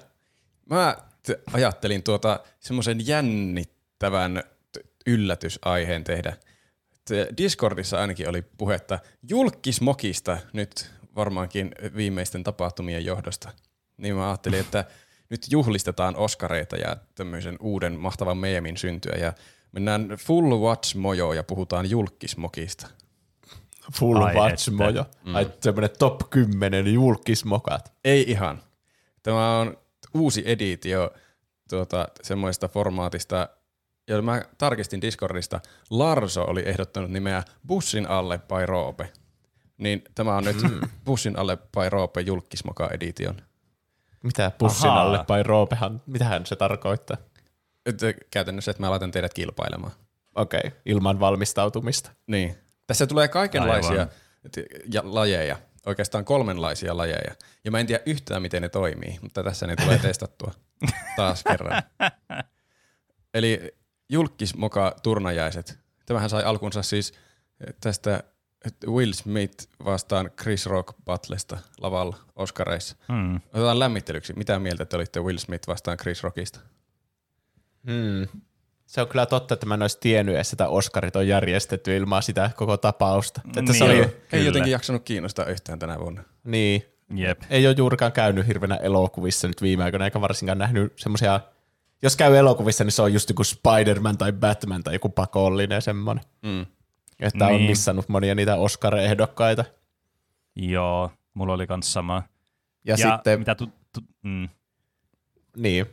Mä t- ajattelin tuota semmoisen jännittävän t- yllätysaiheen tehdä. T- Discordissa ainakin oli puhetta julkkismokista nyt varmaankin viimeisten tapahtumien johdosta. Niin mä ajattelin, että nyt juhlistetaan Oscareita ja tämmöisen uuden mahtavan meemin syntyä ja mennään full watch mojo ja puhutaan julkkismokista. Full Ai watch että. mojo? Mm. Ai semmoinen top kymmenen julkkismokat. Ei ihan. Tämä on uusi editio tuota, semmoista formaatista, jolla mä tarkistin Discordista. Larso oli ehdottanut nimeä Bussin alle by Roope. Niin tämä on nyt mm. Bussin alle by Roope julkkismoka edition. Mitä pussin Ahaa. alle vai Roopehan? Mitähän se tarkoittaa? Käytännössä, että mä laitan teidät kilpailemaan. Okei, okay. Ilman valmistautumista. Niin. Tässä tulee kaikenlaisia ja lajeja, oikeastaan kolmenlaisia lajeja. Ja mä en tiedä yhtään, miten ne toimii, mutta tässä ne tulee testattua taas kerran. Eli julkkismoka-turnajaiset. Tämähän sai alkunsa siis tästä Will Smith vastaan Chris Rock battlesta lavalla Oscareissa. Mm. Otetaan lämmittelyksi. Mitä mieltä te olitte Will Smith vastaan Chris Rockista? Mm. Se on kyllä totta, että mä en olisi tiennyt edes, että Oscarit on järjestetty ilman sitä koko tapausta. Että niin, se oli, ei jotenkin jaksanut kiinnostaa yhtään tänä vuonna. Niin. Jep. Ei ole juurikaan käynyt hirveänä elokuvissa nyt viime aikoina, eikä varsinkaan nähnyt semmoisia. Jos käy elokuvissa, niin se on just joku Spider-Man tai Batman tai joku pakollinen semmoinen. Mm. Että niin. On missannut monia niitä Oscar-ehdokkaita. Joo, mulla oli kans sama. Ja, ja sitten... Mitä tu, tu, mm. Niin.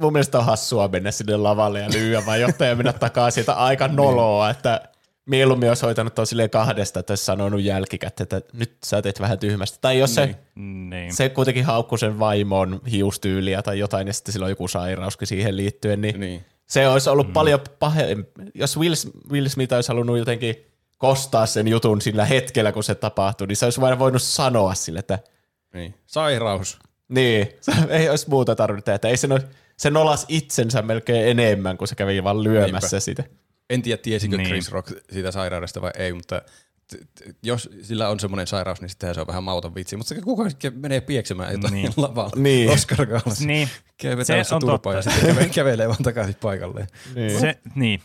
Mun mielestä on hassua mennä sinne lavalle ja lyöä vaan johtaja ja mennä takaa sieltä aika noloa, että mieluummin olisi hoitanut tuon silleen kahdesta, että olisi sanonut jälkikäteen, että nyt sä teet vähän tyhmästä. Tai jos se, niin. se kuitenkin haukkuu sen vaimon hiustyyliä tai jotain ja sitten sillä on joku sairauskin siihen liittyen, niin... niin. Se olisi ollut mm. paljon pahempi, jos Will, Will Smith olisi halunnut jotenkin kostaa sen jutun sillä hetkellä, kun se tapahtui, niin se olisi vain voinut sanoa sille, että... Niin. Sairaus. Niin, ei olisi muuta tarvinnut tehdä. Ei sen olisi, se nolasi itsensä melkein enemmän, kun se kävi vaan lyömässä Eipä. sitä. En tiedä, tiesikö niin. Chris Rock siitä sairaudesta vai ei, mutta t- t- jos sillä on semmoinen sairaus, niin sittenhän se on vähän mauton vitsi. Mutta kukaan menee pieksemään jotain niin. lavalla niin. Oscar-gaalassa. Niin. Käy se on totta. Ja sitten kävelee vaan takaisin paikalleen. Niin. Se, niin.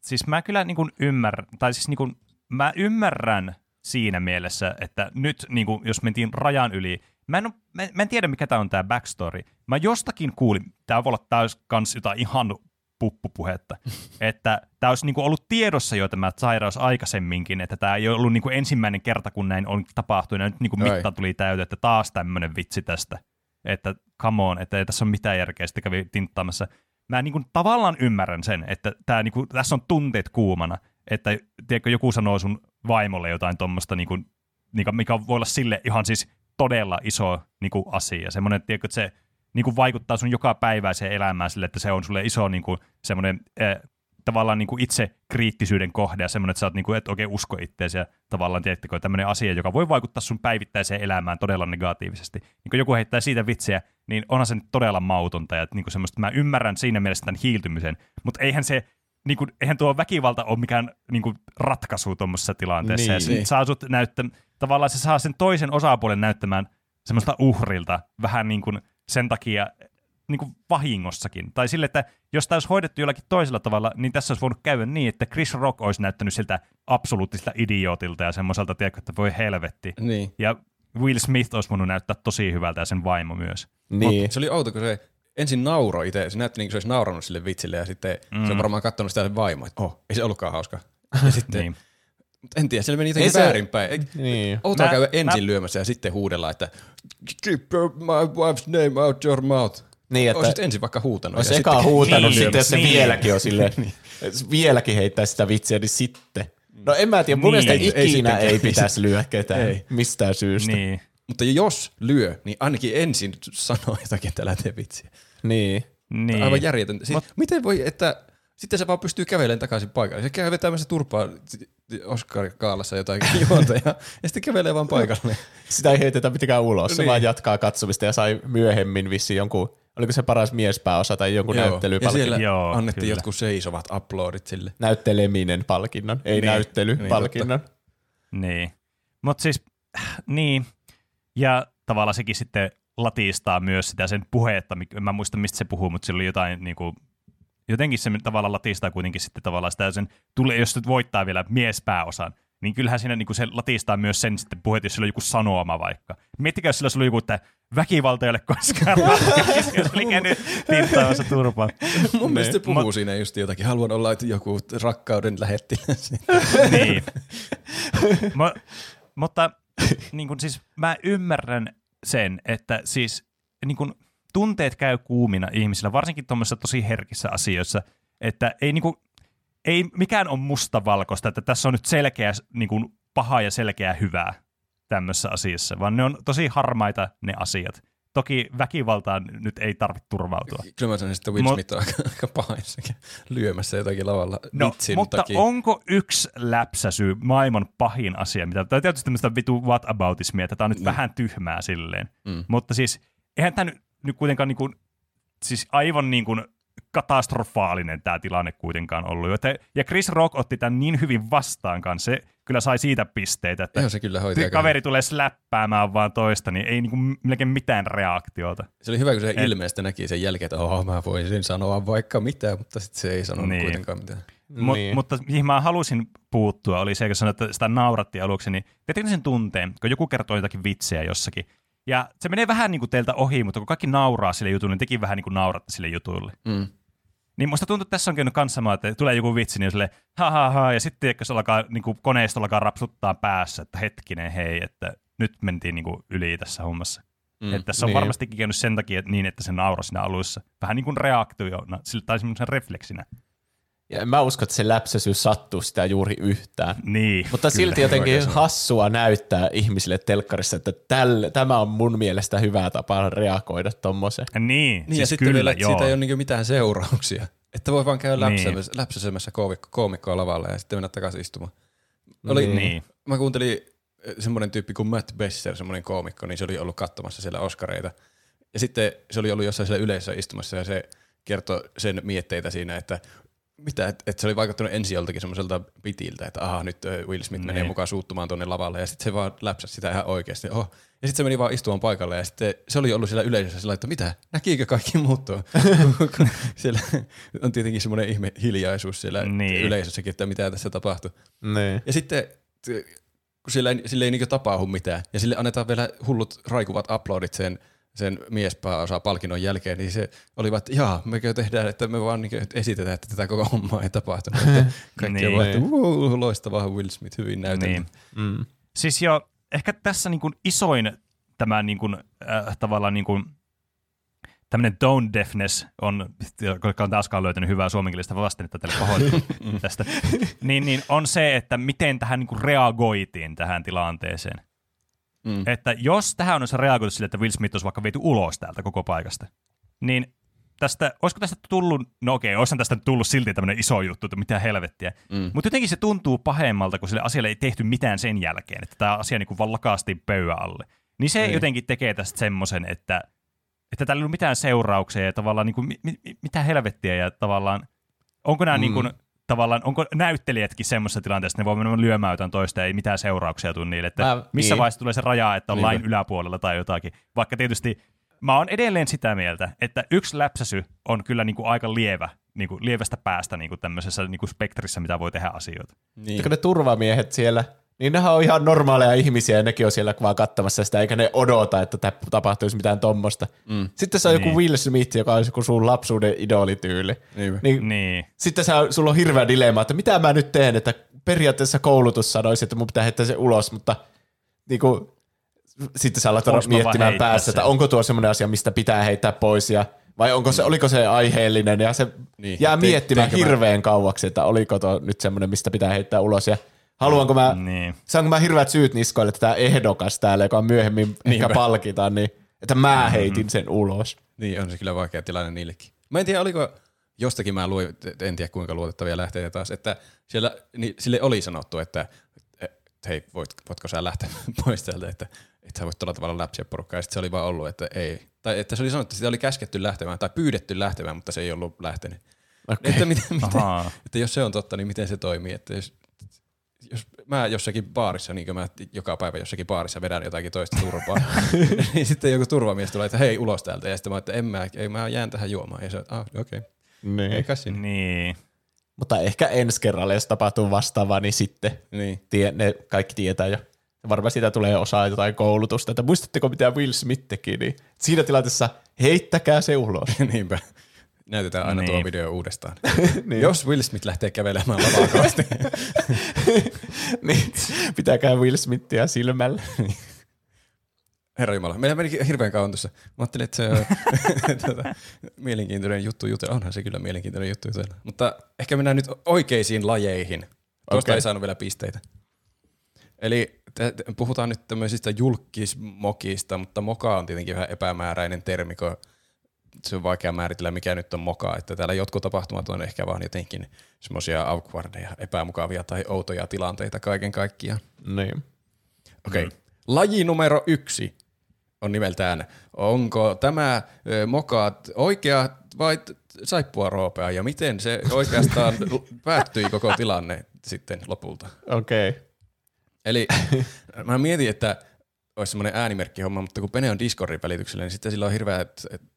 Siis mä kyllä niin kuin ymmärrän, tai siis niin kuin, mä ymmärrän siinä mielessä, että nyt niin kuin, jos mentiin rajan yli, mä en, ole, mä, mä en tiedä mikä tää on tää backstory. Mä jostakin kuulin, tää voi olla täys kans jotain ihan puppupuhetta, että tää olisi niin kuin ollut tiedossa jo tämä sairaus aikaisemminkin, että tää ei ollut niin kuin ensimmäinen kerta, kun näin on tapahtunut, ja nyt niin kuin mitta tuli täytä, että taas tämmönen vitsi tästä. Että come on, että ei tässä ole mitään järkeä, sitten kävi tinttaamassa. Mä niin kuin tavallaan ymmärrän sen, että tää niin kuin, tässä on tunteet kuumana, että tiedätkö, joku sanoo sun vaimolle jotain tuommoista, niin kuin, mikä voi olla sille ihan siis todella iso niin kuin asia. Semmoinen, tiedätkö, että se niin kuin vaikuttaa sun joka päiväiseen elämään sille, että se on sulle iso niin kuin, semmoinen eh, tavallaan niin kuin itse kriittisyyden kohde ja semmoinen, että sä oot niin kuin, et oikein usko itteesi ja tavallaan tiedättekö, tämmöinen asia, joka voi vaikuttaa sun päivittäiseen elämään todella negatiivisesti. Niin kun joku heittää siitä vitsiä, niin onhan se nyt todella mautonta ja niin kuin semmoista, mä ymmärrän siinä mielessä tämän hiiltymisen, mutta eihän se niin kuin, eihän tuo väkivalta ole mikään niin kuin ratkaisu tuommoisessa tilanteessa. Niin, ja niin. Saa sut näyttä, tavallaan se saa sen toisen osapuolen näyttämään semmoista uhrilta vähän niin kuin sen takia niin kuin vahingossakin. Tai sille, että jos tämä olisi hoidettu jollakin toisella tavalla, niin tässä olisi voinut käydä niin, että Chris Rock olisi näyttänyt siltä absoluuttisilta idiootilta ja semmoiselta, tiedätkö, että voi helvetti. Niin. Ja Will Smith olisi voinut näyttää tosi hyvältä ja sen vaimo myös. Niin. Mut, se oli outo, kun se ensin nauroi itse. Se näytti niin kuin se olisi naurannut sille vitsille ja sitten mm. se on varmaan katsonut sitä sen vaimoa, että oh, ei se ollutkaan hauska. Ja sitten, niin. En tiedä, siellä meni jotenkin väärinpäin. Niin. Outoa käydä ensin mä... lyömässä ja sitten huudella, että keep my wife's name out your mouth. Niin, että olisit ensin vaikka huutanut. Olisi ekaan huutanut, niin, sitten niin, se niin. vieläkin on silleen, niin. vieläkin heittää sitä vitsiä, niin sitten. No en mä tiedä, mun niin, mielestä ei, ikinä ei, ei pitäisi lyö ketään, ei. Mistään syystä. Niin. Mutta jos lyö, niin ainakin ensin sanoo jotakin, että älä tee vitsiä. Niin. niin. Aivan järjetön. Siis, Mut, miten voi, että sitten se vaan pystyy kävelemään takaisin paikalle. Se käy vetämässä turpaa Oscar-kaalassa jotain juonta ja, ja sitten kävelee vaan paikalle. Sitä ei heitetä mitenkään ulos, se niin. vaan jatkaa katsomista ja sai myöhemmin vissiin jonkun... Oliko se paras miespääosa tai jonkun näyttelypalkinnon? Ja siellä Joo, annettiin kyllä. jotkut seisovat uploadit sille. Näytteleminen palkinnon, ei niin, näyttelypalkinnon. Niin, niin. mutta siis, niin, ja tavallaan sekin sitten latistaa myös sitä sen puhetta. En mä muista, mistä se puhuu, mutta sillä oli jotain niin kuin, jotenkin se tavallaan latistaa kuitenkin sitten tavallaan sitä sen, tule, jos nyt voittaa vielä miespääosan, niin kyllähän siinä niin kuin se latistaa myös sen sitten puhet, jos sillä on joku sanoma vaikka. Miettikää, jos sillä on joku, että väkivalta ei ole koskaan ratkaisu, jos oli käynyt tintaamassa turpaa. Mun mielestä se puhuu Ma- siinä just jotakin. Haluan olla joku rakkauden lähettiläs. Niin. Ma- mutta niin kun siis mä ymmärrän sen, että siis niin kun tunteet käy kuumina ihmisillä, varsinkin tuommoisissa tosi herkissä asioissa, että ei niin kuin ei mikään on mustavalkoista, että tässä on nyt selkeä niin kuin paha ja selkeä hyvää tämmöisessä asiassa, vaan ne on tosi harmaita ne asiat. Toki väkivaltaan nyt ei tarvitse turvautua. Kyllä mä sanoin, että Will Smith on aika, aika pahaissakin lyömässä jotakin lavalla no, vitsin mutta takia. Mutta onko yksi läpsäsy maailman pahin asia? Mitä, tai tietysti tämmöistä vitu whataboutismia, että tämä on nyt mm. vähän tyhmää silleen. Mm. Mutta siis eihän tämä nyt, nyt kuitenkaan niin kuin, siis aivan niin kuin katastrofaalinen tämä tilanne kuitenkaan ollut. Ja Chris Rock otti tämän niin hyvin vastaan kanssa. Se kyllä sai siitä pisteitä, että se kyllä kaveri kahden. tulee släppäämään vaan toista, niin ei niinku melkein mitään reaktiota. Se oli hyvä, kun se Et... ilmeisesti näki sen jälkeen, että oho, mä voisin sanoa vaikka mitään, mutta sitten se ei sanonut niin. kuitenkaan mitään. Mu- niin. Mutta mihin mä halusin puuttua, oli se, kun sanoin, että sitä nauratti aluksi, niin teettekö sen tunteen, kun joku kertoo jotakin vitsejä jossakin, ja se menee vähän niin kuin teiltä ohi, mutta kun kaikki nauraa sille jutulle, niin tekin vähän niin kuin nauratte sille jutulle. Mm. Niin musta tuntuu, että tässä on käynyt kanssa, että tulee joku vitsi, niin on silleen, ha, ha, ha, ja sitten jos alkaa, niin kuin koneisto alkaa rapsuttaa päässä, että hetkinen, hei, että nyt mentiin niin kuin yli tässä hommassa. Mm, että tässä on niin. varmastikin käynyt sen takia, että niin, että se nauraa siinä alussa. Vähän niin kuin reaktiona, tai semmoisen refleksinä. Ja mä uskon, että se läpsäisyys sattuu sitä juuri yhtään. Niin, mutta silti jotenkin hassua näyttää ihmisille telkkarissa, että tälle, tämä on mun mielestä hyvä tapa reagoida tommoseen. Niin, niin siis ja sitten kyllä, joo. Siitä ei ole niin mitään seurauksia. Että voi vaan käydä niin. läpsäisemässä koomikkoa lavalla ja sitten mennä takaisin istumaan. Oli, niin. Mä kuuntelin semmoinen tyyppi kuin Matt Besser, semmoinen koomikko, niin se oli ollut katsomassa siellä Oscareita. Ja sitten se oli ollut jossain siellä yleisössä istumassa ja se kertoi sen mietteitä siinä, että mitä, että et se oli vaikuttanut ensin joltakin semmoiselta pitiltä, että aha, nyt Will Smith menee mukaan suuttumaan tuonne lavalle, ja sitten se vaan läpsäsi sitä ihan oikeasti. Oh. Ja sitten se meni vaan istumaan paikalle, ja sitten se oli ollut siellä yleisössä sillä, että mitä, näkiikö kaikki muuttua? Siellä on tietenkin semmoinen ihme hiljaisuus siellä niin. yleisössäkin, että mitä tässä tapahtui. Niin. Ja sitten, kun sillä ei, sillä ei niin tapahdu mitään, ja sille annetaan vielä hullut raikuvat uploadit sen, sen miespääosa palkinnon jälkeen, niin se oli vaan, että jaa, mekö tehdään, että me vaan niin esitetään, että tätä koko hommaa ei tapahtunut. Kaikki on vaan, että uu, loistavaa Will Smith, hyvin näytetty. Niin. Mm. Siis joo, ehkä tässä niin kuin isoin tämä niin kuin, äh, tavallaan niin kuin, tämmöinen tone deafness on, joka on taaskaan löytänyt hyvää suomenkielistä vastennetta tälle pahoitella tästä, niin, niin on se, että miten tähän niin kuin reagoitiin tähän tilanteeseen. Mm. Että jos tähän on reagoitu sille, että Will Smith olisi vaikka viety ulos täältä koko paikasta, niin tästä, olisiko tästä tullut, no okei, olisiko tästä tullut silti tämmöinen iso juttu, että mitä helvettiä. Mm. Mutta jotenkin se tuntuu pahemmalta, kun sille asialle ei tehty mitään sen jälkeen, että tämä asia niin kuin vaan lakaasti pöydän alle. Niin se ei. jotenkin tekee tästä semmoisen, että, että täällä ei ollut mitään seurauksia ja tavallaan niin kuin, mi, mi, mitä helvettiä ja tavallaan, onko nämä mm. niin kuin, tavallaan, onko näyttelijätkin semmoisessa tilanteessa, että ne voi mennä lyömään jotain toista, ei mitään seurauksia tule niille, että mä, missä niin. vaiheessa tulee se raja, että on niin. lain yläpuolella tai jotakin. Vaikka tietysti mä oon edelleen sitä mieltä, että yksi läpsäsy on kyllä niinku aika lievä, niinku lievästä päästä niinku tämmöisessä niinku spektrissä, mitä voi tehdä asioita. Niin. Ne turvamiehet siellä, niin nehän on ihan normaaleja ihmisiä ja nekin on siellä vaan katsomassa sitä, eikä ne odota, että tapahtuisi mitään tommosta. Mm. Sitten se on niin. joku Will Smith, joka on joku sun lapsuuden idolityyli. Niin. Niin. Niin. Sitten sä, sulla on hirveä dilemma, että mitä mä nyt teen, että periaatteessa koulutus sanoisi, että mun pitää heittää se ulos, mutta niinku... Sitten sä alat miettimään päässä, sen. Että onko tuo semmoinen asia, mistä pitää heittää pois, ja, vai onko se, oliko se aiheellinen, ja se niin, jää te, miettimään hirveän mä... kauaksi, että oliko tuo nyt semmoinen, mistä pitää heittää ulos, ja haluanko mä, niin. saanko mä hirveät syyt niskoille, että tämä ehdokas täällä, joka myöhemmin niin ehkä mä... palkitaan, niin että mä heitin mm-hmm. sen ulos. Niin, on se kyllä vaikea tilanne niillekin. Mä en tiedä, oliko jostakin, mä luin, en tiedä kuinka luotettavia lähteitä taas, että siellä, niin, sille oli sanottu, että hei, voit, voitko sä lähteä pois täältä, että et sä voit tuolla tavalla läpsiä porukkaa, ja sit se oli vaan ollut, että ei. Tai että se oli sanottu, että sitä oli käsketty lähtemään tai pyydetty lähtemään, mutta se ei ollut lähtenyt. Okay. Että, miten, miten, että jos se on totta, niin miten se toimii? Että jos, jos mä jossakin baarissa, niin kuin mä joka päivä jossakin baarissa vedän jotakin toista turpaa, niin sitten joku turvamies tulee, että hei, ulos täältä, ja sitten mä että en mä, ei, mä jään tähän juomaan, ja se on, ah, okei. Okay. Niin. Eikä sinne. Niin. Mutta ehkä ensi kerralla, jos tapahtuu vastaavaa, niin sitten niin. Tie, ne kaikki tietää jo. Varmaan siitä tulee osaa jotain koulutusta. Että muistatteko, mitä Will Smith teki? Niin siinä tilanteessa heittäkää se ulos. Niinpä. Näytetään aina niin. tuo video uudestaan. niin. Jos Will Smith lähtee kävelemään lavaa kohti. niin. Pitäkää Will Smithia silmällä. Herra Jumala, meillä menikin hirveän kauan tuossa. Mä ajattelin, että se on tuota, mielenkiintoinen juttu jutella. Onhan se kyllä mielenkiintoinen juttu jutella. Mutta ehkä mennään nyt oikeisiin lajeihin. Tuosta okay. ei saanut vielä pisteitä. Eli te, te, puhutaan nyt tämmöisistä julkkismokista, mutta moka on tietenkin vähän epämääräinen termi, kun se on vaikea määritellä, mikä nyt on moka. Että täällä jotkut tapahtumat on ehkä vaan jotenkin semmoisia awkwardeja, epämukavia tai outoja tilanteita kaiken kaikkiaan. Niin. Okei. Okay. Mm. Laji numero yksi on nimeltään, onko tämä moka oikea vai saippua roopea ja miten se oikeastaan päättyi koko tilanne sitten lopulta. Okei. Okay. Eli mä mietin, että olisi semmoinen äänimerkkihomma, mutta kun Pene on Discordin välityksellä, niin sitten sillä on hirveä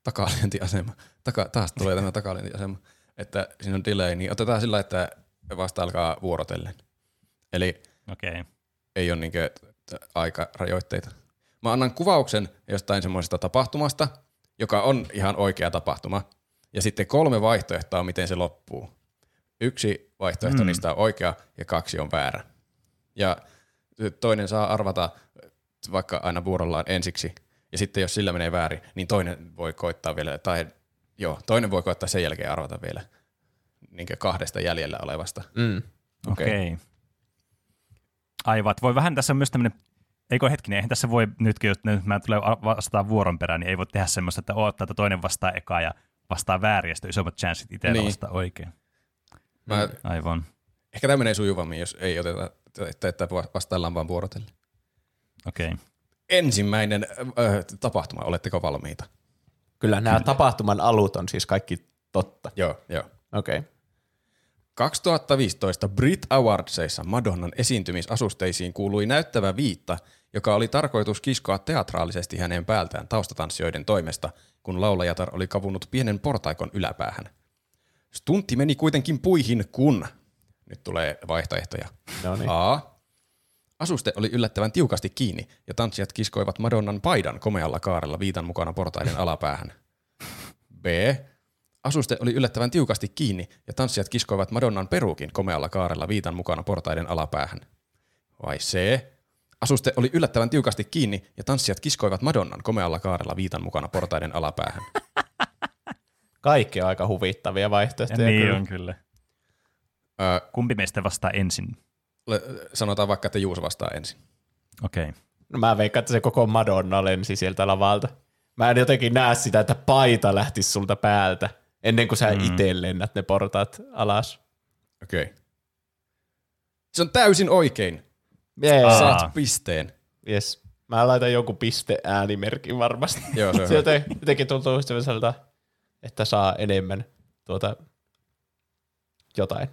takalientiasema. Taka, taas tulee tämä takalientiasema, että siinä on delay, niin otetaan sillä, että vasta alkaa vuorotellen. Eli okay. ei ole niinkö aikarajoitteita. Mä annan kuvauksen jostain semmoisesta tapahtumasta, joka on ihan oikea tapahtuma, ja sitten kolme vaihtoehtoa, miten se loppuu. Yksi vaihtoehto mm. niistä on oikea, ja kaksi on väärä. Ja toinen saa arvata vaikka aina vuorollaan ensiksi, ja sitten jos sillä menee väärin, niin toinen voi koittaa vielä, tai joo, toinen voi koittaa sen jälkeen arvata vielä niinkö kahdesta jäljellä olevasta. Mm. Okei. Okay. Okay. Aivan. Voi vähän tässä myös tämmöinen, eikö hetkinen, eihän tässä voi nytkin, jos nyt mä tulen vastaan vuoron perään, niin ei voi tehdä semmoista, että odottaa, että toinen vastaa ekaa ja vastaa väärin, ja sitten isommat chanssit itsellä niin. vastaa oikein. Mä, Aivan. Ehkä tämä menee sujuvammin, jos ei oteta, että, että vastaillaan vaan vuorotellen. Okei. Okay. Ensimmäinen äh, tapahtuma, oletteko valmiita? Kyllä, nämä Kyllä. tapahtuman alut on siis kaikki totta. Joo, joo. Okei. Okay. kaksituhattaviisitoista Brit Awardseissa Madonnan esiintymisasusteisiin kuului näyttävä viitta, joka oli tarkoitus kiskoa teatraalisesti hänen päältään taustatanssijoiden toimesta, kun laulajatar oli kavunut pienen portaikon yläpäähän. Stuntti meni kuitenkin puihin, kun... Nyt tulee vaihtoehtoja. Noniin. A. Asuste oli yllättävän tiukasti kiinni, ja tanssijat kiskoivat Madonnan paidan komealla kaarella viitan mukana portaiden alapäähän. B. Asuste oli yllättävän tiukasti kiinni, ja tanssijat kiskoivat Madonnan peruukin komealla kaarella viitan mukana portaiden alapäähän. Vai C. Asuste oli yllättävän tiukasti kiinni, ja tanssijat kiskoivat Madonnan komealla kaarella viitan mukana portaiden alapäähän. Kaikki on aika huvittavia vaihtoehtoja. Niin kyllä. on kyllä. Ö, Kumpi meistä vastaa ensin? Sanotaan vaikka, että Juuso vastaa ensin. Okei. Okay. No mä veikkaan, että se koko Madonna lensi sieltä lavalta. Mä en jotenkin näe sitä, että paita lähtisi sulta päältä, ennen kuin sä mm. itse lennät ne portaat alas. Okei. Okay. Se on täysin oikein. Yeah. Saat pisteen. Yes. Mä laitan joku piste-äänimerkin varmasti. Joo, se on. Se joten, jotenkin tuntuu ystävältä, että saa enemmän tuota jotain.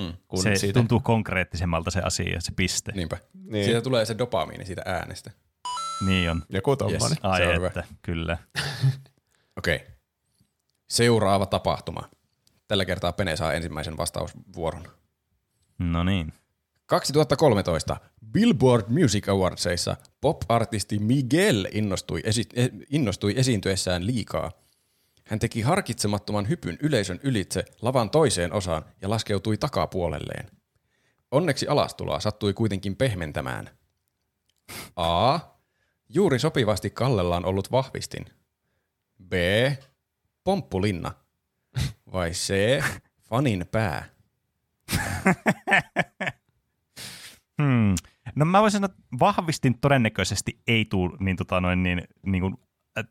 Mm. Kun se siitä tuntuu konkreettisemmalta se asia, se piste. Niinpä. Niin. Siitä tulee se dopamiini siitä äänestä. Niin on. Joku tommoinen. Yes. Ai se on että, hyvä. Kyllä. Okei. Okay. Seuraava tapahtuma. Tällä kertaa Pene saa ensimmäisen vastausvuoron. No niin. kaksituhattakolmetoista Billboard Music Awardsissa pop-artisti Miguel innostui, esi- innostui esiintyessään liikaa. Hän teki harkitsemattoman hypyn yleisön ylitse lavan toiseen osaan ja laskeutui takapuolelleen. Onneksi alastuloa sattui kuitenkin pehmentämään. A. Juuri sopivasti kallellaan ollut vahvistin. B. Pomppulinna. Vai C. Fanin pää. Hmm. No mä voisin sanoa, että vahvistin todennäköisesti ei tule niin, tota, noin, niin, niin kuin,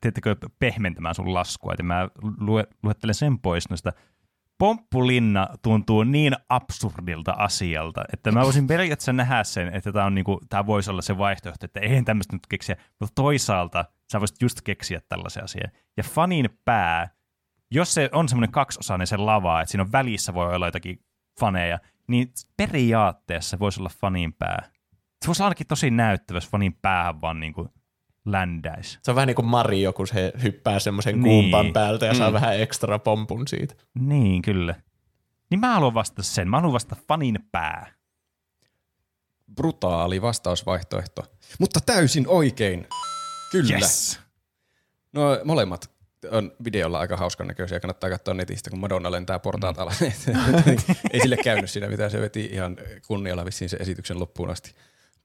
tiettäkö, pehmentämään sun laskua. Et mä lue, luettelen sen pois noista. Pomppulinna tuntuu niin absurdilta asialta, että mä voisin periaatteessa nähdä sen, että tämä niin voisi olla se vaihtoehto, että eihän tämmöistä nyt keksiä, mutta toisaalta sä voisit just keksiä tällaisia asioita. Ja fanin pää, jos se on semmoinen kaksiosainen se lava, että siinä on välissä voi olla jotakin faneja, niin periaatteessa voisi olla fanin pää. Se voisi olla ainakin tosi näyttävä, jos fanin päähän vaan niin kuin ländäisi. Se on vähän niin kuin Mario, kun se hyppää semmoisen niin. kumpan päältä ja mm. saa vähän ekstra pompun siitä. Niin, kyllä. Niin mä haluan vastata sen. Mä haluan vastata fanin pää. Brutaali vastausvaihtoehto. Mutta täysin oikein. Kyllä. Yes. No molemmat on videolla aika hauskan näköisiä. Kannattaa katsoa netistä, kun Madonna lentää portaat mm. alas. Ei sille käynyt siinä mitään. Se veti ihan kunnialla vissiin sen esityksen loppuun asti.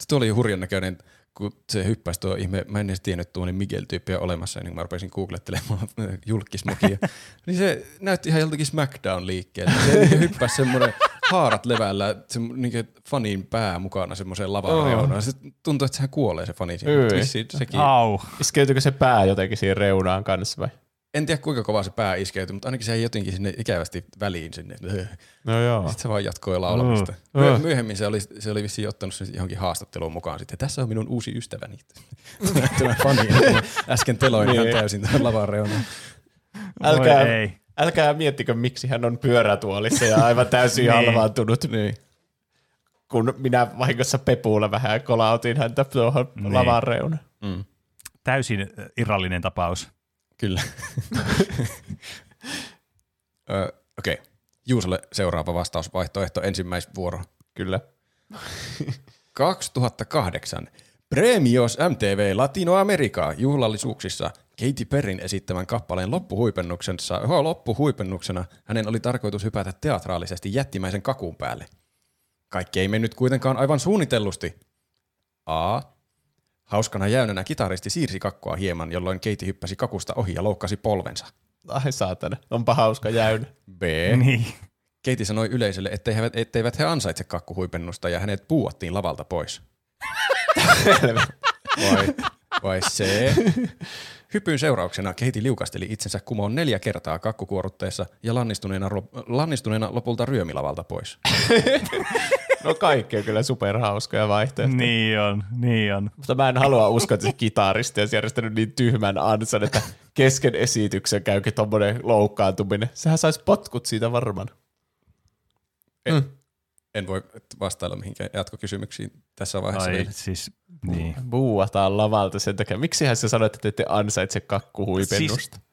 Tuo oli hurjan näköinen, kun se hyppäsi tuo ihme. Mä en edes tiennyt tuollainen Miguel-tyyppiä olemassa, niin kun mä rupesin googlettelemaan julkismokia. Niin se näytti ihan joltakin Smackdown-liikkeeltä. Se hyppäsi semmoinen haarat levällä, se niin fanin pää mukana semmoiseen lavan. Se tuntuu, että sehän kuolee se fani siinä. Au. Iskeytyykö se pää jotenkin siihen reunaan kanssa vai? En tiedä kuinka kovaa se pää iskeytyi, mutta ainakin se ei jotenkin sinne ikävästi väliin sinne. No joo. Sitten se vaan jatkoi laulamista. Uh, uh. Myöhemmin se oli, se oli vissiin ottanut sen johonkin haastatteluun mukaan. Sitten, tässä on minun uusi ystäväni. Tämä fani, äsken teloin ihan täysin tämän lavan reunaan. Älkää, älkää miettikö, miksi hän on pyörätuolissa ja aivan täysin niin. halvaantunut. Niin. Kun minä vahingossa pepuulla vähän kolautin häntä tuohon niin. lavan reunaan. Mm. Täysin irrallinen tapaus. Kyllä. Öö, Okei. Okay. Juusalle seuraava vastausvaihtoehto, ensimmäisvuoro. Kyllä. kaksituhattakahdeksan Premios M T V Latinoamerica juhlallisuuksissa Katy Perryn esittämän kappaleen loppuhuipennuksensa, oh, loppuhuipennuksena hänen oli tarkoitus hypätä teatraalisesti jättimäisen kakun päälle. Kaikki ei mennyt kuitenkaan aivan suunnitellusti. A. Hauskana jäynänä kitaristi siirsi kakkoa hieman, jolloin Keiti hyppäsi kakusta ohi ja loukkasi polvensa. Ai saatana, onpa hauska jäynä. B. Niin. Keiti sanoi yleisölle, etteivät, etteivät he ansaitse kakkuhuipennusta ja hänet puuottiin lavalta pois. vai, vai C. Hypyn seurauksena Keiti liukasteli itsensä kumoon neljä kertaa kakkukuorutteessa ja lannistuneena, lannistuneena lopulta ryömi lavalta pois. No kaikki on kyllä superhauskoja vaihtoehtoja. Niin on, niin on. Mutta mä en halua uskoa, että se kitaristi olisi järjestänyt niin tyhmän ansan, että kesken esityksen käykin tommonen loukkaantuminen. Sehän saisi potkut siitä varmaan. En, mm. en voi vastailla mihinkään jatkokysymyksiin tässä vaiheessa. Ai, siis, niin. Buuataan lavalta sen takia. Miksihän sä sanoit, että ette ansaitse kakkuhuipennusta? Siis,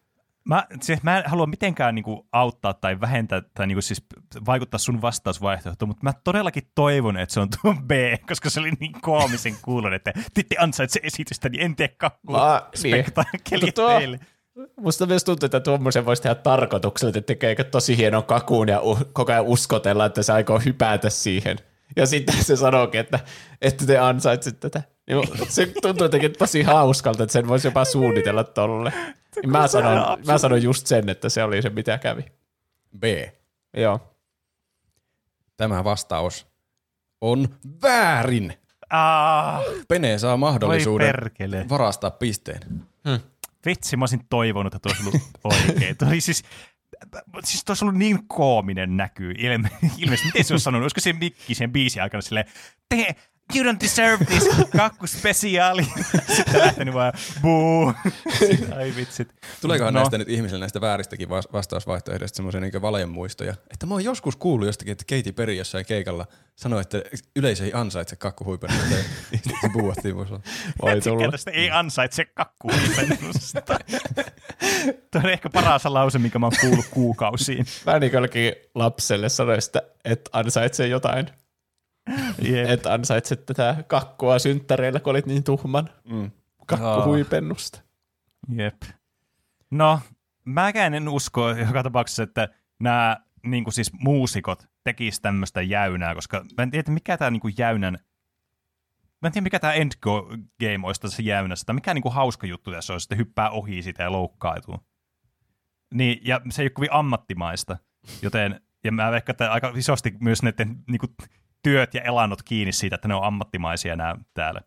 Mä, siis mä en halua mitenkään niinku auttaa tai vähentää tai niinku siis vaikuttaa sun vastausvaihtoehtoon, mutta mä todellakin toivon, että se on tuo B, koska se oli niin koomisen kuulon, että te ansaitse esitystä, niin en tee kakkua spektaakkelia teille. Musta myös tuntuu, että tuommoisen voisi tehdä tarkoituksella, että tekeekö tosi hienon kakuun ja koko ajan uskotella, että se aikoo hypätä siihen. Ja sitten se sanoikin, että, että te ansaitset tätä. Se tuntuu jotenkin tosi hauskalta, että sen voisi jopa suunnitella tolle. Mä sanon, mä sanon just sen, että se oli se, mitä kävi. B. Joo. Tämä vastaus on väärin. Ah, Pene saa mahdollisuuden varastaa pisteen. Hmm. Vitsi, mä olisin toivonut, että olisi ollut oikein. Toi siis, siis olisi ollut niin koominen näkyy ilme, ilmeisesti. Miten se olisi sanonut? Olisiko se mikki sen biisin aikana silleen, te, you don't deserve this, kakkuspesiaali. Sitten lähtenyt vaan, buu. Ai vitsit. Tuleekohan no. näistä nyt ihmisille näistä vääristäkin vastausvaihtoehdoista semmoisia niin valemuistoja? Että mä oon joskus kuullut jostakin, että Katy Perry jossain keikalla sanoi, että yleisö ei ansaitse kakkuhuipennusta. Sitten buuattiin musta. Mä tykkään tästä ei ansaitse kakkuhuipennusta. Tuo on ehkä paras lause, minkä mä oon kuullut kuukausiin. Mä niin jollekin lapselle sanoin sitä, että ansaitsee jotain. Yep. Että ansaitset tätä kakkua synttäreillä, kun olit niin tuhman. Mm. Kakkuhuipennusta. Jep. No, mäkään en usko joka tapauksessa, että nämä niin kuin siis muusikot tekisivät tämmöistä jäynää, koska mä en tiedä, mikä tämä niin kuin jäynän, mä en tiedä, mikä tämä endgame olisi tässä jäynässä, tai mikä niin kuin hauska juttu tässä olisi, että hyppää ohi sitä ja loukkaituu. Niin, ja se ei ole kovin ammattimaista, joten, ja mä veikkaan, että aika isosti myös näiden niin kuin työt ja elannot kiinni siitä, että ne on ammattimaisia nämä täällä,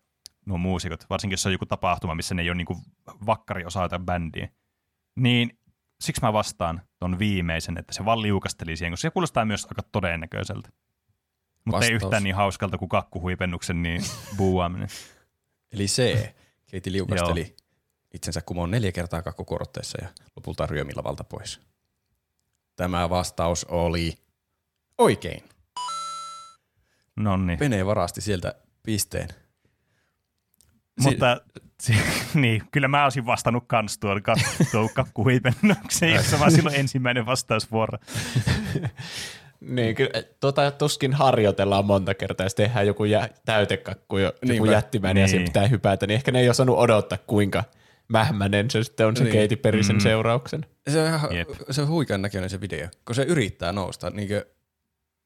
nuo muusikot. Varsinkin, jos on joku tapahtuma, missä ne ei ole niinku vakkari osa jotain bändiä. Niin siksi mä vastaan ton viimeisen, että se vaan liukasteli siihen, koska se kuulostaa myös aika todennäköiseltä. Mutta ei yhtään niin hauskalta kuin kakkuhuipennuksen niin buuaaminen. Eli se, Keiti liukasteli Joo. itsensä kumoon neljä kertaa kakkukorotteessa ja lopulta ryömillä valta pois. Tämä vastaus oli oikein. Noniin. Pene varasti sieltä pisteen. Si- Mutta si- niin, kyllä mä olisin vastannut kans tuon kakkuhuipennukseen, jossa vaan silloin ensimmäinen vastausvuoro. Niin, kyllä tuota tuskin harjoitellaan monta kertaa, jos tehdään joku jä- täytekakku, joku Niinpä. jättimäinen niin. ja sen pitää hypätä, niin ehkä ne ei osannut odottaa, kuinka mähmänen se sitten on se Katy Perryn mm. seurauksen. Se on ihan se huikean näköinen se video, kun se yrittää nousta, niin kuin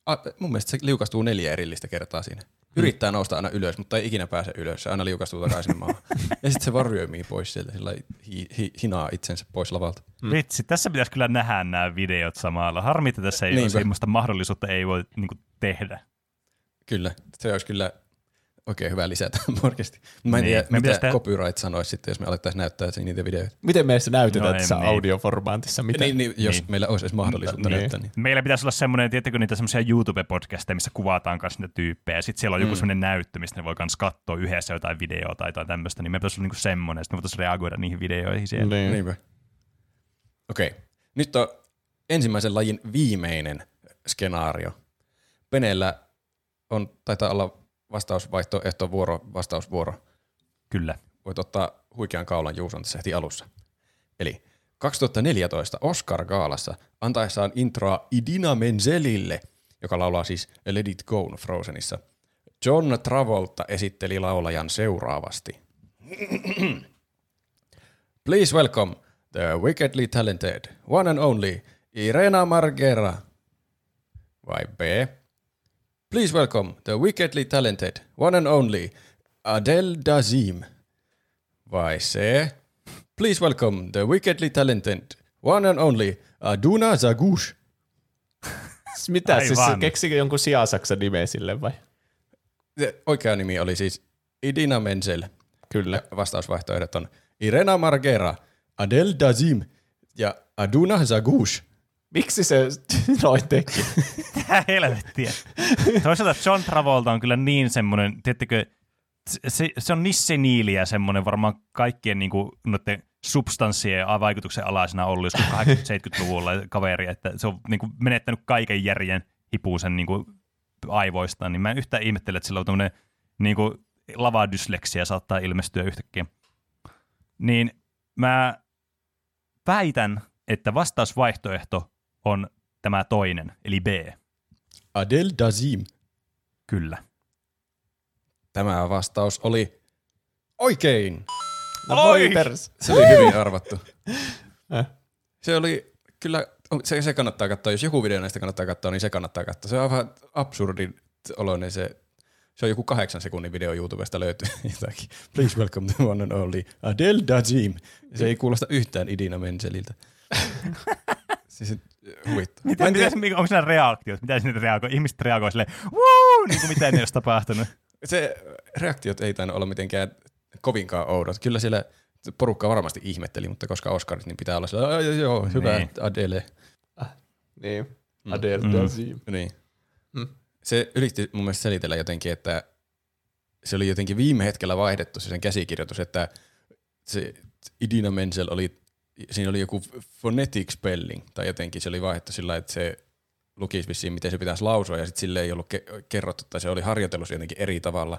A, mun mielestä se liukastuu neljä erillistä kertaa siinä. Yrittää nousta aina ylös, mutta ei ikinä pääse ylös. Se aina liukastuu takaisin maahan. Ja sitten se vaan ryömii pois sieltä, sillä hi, hi, hinaa itsensä pois lavalta. Mm. Vitsi, tässä pitäisi kyllä nähdä nämä videot samalla. Harmi, että tässä ei ole semmoista mahdollisuutta, ei voi niinku tehdä. Kyllä, se olisi kyllä oikein hyvä lisää tähän podcasti. Mä en niin, tiedä, mitä te... copyright sanoisi sitten, jos me alettaisiin näyttää niitä videoita. Miten meistä näytetään no, tässä niin. audioformaatissa? Mitä? Niin, niin, jos niin. meillä olisi edes mahdollisuutta niin. näyttää. Niin. Meillä pitäisi olla semmoinen, tiettäkö niitä semmoisia YouTube-podcasteja, missä kuvataan myös niitä tyyppejä, ja sitten siellä on joku mm. semmoinen näyttö, mistä ne voi myös katsoa yhdessä jotain videoa tai jotain tämmöistä, niin meillä pitäisi olla niinku semmoinen, sitten me voitaisiin reagoida niihin videoihin siellä. Niin. Niinpä. Okei, okay. Nyt on ensimmäisen lajin viimeinen skenaario. Peneellä on, taitaa olla vastausvaihto, ehto, vuoro, vastausvuoro. Kyllä. Voit ottaa huikean kaulan juuson tässä heti alussa. Eli kaksituhattaneljätoista Oscar-gaalassa antaessaan introa Idina Menzelille, joka laulaa siis Let It Go Frozenissa, John Travolta esitteli laulajan seuraavasti. Please welcome the wickedly talented, one and only, Irena Margera. Vai B? Please welcome the wickedly talented, one and only, Adèle Dazim. Vai se? Please welcome the wickedly talented, one and only, Aduna Zagush. Mitä siis? Keksikö jonkun sijasaksa nimeä sille vai? Oikea nimi oli siis Idina Menzel. Kyllä. Vastausvaihtoehdot on Irena Margera, Adèle Dazim ja Aduna Zagush. Miksi se noin teki? Tää helvettiä. Toisaalta John Travolta on kyllä niin semmoinen, tiettikö, se, se on niin seniiliä semmoinen varmaan kaikkien niinku, noiden substanssien ja vaikutuksen alaisena ollut joskus kahdeksankymmentä-seitsemänkymmentäluvulla kaveri, että se on niinku menettänyt kaiken järjen hipuusen niinku aivoistaan, niin mä en yhtään ihmettele, että sillä on tämmöinen niinku lavadysleksia saattaa ilmestyä yhtäkkiä. Niin mä väitän, että vastausvaihtoehto on tämä toinen, eli B. Adèle Dazim. Kyllä. Tämä vastaus oli oikein. No Oi! Se oli hyvin arvattu. Se oli kyllä, se, se kannattaa katsoa, jos joku video näistä kannattaa katsoa, niin se kannattaa katsoa. Se on vähän absurdin oloinen se, se on joku kahdeksan sekunnin video YouTubesta löytyy jotakin. Please welcome the one and only Adèle Dazim. Se ei kuulosta yhtään Idina Menzeliltä. Siis huittaa. Onko nämä reaktiot? Mitä sinne reagoi? Ihmiset reagoi silleen, wuu, niin kuin mitä ne olisi tapahtunut. Se reaktiot ei tainnut olla mitenkään kovinkaan oudot. Kyllä siellä porukka varmasti ihmetteli, mutta koska Oscarit, niin pitää olla sellainen, joo, hyvä, niin. Adele. Ah, niin, Adèle Dazim. Mm. Niin. Mm. Se yritti mun mielestä selitellä jotenkin, että se oli jotenkin viime hetkellä vaihdettu se sen käsikirjoitus, että se Idina Menzel oli, siinä oli joku phonetic spelling, tai jotenkin se oli vaihdettu sillä, että se lukisi vissiin, miten se pitäisi lausua, ja sitten sille ei ollut ke- kerrottu, tai se oli harjoitellut jotenkin eri tavalla.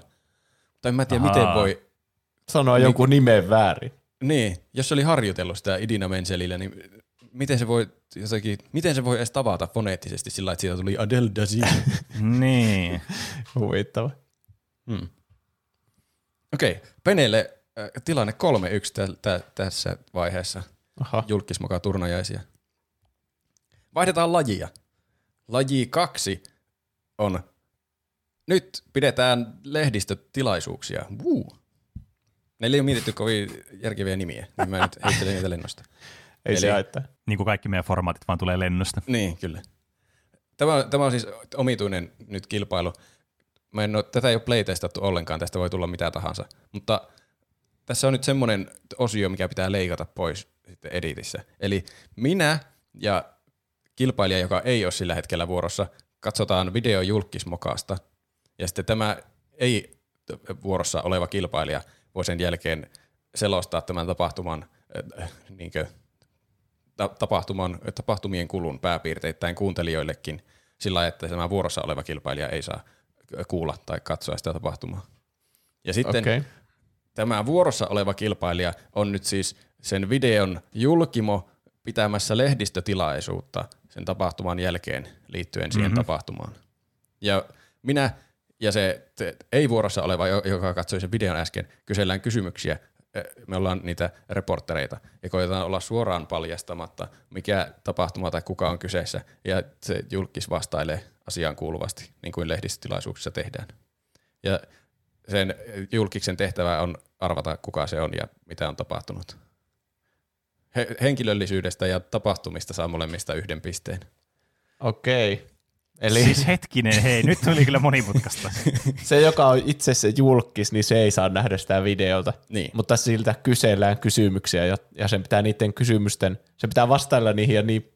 Tai mä en tiedä, Ahaa. miten voi... Sanoa niin, jonkun nimen väärin. Niin, jos se oli harjoitellut sitä Idina Menzelillä, niin miten se voi, jotenkin, miten se voi edes tavata foneettisesti sillä, että siitä tuli Adèle Dazim? Niin. Huvittava. Hmm. Okei, Penelle äh, tilanne kolme yksi tä- tä- tässä vaiheessa. Aha. Julkismokaa turnajaisia. Vaihdetaan lajia. Laji kaksi on, nyt pidetään lehdistötilaisuuksia. Woo. Meillä ei ole mietitty kovin järkeviä nimiä, niin mä nyt heittelen niitä lennosta. Ei Eli, se haittaa. Niin kuin kaikki meidän formaatit vaan tulee lennosta. Niin, kyllä. Tämä, tämä on siis omituinen nyt kilpailu. Mä en ole, tätä ei ole playtestattu ollenkaan, tästä voi tulla mitä tahansa. Mutta tässä on nyt semmoinen osio, mikä pitää leikata pois sitten editissä. Eli minä ja kilpailija, joka ei ole sillä hetkellä vuorossa, katsotaan video julkismokaasta. Ja sitten tämä ei vuorossa oleva kilpailija voi sen jälkeen selostaa tämän tapahtuman, äh, niinkö, ta- tapahtuman, tapahtumien kulun pääpiirteittäin kuuntelijoillekin sillä lailla, että tämä vuorossa oleva kilpailija ei saa kuulla tai katsoa sitä tapahtumaa. Ja sitten okay. Tämä vuorossa oleva kilpailija on nyt siis sen videon julkimo pitämässä lehdistötilaisuutta sen tapahtuman jälkeen liittyen siihen mm-hmm. tapahtumaan. Ja minä... Ja se ei-vuorossa oleva, joka katsoi sen videon äsken, kysellään kysymyksiä. Me ollaan niitä reporttereita ja koitetaan olla suoraan paljastamatta, mikä tapahtuma tai kuka on kyseessä. Ja se julkis vastailee asiaan kuuluvasti, niin kuin lehdistötilaisuuksissa tehdään. Ja sen julkiksen tehtävä on arvata, kuka se on ja mitä on tapahtunut. He, henkilöllisyydestä ja tapahtumista saa molemmista yhden pisteen. Okei. Okay. Eli... Siis hetkinen, hei, nyt oli kyllä monimutkaista. Se, joka on itse se julkis, niin se ei saa nähdä sitä videolta, niin. Mutta siltä kysellään kysymyksiä ja, ja sen pitää niiden kysymysten, sen pitää vastailla niihin ja ni,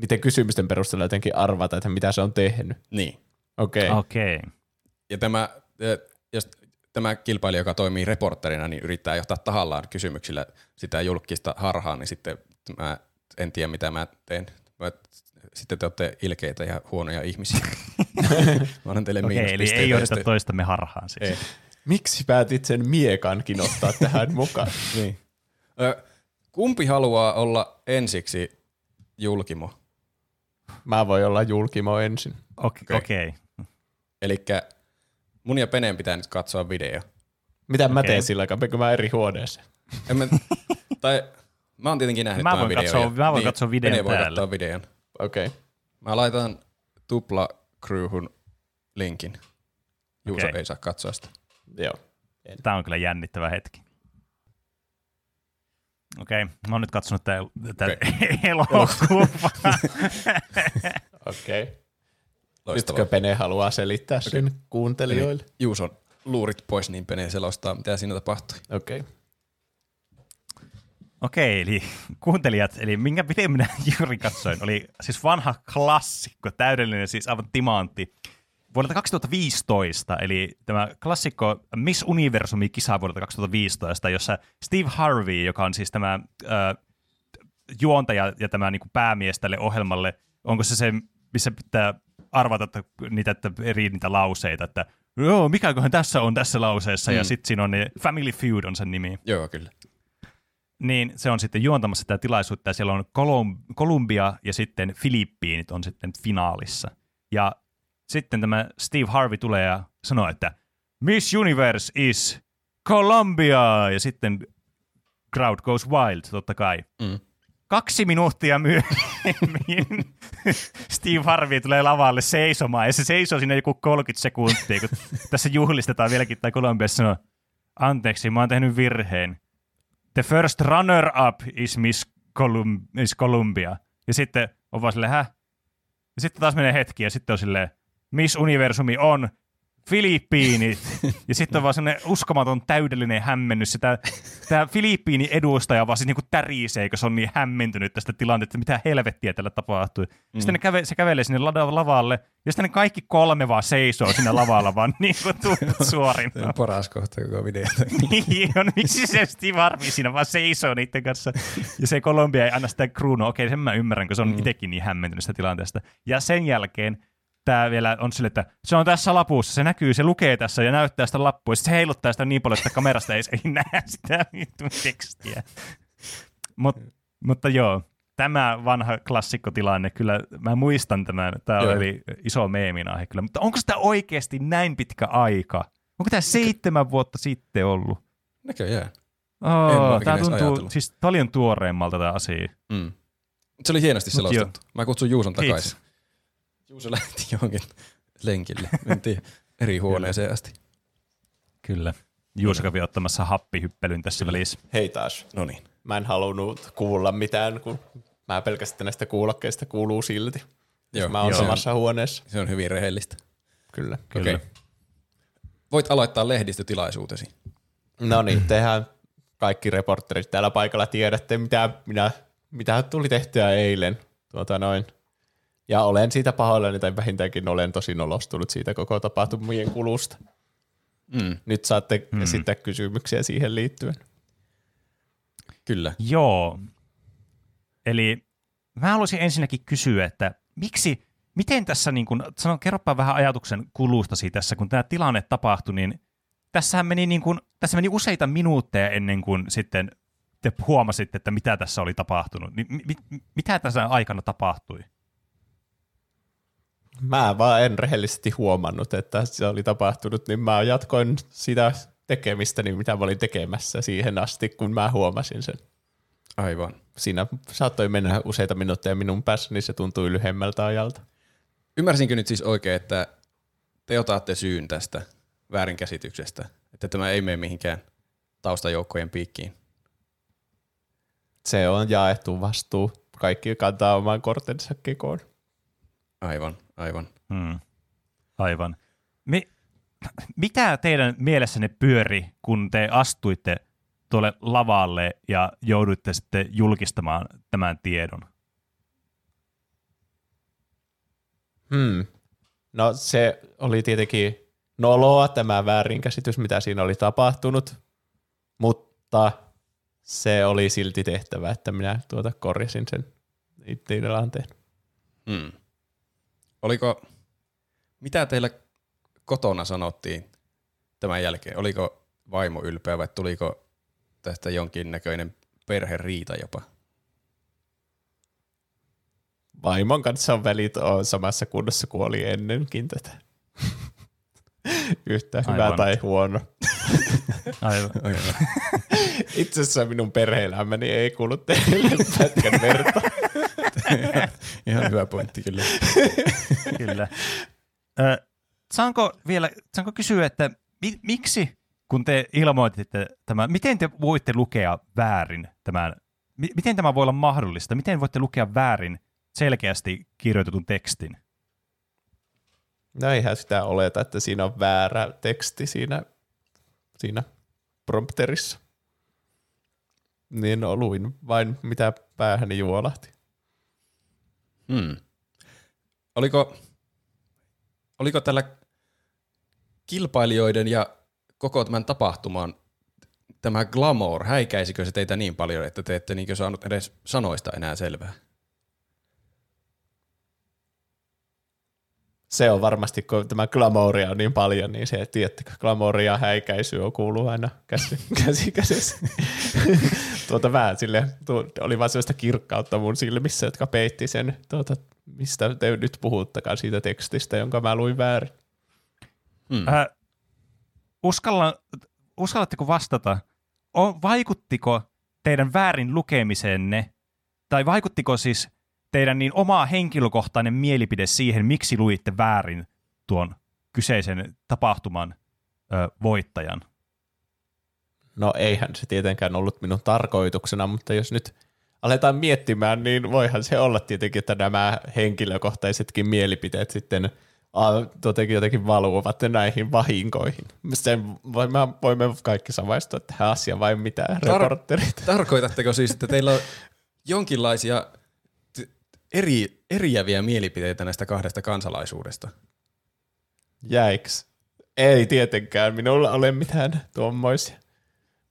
niiden kysymysten perusteella jotenkin arvata, että mitä se on tehnyt. Niin. Okei. Okay. Okei. Okay. Ja tämä, jos tämä kilpailija, joka toimii reporterina, niin yrittää johtaa tahallaan kysymyksillä sitä julkista harhaan, niin sitten mä en tiedä, mitä mä teen. Mä Sitten te olette ilkeitä ja huonoja ihmisiä. Mä annan teille miinuspisteitä. Okei, eli ei odota toistamme harhaan siis. Ei. Miksi päätit sen miekankin ottaa tähän mukaan? Niin. Ö, kumpi haluaa olla ensiksi julkimo? Mä voin olla julkimo ensin. Okei. Okay. Okay. Elikkä mun ja Peneen pitää nyt katsoa video. Mitä okay. mä teen sillä aikaa, kun mä eri huoneessa? En mä, tai mä oon tietenkin nähnyt mä tämän videon. Katsoa, ja, mä voin niin, katsoa videon Pene täällä. Voi katsoa videon. Okei. Okay. Mä laitan tupla crewhun linkin. Juuso okay. ei saa katsoa sitä. Joo. En. Tää on kyllä jännittävä hetki. Okei, okay. mä oon nyt katsonut tää okay. elokuva. Okei. Okay. Nytkö Pene haluaa selittää okay. sen kuuntelijoille? Eli Juuson luurit pois, niin Pene selostaa, mitä siinä tapahtui. Okei. Okay. Okei, eli kuuntelijat, eli minkä videon minä juuri katsoin, oli siis vanha klassikko, täydellinen, siis aivan timantti, vuodelta kaksituhattaviisitoista, eli tämä klassikko Miss Universumi-kisa vuodelta kaksituhattaviisitoista, jossa Steve Harvey, joka on siis tämä äh, juontaja ja tämä niin kuin päämies tälle ohjelmalle, onko se se, missä pitää arvata että niitä että eri niitä lauseita, että joo, mikäköhän tässä on tässä lauseessa, mm. ja sitten siinä on ne, Family Feud on sen nimi. Joo, kyllä. Niin se on sitten juontamassa tätä tilaisuutta ja siellä on Kolum- Columbia ja sitten Filippiinit on sitten finaalissa. Ja sitten tämä Steve Harvey tulee ja sanoo, että Miss Universe is Columbia ja sitten crowd goes wild, totta kai. Mm. Kaksi minuuttia myöhemmin Steve Harvey tulee lavalle seisomaan ja se seisoo siinä joku kolmekymmentä sekuntia, kun tässä juhlistetaan vieläkin tai Columbiassa sanoo, anteeksi, mä oon tehnyt virheen. The first runner-up is Miss Colum- is Columbia. Ja sitten on vaan silleen, hä? Ja sitten taas menee hetki ja sitten on silleen, Miss Universumi on Filippiinit. Ja sitten on vaan sellainen uskomaton täydellinen hämmennys. Tämä Filippiinin edustaja vaan siis niinku tärisee, kun se on niin hämmentynyt tästä tilanteesta, mitä helvettiä tällä tapahtui. Mm. Sitten ne käve, se kävelee sinne lavalle, ja sitten ne kaikki kolme vaan seisoo siinä lavalla, vaan niin kuin tuut suorin. Se on paras kohta koko videota. Niin on, miksi se Steve Harvey siinä vaan seisoo niiden kanssa. Ja se Columbia ei anna sitä kruunua. Okei, sen mä ymmärrän, kun se on mm. itsekin niin hämmentynyt sitä tilanteesta. Ja sen jälkeen tää vielä on sille, että se on tässä lapussa, se näkyy, se lukee tässä ja näyttää sitä lappua, ja se heiluttaa sitä niin paljon, että kamerasta ei, ei näe sitä tekstiä. Mut, mutta joo, tämä vanha klassikkotilanne, kyllä mä muistan tämän, tämä oli iso meemin aihe kyllä, mutta onko sitä oikeasti näin pitkä aika? Onko tämä seitsemän vuotta sitten ollut? Näköjään. Oh, tämä tuntuu siis paljon tuoreemmalta tämä asia. Mm. Se oli hienosti selostettu. Mä kutsun Juuson takaisin. Kiitos. Juuso lähti johonkin lenkille. Mentiin eri huoneeseen asti. Kyllä. Juuso kävi ottamassa happihyppelyn tässä välissä. Hei taas. No niin. Mä en halunnut kuulla mitään, kun mä pelkästään näistä kuulokkeista kuuluu silti. Joo. Mä oon samassa huoneessa. Se on hyvin rehellistä. Kyllä. Kyllä. Okay. Voit aloittaa lehdistötilaisuutesi. No niin, tehdään kaikki reporterit täällä paikalla. Tiedätte, mitä, minä, mitä tuli tehtyä eilen. Tuota noin. Ja olen siitä pahoillani, tai vähintäänkin olen tosi nolostunut siitä koko tapahtumien kulusta. Mm. Nyt saatte mm. esittää kysymyksiä siihen liittyen. Kyllä. Joo. Eli mä haluaisin ensinnäkin kysyä, että miksi, miten tässä, niin kun, sanon, kerropa vähän ajatuksen kulustasi tässä, kun tämä tilanne tapahtui, niin tässähän meni, niin kun, tässä meni useita minuutteja ennen kuin sitten te huomasitte, että mitä tässä oli tapahtunut. Niin, mit, mit, mitä tässä aikana tapahtui? Mä vaan en rehellisesti huomannut, että se oli tapahtunut, niin mä jatkoin sitä tekemistäni, mitä mä olin tekemässä siihen asti, kun mä huomasin sen. Aivan. Siinä saattoi mennä useita minuutteja minun päässäni, niin se tuntui lyhyemmältä ajalta. Ymmärsinkö nyt siis oikein, että te otatte syyn tästä väärinkäsityksestä, että tämä ei mene mihinkään taustajoukkojen piikkiin? Se on jaettu vastuu. Kaikki kantaa oman kortensa kekoon. Aivan, aivan. Hmm. Aivan. Mi- mitä teidän mielessänne pyöri, kun te astuitte tuolle lavalle ja jouduitte sitten julkistamaan tämän tiedon? Hmm. No se oli tietenkin noloa tämä väärinkäsitys, mitä siinä oli tapahtunut, mutta se oli silti tehtävä, että minä tuota korjasin sen itse tilanteen. Hmm. Oliko, mitä teillä kotona sanottiin tämän jälkeen? Oliko vaimo ylpeä vai tuliko tästä jonkinnäköinen perheriita jopa? Vaimon kanssa välit on samassa kunnossa kuin oli ennenkin tätä. Yhtä hyvä Aivan. tai huono. Aivan. Aivan. Itse asiassa minun perhe-elämäni ei kuulu teille pätkän verta. Ihan, ihan hyvä pointti, kyllä. Kyllä. Ö, saanko vielä saanko kysyä, että mi- miksi, kun te ilmoititte tämän, miten te voitte lukea väärin tämän, mi- miten tämä voi olla mahdollista? Miten voitte lukea väärin selkeästi kirjoitetun tekstin? No eihän sitä oleta, että siinä on väärä teksti siinä, siinä prompterissa. Niin luin vain, mitä päähäni juolahti. Hmm. Oliko, oliko tällä kilpailijoiden ja koko tämän tapahtuman tämä glamour, häikäisikö se teitä niin paljon, että te ette niinkö saanut edes sanoista enää selvää? Se on varmasti, kun tämä glamouria on niin paljon, niin se, että tiettäkö, glamouria ja häikäisy on kuullut aina käsi, käsi kädessä. Tuota vähän sille, oli vaan sellaista kirkkautta mun silmissä, jotka peitti sen, tuota, mistä te nyt puhuttakaan siitä tekstistä, jonka mä luin väärin. Hmm. Äh, uskalla, uskallatteko vastata, o, vaikuttiko teidän väärin lukemisenne, tai vaikuttiko siis teidän niin oma henkilökohtainen mielipide siihen, miksi luitte väärin tuon kyseisen tapahtuman ö, voittajan? No eihän se tietenkään ollut minun tarkoituksena, mutta jos nyt aletaan miettimään, niin voihan se olla tietenkin, että nämä henkilökohtaisetkin mielipiteet sitten jotenkin, jotenkin valuvat näihin vahinkoihin. Sen voimme kaikki samaistua tähän asiaan, vai mitä Tar- reportterit? Tarkoitatteko siis, että teillä on jonkinlaisia t- eri, eriäviä mielipiteitä näistä kahdesta kansalaisuudesta? Jäiks. Ei tietenkään, minulla ole mitään tuommoisia.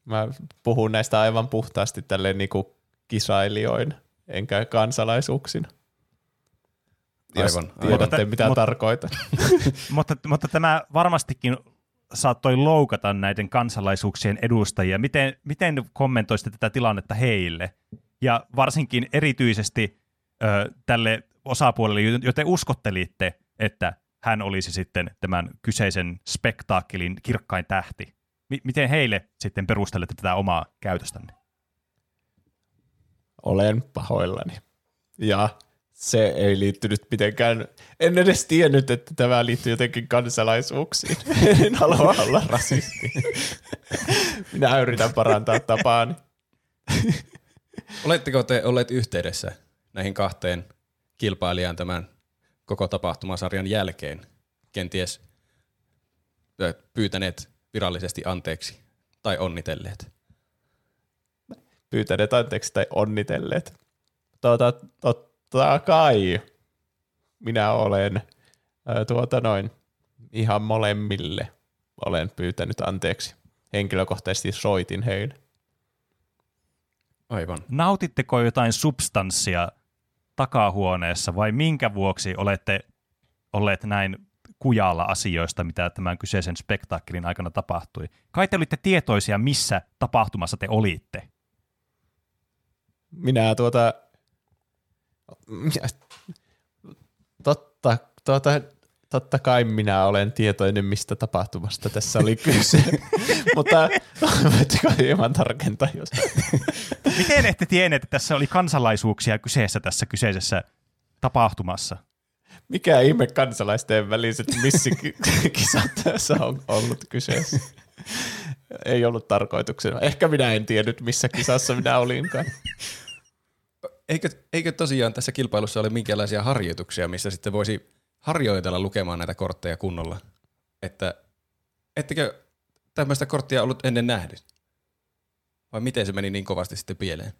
Mä puhun näistä aivan puhtaasti tälleen niinku kisailijoin, enkä kansalaisuuksin. Jos aivan, aivan. Tiedätte, mitä mutta, tarkoitan. mutta, mutta tämä varmastikin saattoi loukata näiden kansalaisuuksien edustajia. Miten, miten kommentoisitte tätä tilannetta heille? Ja varsinkin erityisesti ö, tälle osapuolelle, joten uskottelitte, että hän olisi sitten tämän kyseisen spektaakkelin kirkkain tähti. M- miten heille sitten perustelette tätä omaa käytöstänne? Olen pahoillani. Ja se ei liittynyt mitenkään, en edes tiennyt, että tämä liittyy jotenkin kansalaisuuksiin. En halua olla rasisti. Minä yritän parantaa tapaani. Oletteko te olleet yhteydessä näihin kahteen kilpailijaan tämän koko tapahtumasarjan jälkeen? Kenties pyytäneet virallisesti anteeksi tai onnitelleet? Pyytäneet anteeksi tai onnitelleet. Tuota, tuota. Totta kai. Minä olen ää, tuota noin, ihan molemmille olen pyytänyt anteeksi. Henkilökohtaisesti soitin heille. Aivan. Nautitteko jotain substanssia takahuoneessa vai minkä vuoksi olette olleet näin kujalla asioista, mitä tämän kyseisen spektaakkelin aikana tapahtui? Kai te olitte tietoisia, missä tapahtumassa te olitte? Minä tuota... Totta, totta, totta kai minä olen tietoinen, mistä tapahtumasta tässä oli kyse, mutta voitteko hieman tarkentaa jos. Miten ette tienneet, että tässä oli kansalaisuuksia kyseessä tässä kyseisessä tapahtumassa? Mikä ihme kansalaisten väliset missikisat tässä on ollut kyseessä? Ei ollut tarkoituksena. Ehkä minä en tiennyt, missä kisassa minä olinkaan. Eikö, eikö tosiaan tässä kilpailussa ole minkälaisia harjoituksia, missä sitten voisi harjoitella lukemaan näitä kortteja kunnolla? Että ettekö tämmöistä korttia ollut ennen nähnyt? Vai miten se meni niin kovasti sitten pieleen?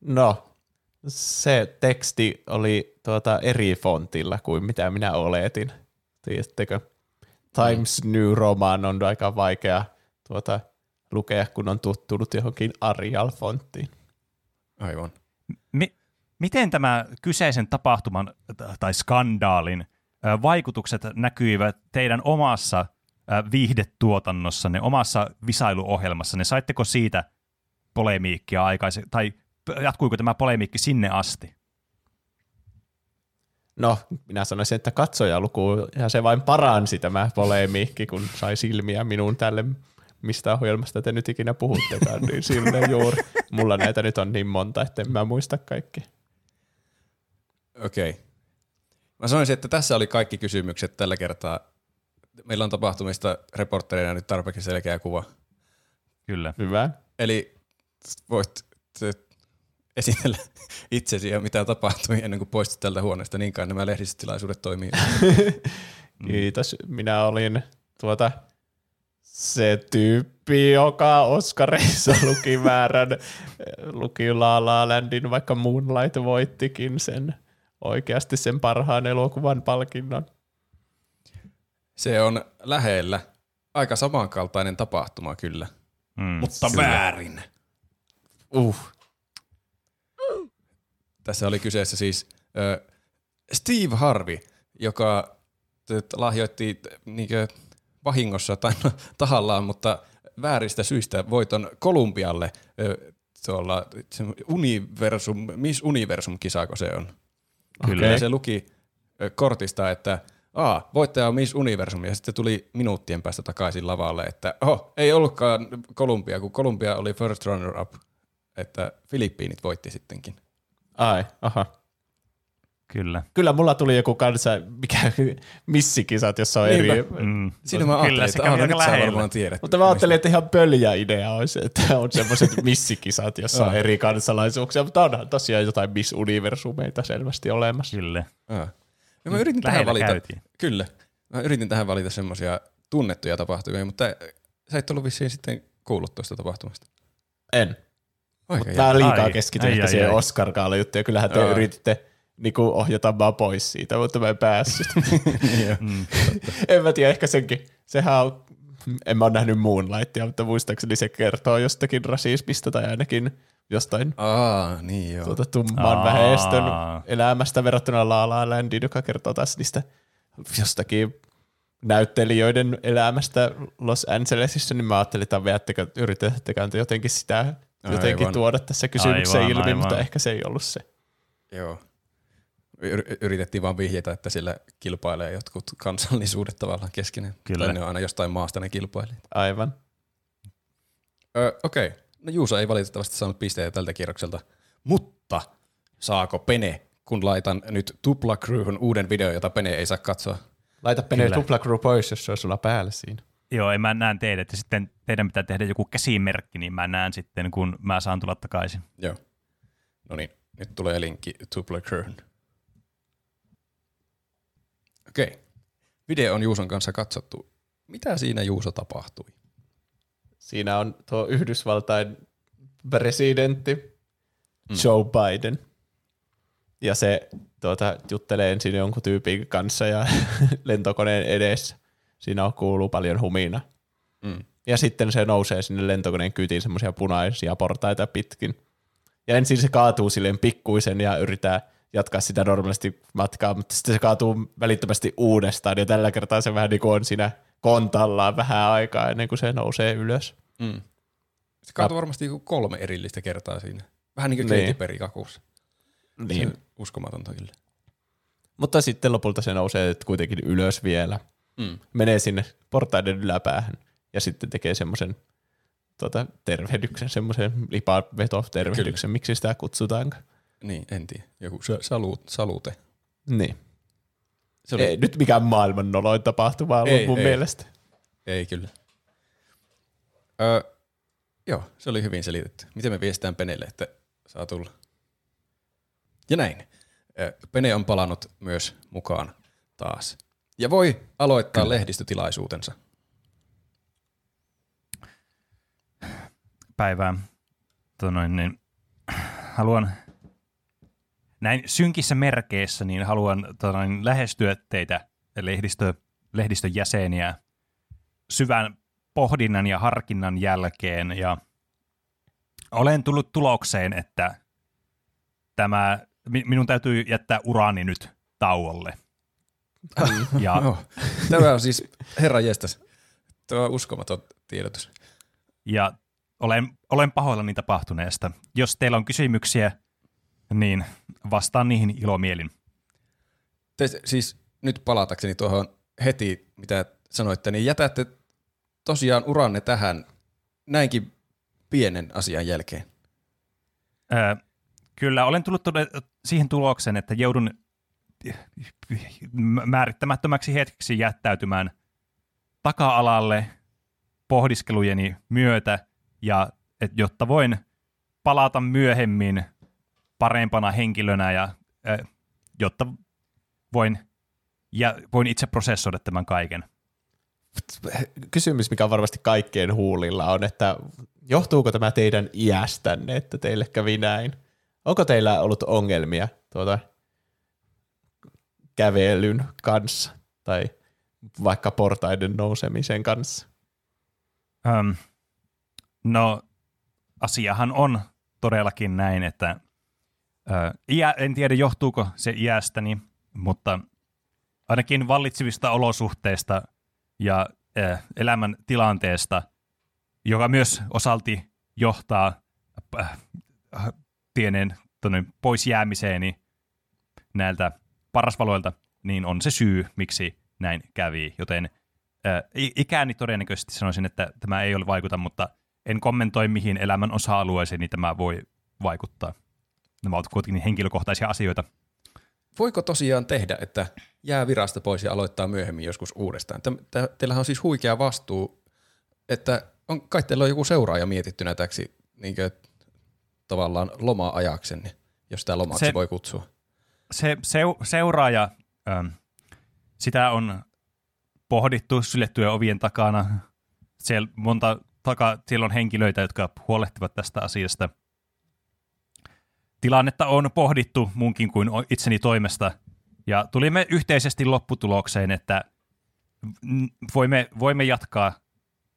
No, se teksti oli tuota eri fontilla kuin mitä minä oletin. Tiedättekö? Times New Roman on aika vaikea tuota lukea, kun on tuttunut johonkin Arial-fonttiin. Aivan. M- miten tämä kyseisen tapahtuman tai skandaalin vaikutukset näkyivät teidän omassa viihdetuotannossanne, omassa visailuohjelmassanne? Saitteko siitä polemiikkia aikaisemmin, tai jatkuiko tämä polemiikki sinne asti? No, minä sanoisin, että katsojaluku, ja se vain paransi tämä polemiikki, kun sai silmiä minun tälle mistä ohjelmasta te nyt ikinä puhuttekaan, niin silleen juuri. Mulla näitä nyt on niin monta, että en mä muista kaikki. Okei. Okay. Mä sanoisin, että tässä oli kaikki kysymykset tällä kertaa. Meillä on tapahtumista reporttereina nyt tarpeeksi selkeä kuva. Kyllä. Hyvä. Eli voit esitellä itsesi ja mitä tapahtui ennen kuin poistut tältä huoneesta, niinkaan nämä lehdistötilaisuudet toimii. Kiitos. Minä olin tuota... se tyyppi, joka Oscarissa luki väärän, luki La La Landin, vaikka Moonlight voittikin sen oikeasti sen parhaan elokuvan palkinnon. Se on lähellä. Aika samankaltainen tapahtuma kyllä. Mm, mutta kyllä. Väärin. Uh. Tässä oli kyseessä siis äh, Steve Harvey, joka t- lahjoitti t- niinkö... vahingossa tai no, tahallaan, mutta vääristä syistä voiton Kolumbialle tuolla universum, Miss Universum-kisako se on. Kyllä. Ja se luki kortista, että aa, voittaja on Miss Universum, ja sitten tuli minuuttien päästä takaisin lavalle, että oho, ei ollutkaan Kolumbia, kun Kolumbia oli first runner up, että Filippiinit voitti sittenkin. Ai, aha. Kyllä. Kyllä mulla tuli joku kansa, mikä missikisat, jossa on niinpä. Eri... Mm. Siinä mä ajattelin, että aina nyt sä varmaan tiedät. Mutta mä ajattelin, että ihan pöljä idea olisi, että on semmoiset missikisat, jossa on eri kansalaisuuksia, mutta onhan tosiaan jotain Miss Universumeita selvästi olemassa. Kyllä. Ah. Ja mä yritin lähellä tähän valita. Käytiin. Kyllä. Mä yritin tähän valita semmosia tunnettuja tapahtumia, mutta sä et ollut vissiin sitten kuullut tuosta tapahtumasta. En. Oikein. Tää on liikaa keskityttä siihen Oscar-gaala-juttuja. Kyllähän te Aa. yrititte niinku ohjata vaan pois siitä, mutta mä en päässyt. mm. En mä tiedä, ehkä senkin. Sehän on, en mä ole nähnyt Moonlightia, mutta muistaakseni se kertoo jostakin rasismista tai ainakin jostain Aa, niin tuota tumman Aa. vähestön elämästä verrattuna La La Landiin, joka kertoo taas niistä jostakin näyttelijöiden elämästä Los Angelesissa, niin mä ajattelin, että veättekö, yritettekään te jotenkin sitä jotenkin aivan. tuoda tässä kysymykseen aivan, ilmi, aivan. mutta ehkä se ei ollut se. Joo. Yritettiin vaan vihjetä, että sillä kilpailee jotkut kansallisuudet tavallaan keskenään. Kyllä. Tai ne on aina jostain maasta ne kilpailijat. Aivan. Öö, Okei. Okay. No Juuso ei valitettavasti saanut pisteitä tältä kierrokselta, mutta saako Pene, kun laitan nyt Tupla Crewhun uuden videon, jota Pene ei saa katsoa? Laita Pene Tupla Crew pois, jos se on sulla päällä siinä. Joo, ei mä näen teille, että sitten teidän pitää tehdä joku käsimerkki, niin mä näen sitten, kun mä saan tulla takaisin. Joo. No niin, nyt tulee linkki Tupla Crewhun. Okei. Video on Juuson kanssa katsottu. Mitä siinä Juuso tapahtui? Siinä on tuo Yhdysvaltain presidentti mm. Joe Biden. Ja se tuota, juttelee ensin jonkun tyypin kanssa ja lentokoneen edessä. Siinä on, kuuluu paljon humina. Mm. Ja sitten se nousee sinne lentokoneen kyytiin semmoisia punaisia portaita pitkin. Ja ensin se kaatuu silleen pikkuisen ja yrittää jatkaa sitä normaalisti matkaa, mutta sitten se kaatuu välittömästi uudestaan. Ja tällä kertaa se vähän niin kuin on siinä kontallaan vähän aikaa ennen kuin se nousee ylös. Mm. Se kaatui varmasti kolme erillistä kertaa siinä. Vähän niin kuin Katy Perry kakuussa. Niin. Uskomatonta kyllä. Mutta sitten lopulta se nousee kuitenkin ylös vielä. Mm. Menee sinne portaiden yläpäähän ja sitten tekee semmoisen tota, tervehdyksen, semmoisen lipaveto-tervehdyksen. Kyllä. Miksi sitä kutsutaan? Niin, en tiedä. Joku salu, salute. Niin. Oli... Ei nyt mikään maailman noloin tapahtuma ollut ei, mun ei. mielestä. Ei kyllä. Öö, joo, se oli hyvin selitetty. Miten me viestään Penelle, että saa tulla? Ja näin. Öö, Pene on palannut myös mukaan taas. Ja voi aloittaa kyllä. lehdistötilaisuutensa. Päivää. Tonoin, niin haluan... Näin synkissä merkeissä niin haluan toinen, lähestyä teitä lehdistö, lehdistön jäseniä syvän pohdinnan ja harkinnan jälkeen. Ja olen tullut tulokseen, että tämä, minun täytyy jättää uraani nyt tauolle. Ja, no, tämä on siis herranjestas. Tämä on uskomaton tiedotus. Ja olen, olen pahoillani tapahtuneesta. Jos teillä on kysymyksiä, niin, vastaan niihin ilomielin. Te siis nyt palatakseni tuohon heti, mitä sanoitte, niin jätätte tosiaan uranne tähän näinkin pienen asian jälkeen. Öö, kyllä, olen tullut tod- siihen tulokseen, että joudun määrittämättömäksi hetkeksi jättäytymään taka-alalle pohdiskelujeni myötä, ja et, jotta voin palata myöhemmin parempana henkilönä, ja, äh, jotta voin, ja voin itse prosessoida tämän kaiken. Kysymys, mikä on varmasti kaikkien huulilla, on, että johtuuko tämä teidän iästänne, että teille kävi näin? Onko teillä ollut ongelmia tuota, kävelyn kanssa tai vaikka portaiden nousemisen kanssa? Ähm, no, asiahan on todellakin näin, että Iä, en tiedä, johtuuko se iästäni, mutta ainakin vallitsevista olosuhteista ja äh, elämän tilanteesta, joka myös osalti johtaa äh, tienen tonne pois jäämiseeni näiltä parasvaloilta, niin on se syy, miksi näin kävi. Joten äh, ikääni todennäköisesti sanoisin, että tämä ei ole vaikuta, mutta en kommentoi, mihin elämän osa-alueeseen tämä voi vaikuttaa. Nämä ovat kuitenkin henkilökohtaisia asioita. Voiko tosiaan tehdä, että jää virasta pois ja aloittaa myöhemmin joskus uudestaan? Teillähän on siis huikea vastuu, että on, kai teillä on joku seuraaja mietittynä täksi niin kuin, tavallaan loma-ajaksenne, jos tämä lomaksi se, voi kutsua. Se, se seuraaja ähm, sitä on pohdittu syljettyjen ovien takana. Siellä, monta taka, siellä on henkilöitä, jotka huolehtivat tästä asiasta. Tilannetta on pohdittu muunkin kuin itseni toimesta, ja tulimme yhteisesti lopputulokseen, että voimme, voimme jatkaa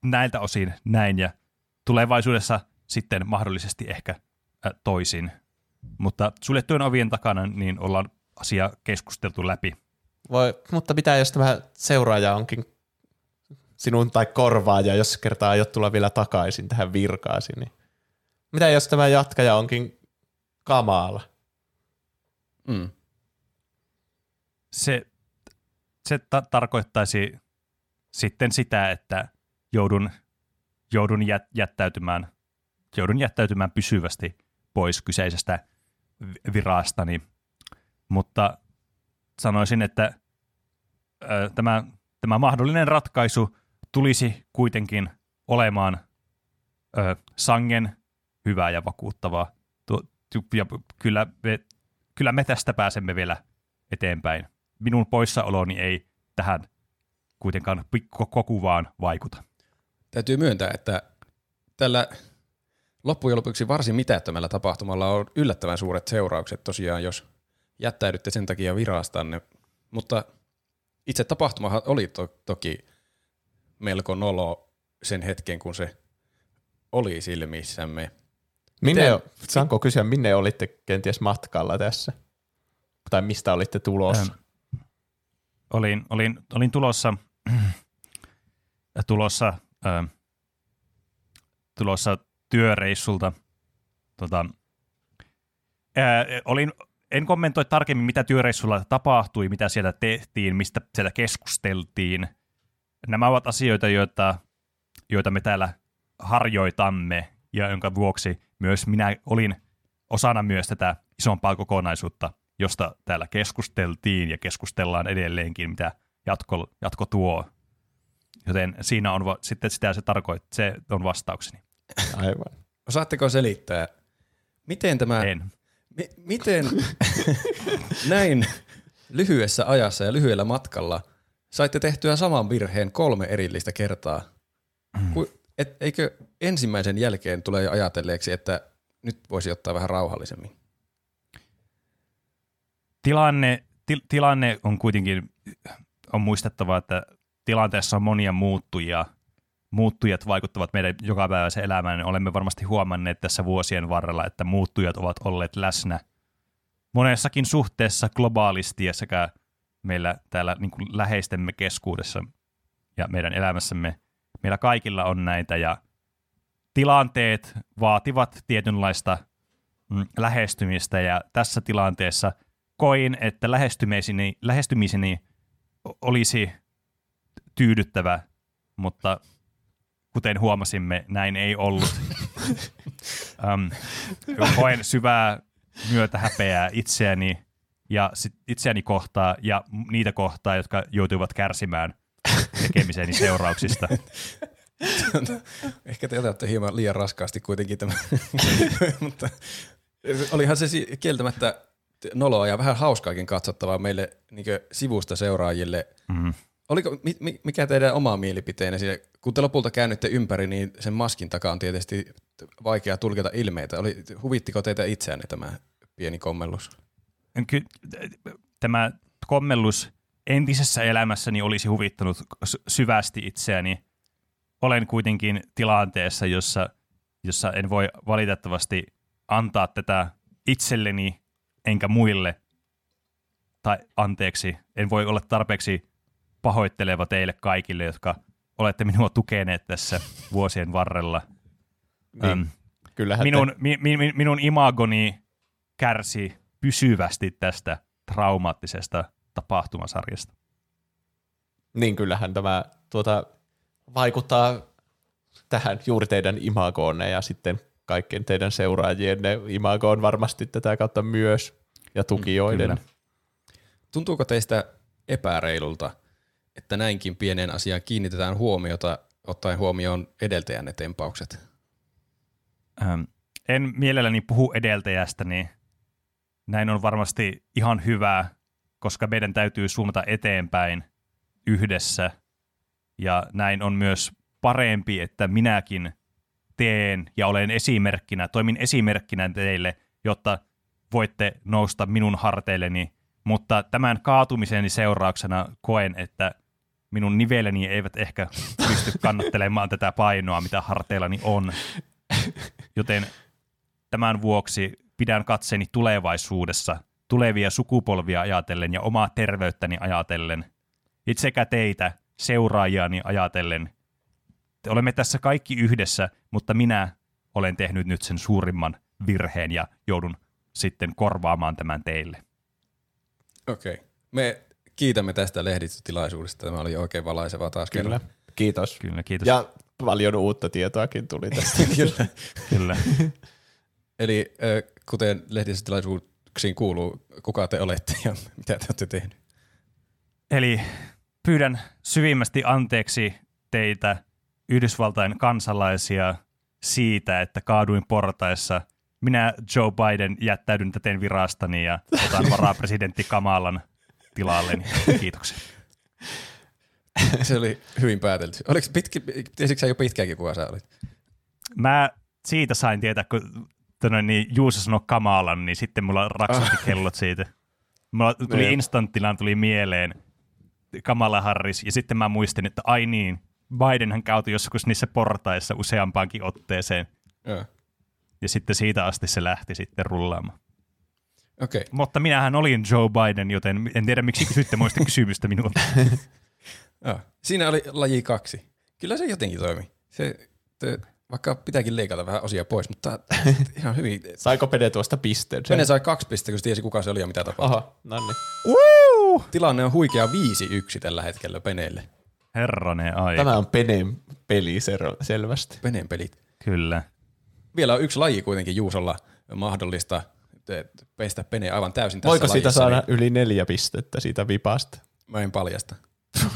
näiltä osin näin, ja tulevaisuudessa sitten mahdollisesti ehkä äh, toisin. Mutta suljettujen ovien takana niin ollaan asia keskusteltu läpi. Voi, mutta pitää, jos tämä seuraaja onkin sinun tai korvaaja, jos kertaa aiot tulla vielä takaisin tähän virkaasi, niin mitä jos tämä jatkaja onkin kamala? Mm. Se, se ta- tarkoittaisi sitten sitä, että joudun, joudun jät- jättäytymään, joudun jättäytymään pysyvästi pois kyseisestä virastani, mutta sanoisin, että ö, tämä, tämä mahdollinen ratkaisu tulisi kuitenkin olemaan ö, sangen hyvää ja vakuuttavaa. Tuo, ja kyllä, me, kyllä me tästä pääsemme vielä eteenpäin. Minun poissaoloni ei tähän kuitenkaan pikkukokuvaan vaikuta. Täytyy myöntää, että tällä loppujen lopuksi varsin mitättömällä tapahtumalla on yllättävän suuret seuraukset tosiaan, jos jättäydytte sen takia virastanne, mutta itse tapahtumahan oli to- toki melko nolo sen hetken, kun se oli silmissämme. Minne o- Saanko kysyä, minne olitte kenties matkalla tässä? Tai mistä olitte tulossa? Ähm. Olin, olin, olin tulossa, tulossa, ähm, tulossa työreissulta. Tota, äh, olin... En kommentoi tarkemmin, mitä työreissulla tapahtui, mitä siellä tehtiin, mistä siellä keskusteltiin. Nämä ovat asioita, joita, joita me täällä harjoitamme, ja jonka vuoksi myös minä olin osana myös tätä isompaa kokonaisuutta, josta täällä keskusteltiin ja keskustellaan edelleenkin, mitä jatko, jatko tuo. Joten siinä on va- sitten sitä se tarkoittaa, se on vastaukseni. Aivan. Osaatteko selittää, miten tämä... En. Miten näin lyhyessä ajassa ja lyhyellä matkalla saitte tehtyä saman virheen kolme erillistä kertaa? Et eikö ensimmäisen jälkeen tule jo ajatelleeksi, että nyt voisi ottaa vähän rauhallisemmin? Tilanne, til, tilanne on kuitenkin, on muistettava, että tilanteessa on monia muuttujia. Muuttujat vaikuttavat meidän jokapäiväiseen elämään. Olemme varmasti huomanneet tässä vuosien varrella, että muuttujat ovat olleet läsnä monessakin suhteessa globaalisti ja sekä meillä täällä niin kuin läheistemme keskuudessa ja meidän elämässämme. Meillä kaikilla on näitä ja tilanteet vaativat tietynlaista mm, lähestymistä ja tässä tilanteessa koin, että lähestymiseni, lähestymiseni olisi tyydyttävä, mutta kuten huomasimme, näin ei ollut. um, koen syvää myötähäpeää itseäni ja sit itseäni kohtaa ja niitä kohtaa, jotka joutuivat kärsimään tekemiseni seurauksista. Ehkä te otatte hieman liian raskaasti kuitenkin tämän, mutta olihan se kieltämättä noloa ja vähän hauskaakin katsottavaa meille niin kuin sivusta seuraajille. Mm. Oliko, mikä teidän oma mielipiteenne siinä, kun te lopulta käännytte ympäri, niin sen maskin takaa on tietysti vaikea tulkita ilmeitä. Oli, huvittiko teitä itseänne tämä pieni kommellus? Ky- tämä kommellus entisessä elämässäni olisi huvittanut syvästi itseäni. Olen kuitenkin tilanteessa, jossa, jossa en voi valitettavasti antaa tätä itselleni enkä muille. Tai anteeksi, en voi olla tarpeeksi pahoitteleva teille kaikille, jotka olette minua tukeneet tässä vuosien varrella. Niin, ähm, minun, mi, mi, minun imagoni kärsi pysyvästi tästä traumaattisesta tapahtumasarjasta. Niin, kyllähän tämä tuota, vaikuttaa tähän juuri teidän imagoonne ja sitten kaikkien teidän seuraajienne imagoon varmasti tätä kautta myös ja tukijoiden. Kyllä. Tuntuuko teistä epäreilulta, että näinkin pienen asiaan kiinnitetään huomiota, ottaen huomioon edeltäjänne tempaukset? Ähm, en mielelläni puhu edeltäjästäni. Näin on varmasti ihan hyvää, koska meidän täytyy suunnata eteenpäin yhdessä. Ja näin on myös parempi, että minäkin teen ja olen esimerkkinä, toimin esimerkkinä teille, jotta voitte nousta minun harteilleni. Mutta tämän kaatumiseni seurauksena koen, että minun niveleni eivät ehkä pysty kannattelemaan tätä painoa, mitä harteillani on. Joten tämän vuoksi pidän katseeni tulevaisuudessa, tulevia sukupolvia ajatellen ja omaa terveyttäni ajatellen, sekä teitä, seuraajiani ajatellen. Olemme tässä kaikki yhdessä, mutta minä olen tehnyt nyt sen suurimman virheen ja joudun sitten korvaamaan tämän teille. Okei. Okay. Me kiitämme tästä lehdistötilaisuudesta. Tämä oli oikein valaisevaa taas kerran. Kyllä. Kiitos. Kyllä, kiitos. Ja paljon uutta tietoakin tuli tästä. Kyllä. Kyllä. Eli kuten lehdistötilaisuuksiin kuuluu, kuka te olette ja mitä te olette tehneet? Eli pyydän syvimmästi anteeksi teitä Yhdysvaltain kansalaisia siitä, että kaaduin portaissa. Minä, Joe Biden, jättäydyn täten virastani ja otan varapresidentti Kamalan tilalleni. Kiitoksia. Se oli hyvin päätelty. Oliko pitki, tiesitkö sä jo pitkäänkin, kuka sä olit? Mä siitä sain tietää, kun niin Juuso sanoi Kamalan, niin sitten mulla raksasti kellot siitä. Mulla tuli instanttilaan tuli mieleen Kamala Harris, ja sitten mä muistin, että ai niin, Bidenhän kautui joskus niissä portaissa useampaankin otteeseen. Ja. ja sitten siitä asti se lähti sitten rullaamaan. Okay. Mutta minähän olin Joe Biden, joten en tiedä miksi kysytte muista kysymystä minulta. Oh. Siinä oli laji kaksi. Kyllä se jotenkin toimi. Se, te, vaikka pitääkin leikata vähän osia pois, mutta ihan hyvin. Saiko Pene tuosta pisteen? Pene sai kaksi pistettä, kun tiesi kuka se oli ja mitä tapahtui. Aha, no niin. Tilanne on huikea viisi yksi tällä hetkellä Peneelle. Herranen aika. Tämä on Penen peli selvästi. Penen pelit. Kyllä. Vielä on yksi laji kuitenkin Juusolla mahdollista peistä Pene aivan täysin tässä. Voiko lajissa siitä saada niin yli neljä pistettä siitä vipasta? Mä en paljasta.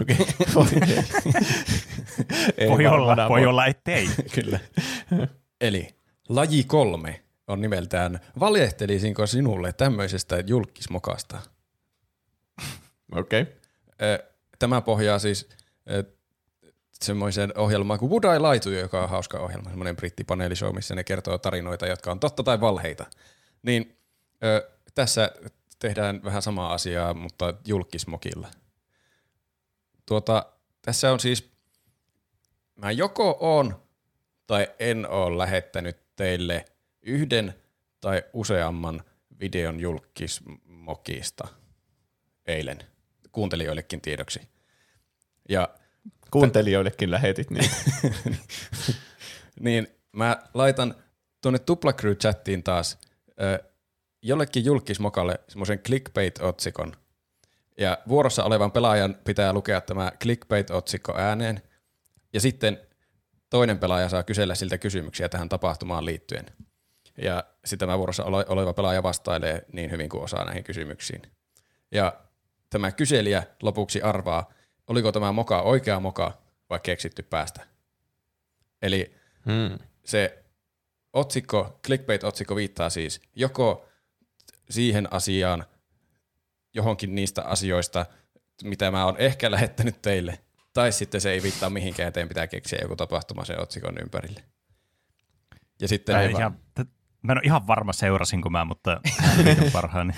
Okay. ei voi, olla, voi olla, ettei. Kyllä. Eli laji kolme on nimeltään valehtelisinko sinulle tämmöisestä julkismokasta? Okei. Okay. Tämä pohjaa siis semmoiseen ohjelmaan kuin Would I Lie to You, joka on hauska ohjelma, semmoinen brittipaneelishow, missä ne kertoo tarinoita, jotka on totta tai valheita. Niin ö, tässä tehdään vähän samaa asiaa, mutta julkismokilla. Tuota, tässä on siis, mä joko oon tai en oo lähettänyt teille yhden tai useamman videon julkismokista eilen kuuntelijoillekin tiedoksi. Ja kuuntelijoillekin t- lähetit niin. Niin mä laitan tuonne Tuplacrew-chattiin taas ö, jollekin julkismokalle semmoisen clickbait-otsikon. Ja vuorossa olevan pelaajan pitää lukea tämä clickbait-otsikko ääneen. Ja sitten toinen pelaaja saa kysellä siltä kysymyksiä tähän tapahtumaan liittyen. Ja sitten tämä vuorossa oleva pelaaja vastailee niin hyvin kuin osaa näihin kysymyksiin. Ja tämä kyselijä lopuksi arvaa, oliko tämä moka oikea moka vai keksitty päästä. Eli hmm. se otsikko, clickbait-otsikko viittaa siis joko siihen asiaan, johonkin niistä asioista, mitä mä oon ehkä lähettänyt teille, tai sitten se ei viittaa mihinkään, että pitää keksiä joku tapahtuma sen otsikon ympärille. Ja sitten ei, ihan, t- mä en ole ihan varma seurasinko mä, mutta viitän parhaani.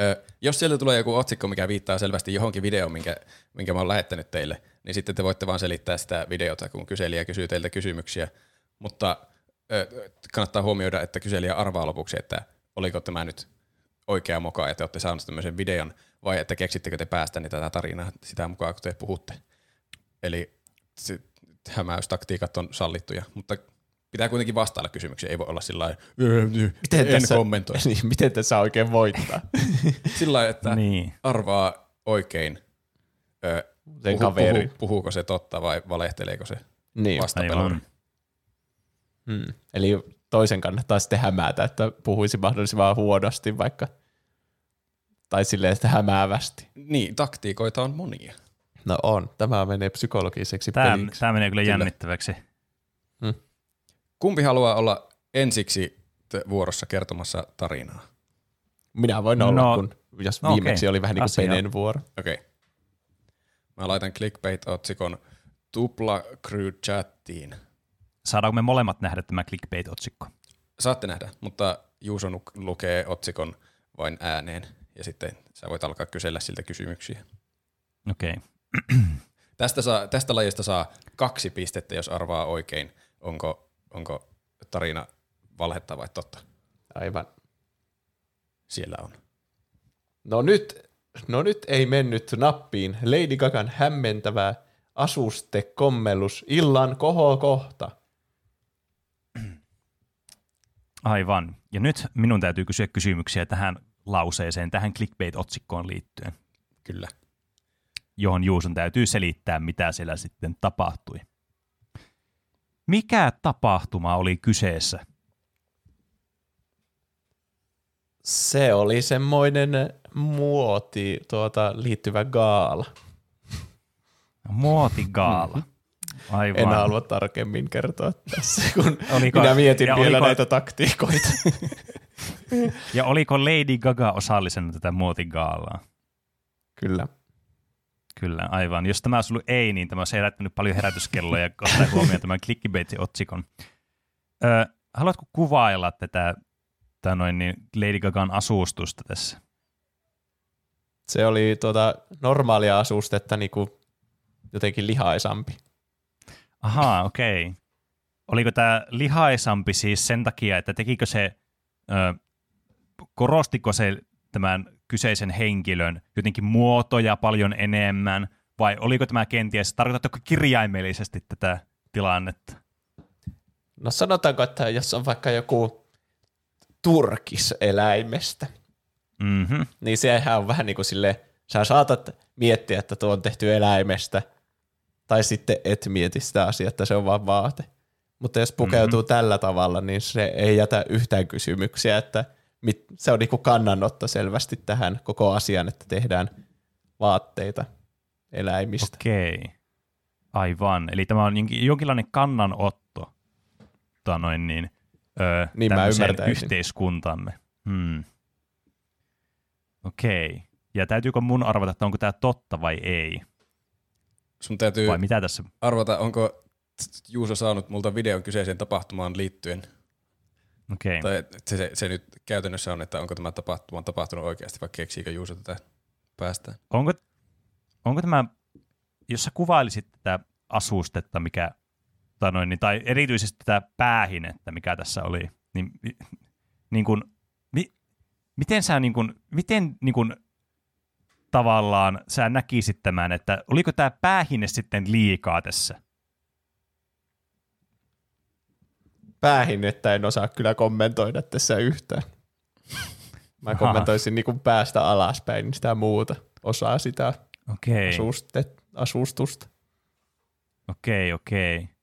Ö, jos siellä tulee joku otsikko, mikä viittaa selvästi johonkin videoon, minkä, minkä mä oon lähettänyt teille, niin sitten te voitte vaan selittää sitä videota, kun kyselijä kysyy teiltä kysymyksiä. Mutta ö, kannattaa huomioida, että kyselijä arvaa lopuksi, että oliko tämä nyt oikea moka, ja te olette saaneet tämmöisen videon, vai että keksittekö te päästäni tätä tarinaa sitä mukaan, kun te puhutte. Eli se, hämäystaktiikat on sallittuja, mutta pitää kuitenkin vastailla kysymyksiä, ei voi olla sillä lailla, en tässä, kommentoi. Niin, miten tässä oikein voittaa? Sillä lailla, että niin arvaa oikein, ö, puhu, puhu, puhuuko se totta vai valehteleeko se niin vastapeluri. Hmm. Eli toisen kannattaa sitten hämätä, että puhuisi mahdollisimman huonosti vaikka, tai silleen, että hämäävästi. Niin, taktiikoita on monia. No on, tämä menee psykologiseksi tämä, peliksi. Tämä menee kyllä jännittäväksi. Hmm. Kumpi haluaa olla ensiksi vuorossa kertomassa tarinaa? Minä voin olla, no, kun jos no, viimeksi okay. oli vähän niin kuin Senen vuoro. Okei. Okay. Mä laitan clickbait-otsikon Tupla Crew chattiin. Saadaanko me molemmat nähdä tämä clickbait-otsikko? Saatte nähdä, mutta Juuso lukee otsikon vain ääneen ja sitten sä voit alkaa kysellä siltä kysymyksiä. Okei. Okay. Tästä, saa, tästä lajista saa kaksi pistettä, jos arvaa oikein, onko, onko tarina valhetta vai totta. Aivan. Siellä on. No nyt, no nyt ei mennyt nappiin. Lady Gagan hämmentävää asustekommellus illan kohokohta. Aivan. Ja nyt minun täytyy kysyä kysymyksiä tähän lauseeseen, tähän clickbait-otsikkoon liittyen. Kyllä. Johon Juuson täytyy selittää, mitä siellä sitten tapahtui. Mikä tapahtuma oli kyseessä? Se oli semmoinen muoti tuota, liittyvä gaala. Muotigaala. Aivan. En halua tarkemmin kertoa tässä, kun oliko, minä mietin vielä oliko, näitä taktiikoita. Ja oliko Lady Gaga osallisena tätä muotigaalaa? Kyllä. Kyllä, aivan. Jos tämä olisi ollut ei, niin tämä olisi herättänyt paljon herätyskelloja, kun ottaa huomioon tämän clickbait-otsikon. Ö, haluatko kuvailla tätä, tätä noin, niin Lady Gagan asustusta tässä? Se oli tuota, normaalia asustetta niin kuin jotenkin lihaisampi. Ahaa, okei. Okay. Oliko tämä lihaisampi siis sen takia, että tekikö se, ö, korostiko se tämän kyseisen henkilön jotenkin muotoja paljon enemmän, vai oliko tämä kenties, tarkoitatko kirjaimellisesti tätä tilannetta? No sanotaanko, että jos on vaikka joku turkiseläimestä, mm-hmm. niin sehän on vähän niin kuin silleen, sä saatat miettiä, että tuo on tehty eläimestä, tai sitten et mieti sitä asiaa, että se on vaan vaate. Mutta jos pukeutuu mm-hmm. tällä tavalla, niin se ei jätä yhtään kysymyksiä, että se on niin kuin kannanotto selvästi tähän koko asiaan, että tehdään vaatteita eläimistä. Okei, aivan. Eli tämä on jonkinlainen kannanotto noin niin, öö, niin tämmöiseen yhteiskuntamme. Hmm. Okei. Ja täytyykö mun arvata, että onko tämä totta vai ei? Sun täytyy vai mitä tässä? Arvata, onko Juuso saanut multa videon kyseiseen tapahtumaan liittyen. Okay. Tai se, se, se nyt käytännössä on, että onko tämä tapahtuma tapahtunut oikeasti, vai keksiikö Juuso tätä päästään? Onko, onko tämä, jos sä kuvailisit tätä asustetta, mikä, tai, noin, tai erityisesti tätä päähinettä, mikä tässä oli, niin, niin kuin, mi, miten sä niin kuin, miten niin kuin, tavallaan sä näkisit tämän, että oliko tämä päähine sitten liikaa tässä? Päähinettä en osaa kyllä kommentoida tässä yhtään. Mä kommentoisin niin kuin päästä alaspäin niin sitä muuta osaa sitä okay. asustet, asustusta. Okei, okay, okei. Okay.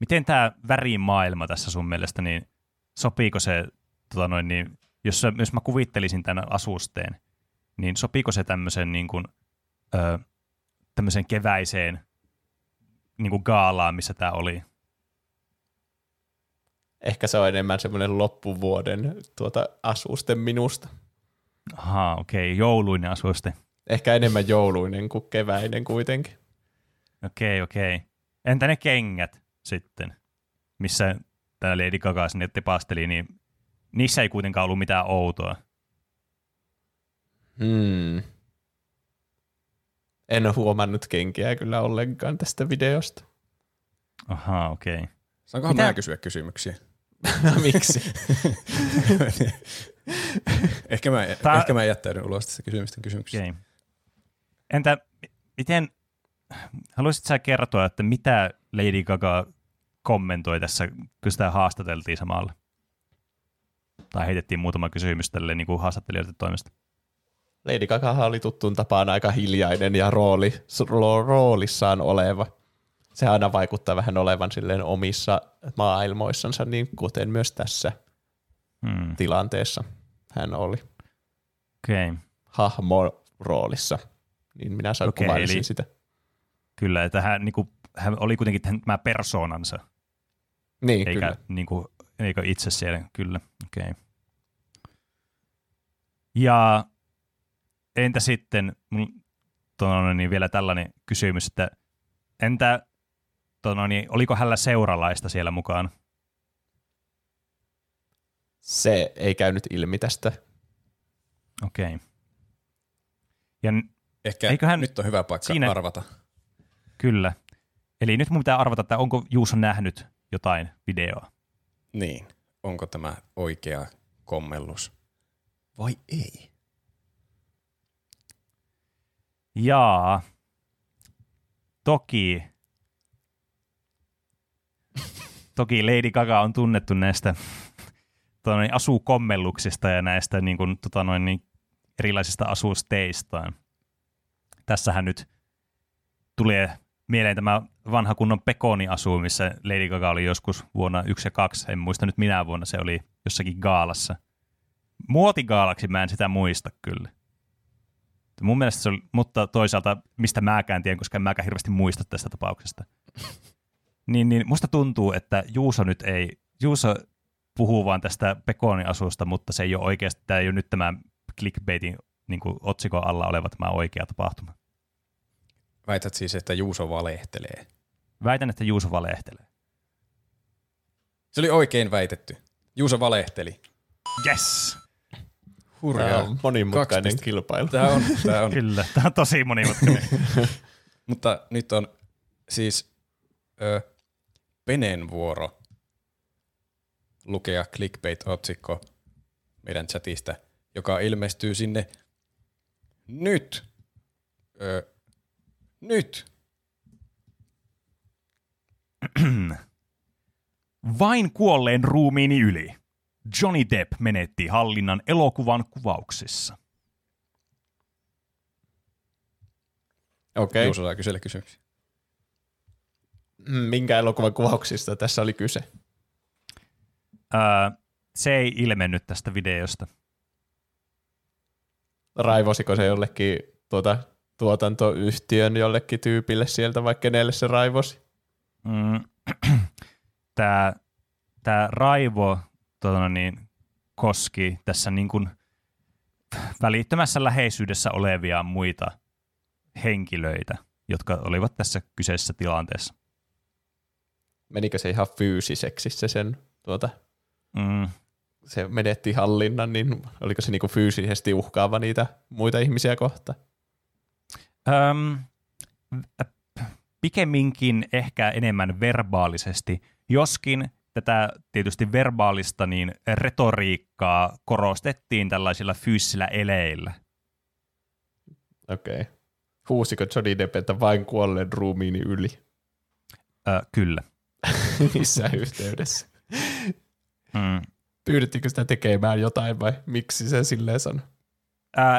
Miten tämä värimaailma tässä sun mielestä, niin sopiiko se, tota noin, niin, jos, jos mä kuvittelisin tämän asusteen, niin sopiiko se tämmöisen niin kuin, ö, tämmöisen keväiseen niin kuin gaalaan, missä tämä oli? Ehkä se on enemmän semmoinen loppuvuoden tuota, asuste minusta. Ahaa, okei. Okay. Jouluinen asuste. Ehkä enemmän jouluinen kuin keväinen kuitenkin. Okei, okay, okei. Okay. Entä ne kengät sitten, missä tämä Lady Gaga sinne tepasteli, niin niissä ei kuitenkaan ollut mitään outoa. Hmm. En ole huomannut kenkiä kyllä ollenkaan tästä videosta. Ahaa, okei. Okay. Saankohan minä kysyä kysymyksiä? No miksi? ehkä, mä, Ta- ehkä mä jättäydyn ulos tästä kysymysten kysymyksestä. Okay. Entä miten, haluaisit sä kertoa, että mitä Lady Gaga kommentoi tässä, kun sitä haastateltiin samalla? Tai heitettiin muutama kysymys tälle niin kuin haastattelijoiden toimesta. Lady Gaga oli tuttuun tapaan aika hiljainen ja rooli, roolissaan oleva. Se aina vaikuttaa vähän olevan silleen omissa maailmoissansa, niin kuten myös tässä hmm. tilanteessa hän oli. Okay. Hahmo roolissa, niin minä sain okay, kuvailisin eli, sitä. Kyllä, että hän, niin kuin, hän oli kuitenkin tämä persoonansa, niin, eikä, kyllä. Niin kuin, eikä itse siellä, kyllä. Okay. Ja entä sitten, tuono, niin vielä tällainen kysymys, että entä, tuono, niin, oliko hänellä seuralaista siellä mukaan? Se ei käynyt ilmi tästä. Okei. Okay. Ja ehkä eiköhän nyt on hyvä paikka siinä arvata. Kyllä. Eli nyt mun pitää arvata, että onko Juuso nähnyt jotain videoa. Niin. Onko tämä oikea kommellus vai ei? Jaa. Toki. Toki Lady Gaga on tunnettu näistä asukommelluksista ja näistä niin kuin, tota noin, niin erilaisista asusteistaan. Tässähän nyt tulee mieleen tämä vanha kunnon pekoniasu, missä Lady Gaga oli joskus vuonna yksi ja kaksi, en muista nyt minä vuonna, se oli jossakin gaalassa. Muotigaalaksi mä en sitä muista kyllä. Mun mielestä se oli, mutta toisaalta mistä mäkään tiedän, koska en mäkään hirveästi muista tästä tapauksesta. niin, niin musta tuntuu, että Juuso nyt ei, Juuso puhuu vaan tästä pekoniasusta, mutta se ei ole oikeasti, tämä ei ole nyt tämä clickbaitin niin kuin otsikon alla oleva tämä oikea tapahtuma. Väität siis, että Juuso valehtelee? Väitän, että Juuso valehtelee. Se oli oikein väitetty. Juuso valehteli. Yes! Hurjaa. Tämä on monimutkainen kilpailu. Tämä on, tämä on. Kyllä, tämä on tosi monimutkainen. Mutta nyt on siis ö, Penen vuoro lukea clickbait-otsikko meidän chatista, joka ilmestyy sinne nyt. Ö, Nyt! Vain kuolleen ruumiini yli. Johnny Depp menetti hallinnan elokuvan kuvauksissa. Okei. Juuso saa kysellä kysymyksiä. Minkä elokuvan kuvauksista tässä oli kyse? Öö, se ei ilmennyt tästä videosta. Raivosiko se jollekin tuota... tuotantoyhtiön jollekin tyypille sieltä, vaikka kenelle se raivosi? Mm. Tämä, tämä raivo tuota niin, koski tässä niin kuin välittömässä läheisyydessä olevia muita henkilöitä, jotka olivat tässä kyseisessä tilanteessa. Menikö se ihan fyysiseksi se sen? Tuota, mm. Se menetti hallinnan, niin oliko se niin kuin fyysisesti uhkaava niitä muita ihmisiä kohtaan? Öm, pikemminkin ehkä enemmän verbaalisesti, joskin tätä tietysti verbaalista niin retoriikkaa korostettiin tällaisilla fyysisillä eleillä. Okei. Okay. Huusiko Johnny Deppeltä vain kuolleen ruumiini yli? Ö, kyllä. Missä yhteydessä? Mm. Pyydettiinkö sitä tekemään jotain vai miksi se silleen sanoi?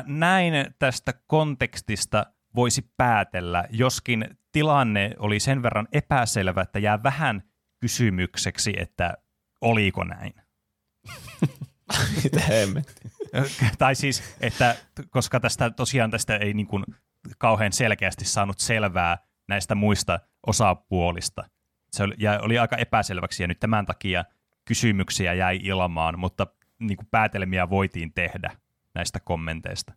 Näin tästä kontekstista voisi päätellä, joskin tilanne oli sen verran epäselvä, että jää vähän kysymykseksi, että oliko näin. Mitä hemmettiä. Tai siis, että koska tästä tosiaan tästä ei niin kuin kauhean selkeästi saanut selvää näistä muista osapuolista. Se oli, ja oli aika epäselväksi ja nyt tämän takia kysymyksiä jäi ilmaan, mutta niin kuin päätelmiä voitiin tehdä näistä kommenteista.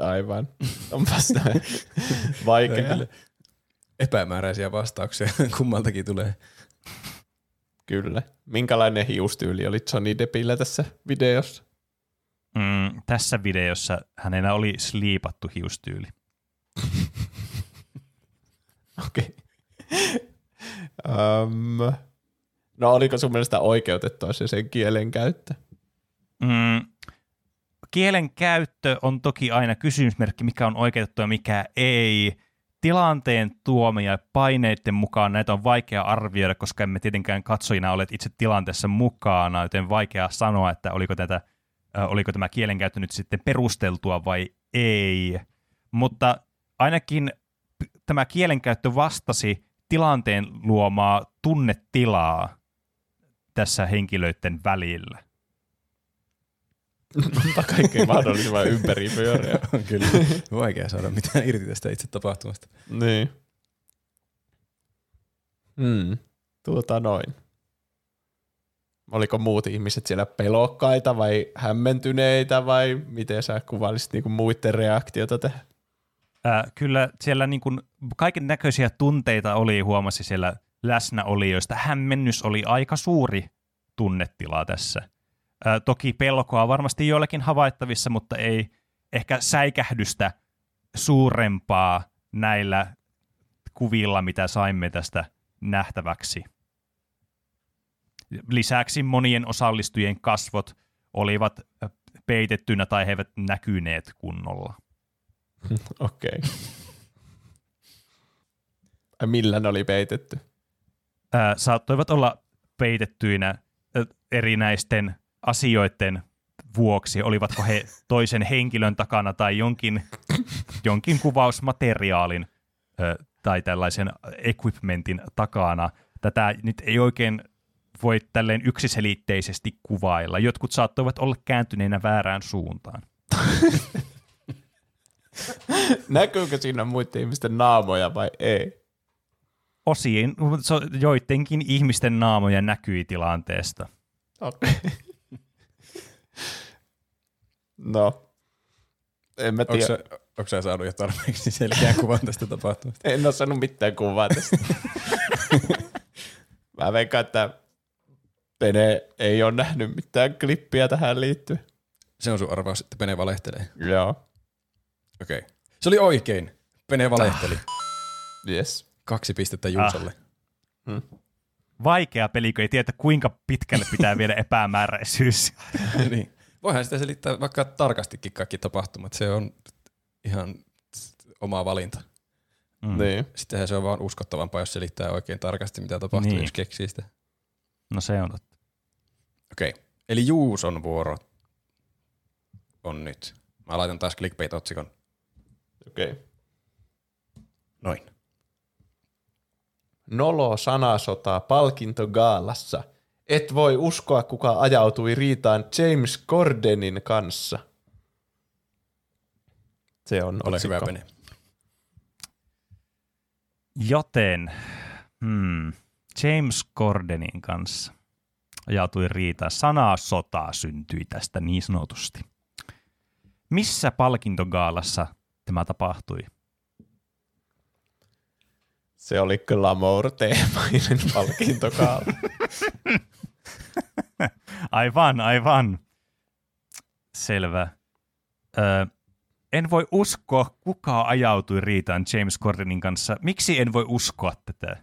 Aivan. Onpas vaikea. Epämääräisiä vastauksia kummaltakin tulee. Kyllä. Minkälainen hiustyyli oli Johnny Deppillä tässä videossa? Mm, tässä videossa hänellä oli sliipattu hiustyyli. Okei. um, no oliko sun mielestä oikeutettua se sen kielen käyttö? Mm, kielen käyttö on toki aina kysymysmerkki, mikä on oikeutettu ja mikä ei. Tilanteen tuomia paineiden mukaan näitä on vaikea arvioida, koska emme tietenkään katsojina ole itse tilanteessa mukana, joten vaikea sanoa, että oliko, tätä, äh, oliko tämä kielenkäyttö nyt sitten perusteltua vai ei. Mutta ainakin p- tämä kielenkäyttö vastasi tilanteen luomaa tunnetilaa tässä henkilöiden välillä. Mutta kaikkein mahdollisimman ympäripyöreä on kyllä. Vaikea saada mitään irti tästä itse tapahtumasta. Niin. Hmm. Tuota noin. oliko muut ihmiset siellä pelokkaita vai hämmentyneitä vai miten sä kuvailisit niinku muiden reaktiota tähän? Äh, kyllä siellä niinku kaiken näköisiä tunteita oli, huomasi siellä läsnäolijoista. Hämmennys oli aika suuri tunnetila tässä. Äh, toki pelkoa varmasti joillakin havaittavissa, mutta ei ehkä säikähdystä suurempaa näillä kuvilla, mitä saimme tästä nähtäväksi. Lisäksi monien osallistujien kasvot olivat peitettynä tai he eivät näkyneet kunnolla. Okei. Okay. Millä ne oli peitetty? Ää, saattoivat olla peitettyinä erinäisten asioiden vuoksi. Olivatko he toisen henkilön takana tai jonkin, jonkin kuvausmateriaalin ää, tai tällaisen equipmentin takana. Tätä nyt ei oikein voi tälleen yksiselitteisesti kuvailla. Jotkut saattoivat olla kääntyneenä väärään suuntaan. Näkyykö siinä muiden ihmisten naamoja vai ei? Osin, joidenkin ihmisten naamoja näkyi tilanteesta. Okay. No, en mä tiedä. Onko sä saanut jo tarpeeksi selkeää kuvaa tästä tapahtumasta? En ole saanut mitään kuvaa tästä. Mä veikkaan, että Pene ei ole nähnyt mitään klippiä tähän liittyen. Se on sun arvaus, että Pene valehtelee. Joo. Okei. Okay. Se oli oikein. Pene valehteli. Jes. Ah. Kaksi pistettä Juusalle. Ah. Hmm. Vaikea peli, kun ei tiedä, kuinka pitkälle pitää viedä epämääräisyys. Niin. Voihan sitä selittää vaikka tarkastikin kaikki tapahtumat. Se on ihan oma valinta. Mm. Niin. Sittenhän se on vaan uskottavampaa, jos selittää oikein tarkasti, mitä tapahtuu, niin. Jos keksii sitä. No se on totta. Okei. Okay. Eli Juuson vuoro on nyt. Mä laitan taas clickbait-otsikon. Okei. Okay. Noin. Nolo sanasota palkintogaalassa. Et voi uskoa, kuka ajautui riitaan James Cordenin kanssa. Se on ole hyvä, Pene. Joten hmm, James Cordenin kanssa ajautui riitaa. Sanaa sotaa syntyi tästä niin sanotusti. Missä palkintogaalassa tämä tapahtui? Se oli glamour-teemainen palkintogaala. Aivan, aivan. Selvä. Öö, en voi uskoa, kuka ajautui riitaan James Cordenin kanssa. Miksi en voi uskoa tätä?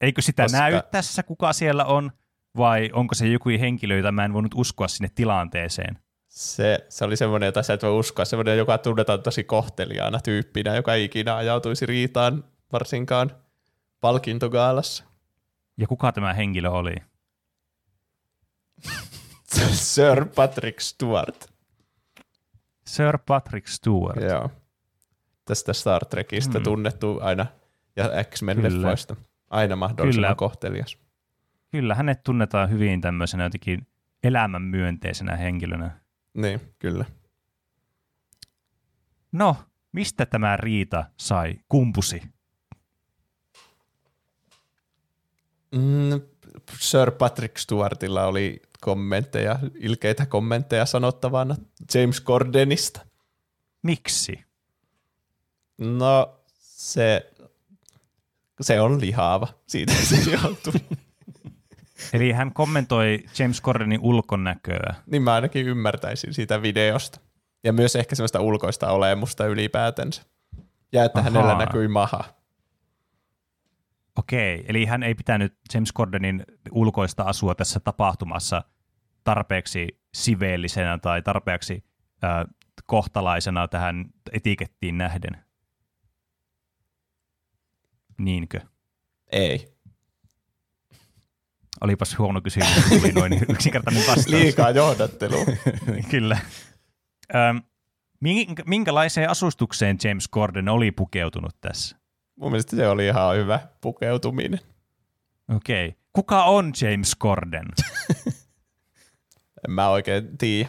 Eikö sitä Koska... näy tässä, kuka siellä on? Vai onko se joku henkilö, jota mä en voinut uskoa sinne tilanteeseen? Se, se oli semmoinen, jota sä et voi uskoa. Semmoinen, joka tunnetaan tosi kohteliaana tyyppinä, joka ikinä ajautuisi riitaan, varsinkaan palkintogaalassa. Ja kuka tämä henkilö oli? Sir Patrick Stewart. Sir Patrick Stewart. Joo. Tästä Star Trekistä hmm. tunnettu aina, ja X-Men-leffoista. Aina mahdollisimman Kyllä. kohtelias. Kyllä, hänet tunnetaan hyvin tämmöisenä jotenkin elämänmyönteisenä henkilönä. Niin, kyllä. No, mistä tämä riita sai kumpusi? Mm, Sir Patrick Stewartilla oli kommentteja, ilkeitä kommentteja sanottavana James Cordenista. Miksi? No, se, se on lihaava. Siitä se joutui. Eli hän kommentoi James Cordenin ulkonäköä. Niin mä ainakin ymmärtäisin siitä videosta. Ja myös ehkä sellaista ulkoista olemusta ylipäätänsä. Ja että Ahaa. hänellä näkyi maha. Okei, eli hän ei pitänyt James Cordenin ulkoista asua tässä tapahtumassa tarpeeksi siveellisenä tai tarpeeksi äh, kohtalaisena tähän etikettiin nähden. Niinkö? Ei. Olipas huono kysymys, tuli noin yksinkertainen vastaus. Liikaa johdattelua. Kyllä. Öm, minkälaiseen asustukseen James Corden oli pukeutunut tässä? Mun mielestä se oli ihan hyvä pukeutuminen. Okei. Okay. Kuka on James Corden? En mä oikein tiedä.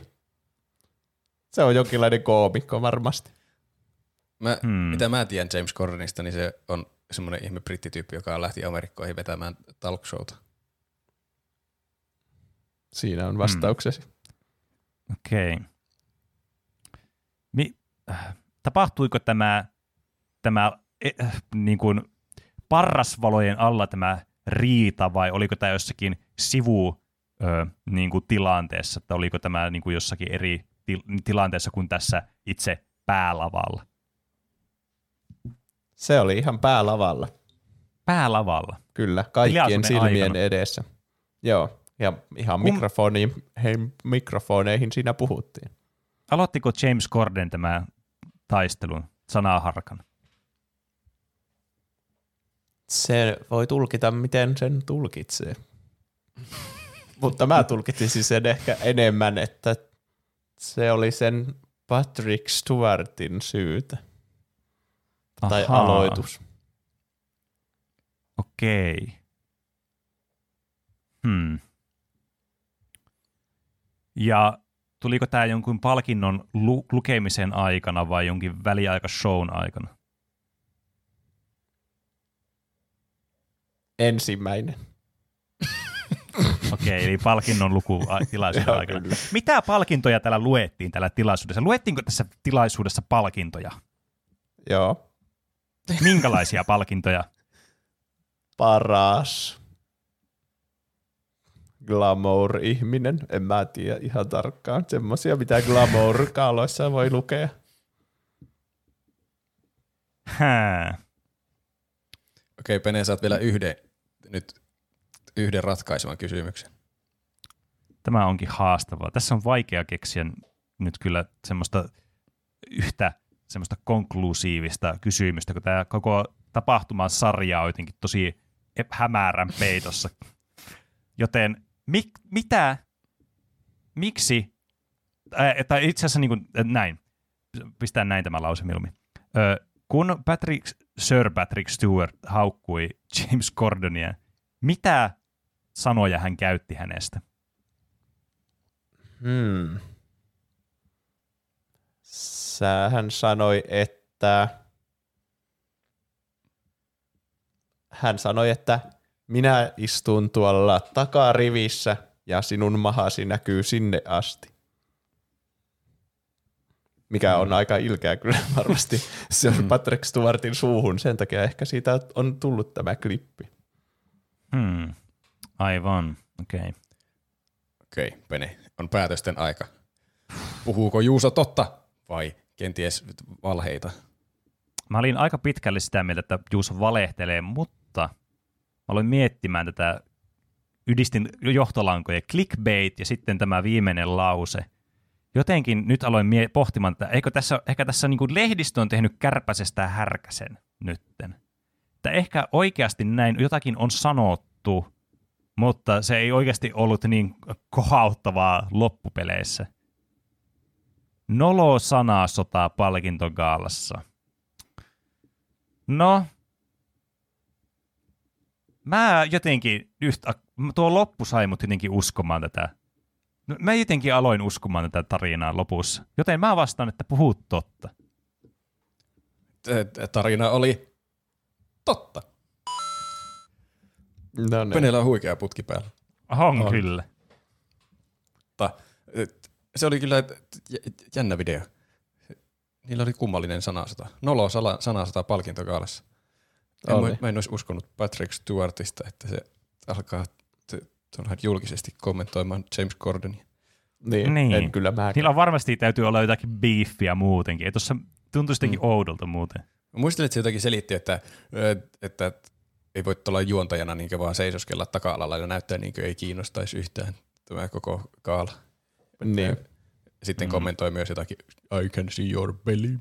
Se on jonkinlainen koomikko varmasti. Mä, hmm. Mitä mä tiedän James Cordenista, niin se on semmoinen ihme brittityyppi, joka lähti Amerikkoihin vetämään talk showta. Siinä on vastauksesi. Hmm. Okei. Okay. Mi- Tapahtuiko tämä, tämä äh, niin kuin parrasvalojen alla tämä riita vai oliko tämä jossakin sivu äh, niin kuin tilanteessa, että oliko tämä niin kuin jossakin eri til- tilanteessa kuin tässä itse päälavalla? Se oli ihan päälavalla. Päälavalla? Kyllä, kaikkien silmien aikana. Edessä. Joo, ja ihan mikrofoniin, hei, mikrofoneihin siinä puhuttiin. Aloittiko James Corden tämän taistelun sanaharkan? Se voi tulkita, miten sen tulkitsee. Mutta mä tulkitsin sen ehkä enemmän, että se oli sen Patrick Stewartin syytä. Ahaa. Tai aloitus. Okei. Hmm. Ja tuliko tämä jonkun palkinnon lu- lukemisen aikana vai jonkin väliaikashown aikana? Ensimmäinen. Okei, eli palkinnon lukutilaisuuden a- aikana. Kyllä. Mitä palkintoja täällä luettiin tällä tilaisuudessa? Luettiinko tässä tilaisuudessa palkintoja? Joo. Minkälaisia palkintoja? Paras glamour-ihminen. En mä tiedä ihan tarkkaan. Semmoisia, mitä glamour-kaaloissa voi lukea. Hää. Okei, Pene, saat vielä yhden, nyt yhden ratkaisevan kysymyksen. Tämä onkin haastavaa. Tässä on vaikea keksiä nyt kyllä semmoista yhtä semmoista konklusiivista kysymystä, kun tämä koko tapahtuman sarja on jotenkin tosi hämärän peitossa. Joten mik, mitä, miksi, ää, tai itse asiassa niin kuin, ää, näin, pistää näin tämä lause mieluummin. Ö, kun Patrick, Sir Patrick Stewart haukkui James Cordonia, mitä sanoja hän käytti hänestä? Hmm. Hän sanoi, että hän sanoi, että minä istun tuolla takarivissä ja sinun mahasi näkyy sinne asti. Mikä on aika ilkeä kyllä varmasti. Se on Patrick Stewartin suuhun. Sen takia ehkä siitä on tullut tämä klippi. Hmm. Aivan. Okei. Okay. Okei, okay, Pene. On päätösten aika. Puhuuko Juuso totta vai kenties valheita? Mä olin aika pitkälle sitä mieltä, että Juuso valehtelee, mutta aloin miettimään tätä, yhdistin johtolankoja, clickbait ja sitten tämä viimeinen lause. Jotenkin nyt aloin mie- pohtimaan, että eikö tässä, ehkä tässä niin kuin lehdistö on tehnyt kärpäsestä härkäsen nytten. Että ehkä oikeasti näin jotakin on sanottu, mutta se ei oikeasti ollut niin kohauttavaa loppupeleissä. Nolo sanaa sotaa palkintogaalassa. No, mä jotenkin, yhtä, tuo loppu sai mut jotenkin uskomaan tätä. Mä jotenkin aloin uskomaan tätä tarinaa lopussa, joten mä vastaan, että puhut totta. Tarina oli totta. No, Penellä on huikea putki päällä. On, on. Kyllä. Ta, se oli kyllä jännä video. Niillä oli kummallinen sanasota. Nolo sanasota palkintogaalassa. En, mä en olisi uskonut Patrick Stewartista, että se alkaa t- julkisesti kommentoimaan James Cordonia. Niin, niin. En kyllä mäkään. Niillä varmasti täytyy olla jotakin beefiä muutenkin. Tuossa tuntuisi jotenkin mm. oudolta muuten. Mä muistelin, että se jotakin selitti, että, että ei voi olla juontajana niinkö vaan seisoskella taka-alalla ja näyttää niinkö ei kiinnostaisi yhtään tämä koko kaala. Niin. Sitten mm. kommentoi myös jotakin, I can see your belly.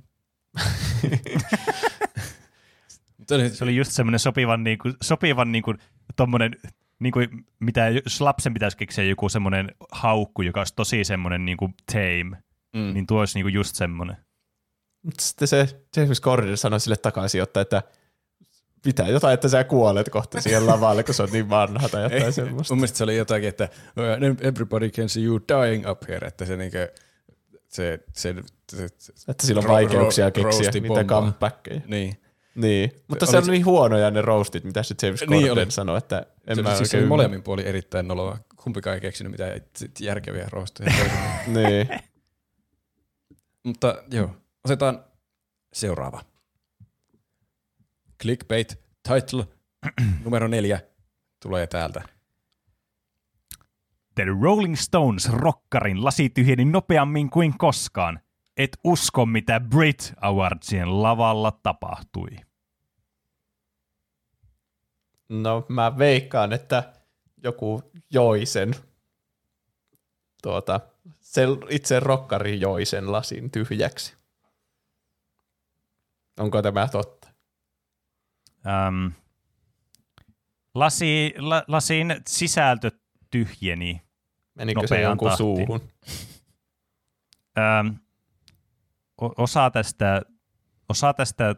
Se oli just semmoinen sopivan, niinku, sopivan niinku, tommonen, niinku, mitä jos lapsen pitäisi keksiä joku semmoinen haukku, joka olisi tosi semmoinen niinku tame, mm. niin tuo olisi niinku just semmoinen. Sitten se James Corden sanoi sille takaisin, että pitää jotain, että sä kuolet kohta siihen lavalle, kun se on niin vanha tai jotain semmoista. Mun mielestä se oli jotakin, että everybody can see you dying up here, että se niinku... Se, se, se, se, että sillä on vaikeuksia ro- keksiä niitä comebackkejä. Niin. Niin, mutta se oli niin huonoja ne roastit, mitä se James Corden niin sanoi, että en se, mä siis se oli molemmin puolin erittäin noloa kumpikaan ei keksinyt mitään järkeviä roistoja. Niin. Mutta joo, otetaan seuraava. Clickbait title numero neljä tulee täältä. The Rolling Stones -rockarin lasi tyhjeni nopeammin kuin koskaan. Et usko, mitä Brit Awardsien lavalla tapahtui. No, mä veikkaan, että joku joi sen. Tuota, se itse rokkari joi sen lasin tyhjäksi. Onko tämä totta? Ähm, lasi, la, lasin sisältö tyhjeni. Menikö se jonkun tahtiin suuhun? Ähm, osa, tästä, osa tästä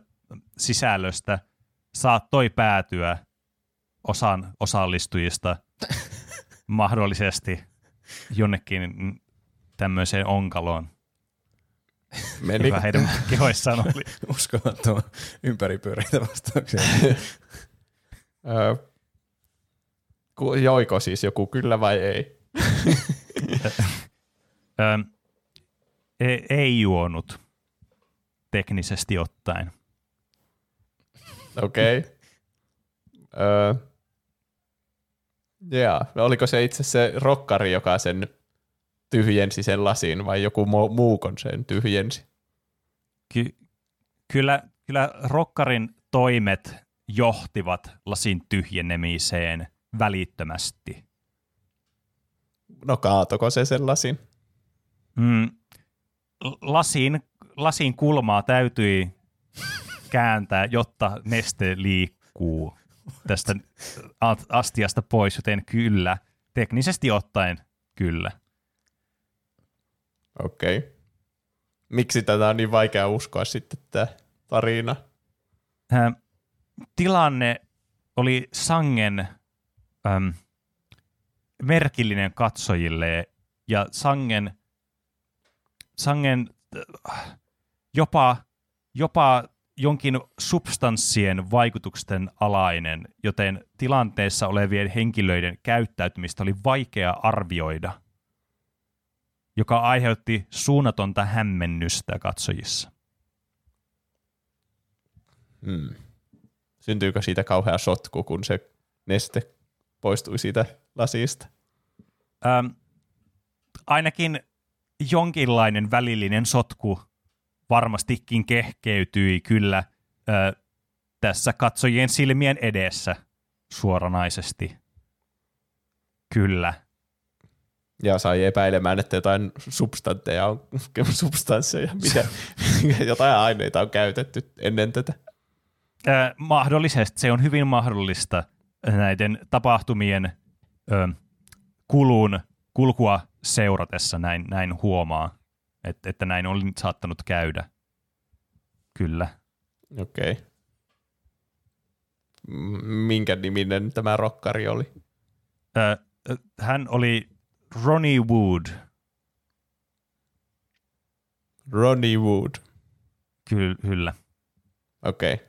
sisällöstä saattoi päätyä osan osallistujista mahdollisesti jonnekin tämmöiseen onkaloon. Menikö? Joka heidän kehoissaan oli. Uskomattoman ympäripyöreitä vastauksia. Joiko siis joku kyllä vai ei? Ei, ei juonut, teknisesti ottaen. Okei. Okay. Öö. Yeah. No, oliko se itse se rokkari, joka sen tyhjensi sen lasin, vai joku muu kun sen tyhjensi? Ky- kyllä, kyllä rokkarin toimet johtivat lasin tyhjenemiseen välittömästi. No kaatoko se sen lasin? Mm. Lasin, lasin kulmaa täytyi kääntää, jotta neste liikkuu tästä astiasta pois, joten kyllä, teknisesti ottaen kyllä. Okei. Okay. Miksi tätä on niin vaikea uskoa sitten tämä tarina? Äh, tilanne oli sangen ähm, merkillinen katsojille ja sangen sangen jopa, jopa jonkin substanssien vaikutusten alainen, joten tilanteessa olevien henkilöiden käyttäytymistä oli vaikea arvioida, joka aiheutti suunnatonta hämmennystä katsojissa. Hmm. Syntyykö siitä kauhea sotku, kun se neste poistui siitä lasista? Ähm, ainakin jonkinlainen välillinen sotku varmastikin kehkeytyi kyllä ö, tässä katsojien silmien edessä suoranaisesti. Kyllä. Ja sai epäilemään, että jotain substantteja on, substansseja, mitä, jotain aineita on käytetty ennen tätä. Ö, mahdollisesti. Se on hyvin mahdollista näiden tapahtumien ö, kulun kulkua seuratessa näin, näin huomaa, että, että näin oli saattanut käydä. Kyllä. Okei. Okay. Minkä niminen tämä rokkari oli? Äh, hän oli Ronnie Wood. Ronnie Wood. Ky- kyllä. Okei. Okay.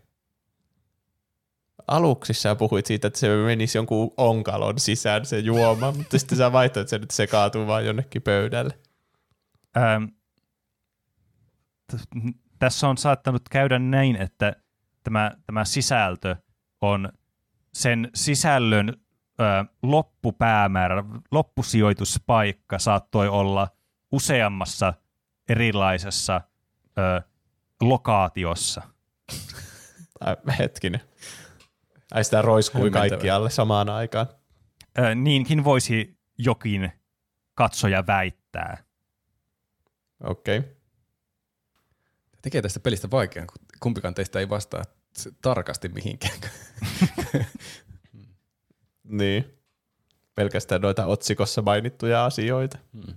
Aluksi sä puhuit siitä, että se menisi jonkun onkalon sisään se juoma, mutta sitten sä vaihtoit sen, että se kaatuu vaan jonnekin pöydälle. Ähm, t- tässä on saattanut käydä näin, että tämä, tämä sisältö on sen sisällön ö, loppupäämäärä, loppusijoituspaikka saattoi olla useammassa erilaisessa ö, lokaatiossa. Hetkinen. Ai sitä roiskui kaikkialle samaan aikaan. Ö, niinkin voisi jokin katsoja väittää. Okei. Okay. Tekee tästä pelistä vaikean, kun kumpikaan teistä ei vastaa tarkasti mihinkään. Niin. Pelkästään noita otsikossa mainittuja asioita. Hmm.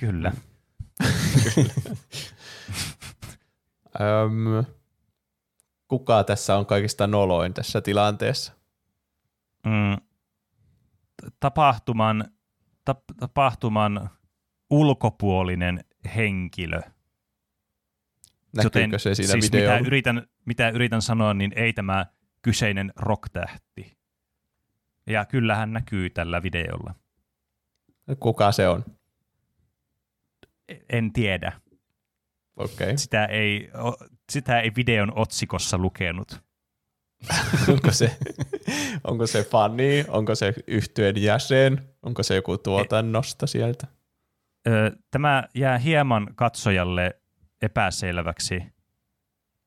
Kyllä. Kyllä. um. Kuka tässä on kaikista noloin tässä tilanteessa? Mm, tapahtuman, tap, tapahtuman ulkopuolinen henkilö. Näkyykö joten, se siinä siis videolla? Mitä yritän, mitä yritän sanoa, niin ei tämä kyseinen rock-tähti. Ja kyllähän näkyy tällä videolla. Kuka se on? En tiedä. Okay. Sitä, ei, sitä ei videon otsikossa lukenut. onko, se, onko se fani? Onko se yhtyeen jäsen? Onko se joku tuotannosta sieltä? Tämä jää hieman katsojalle epäselväksi,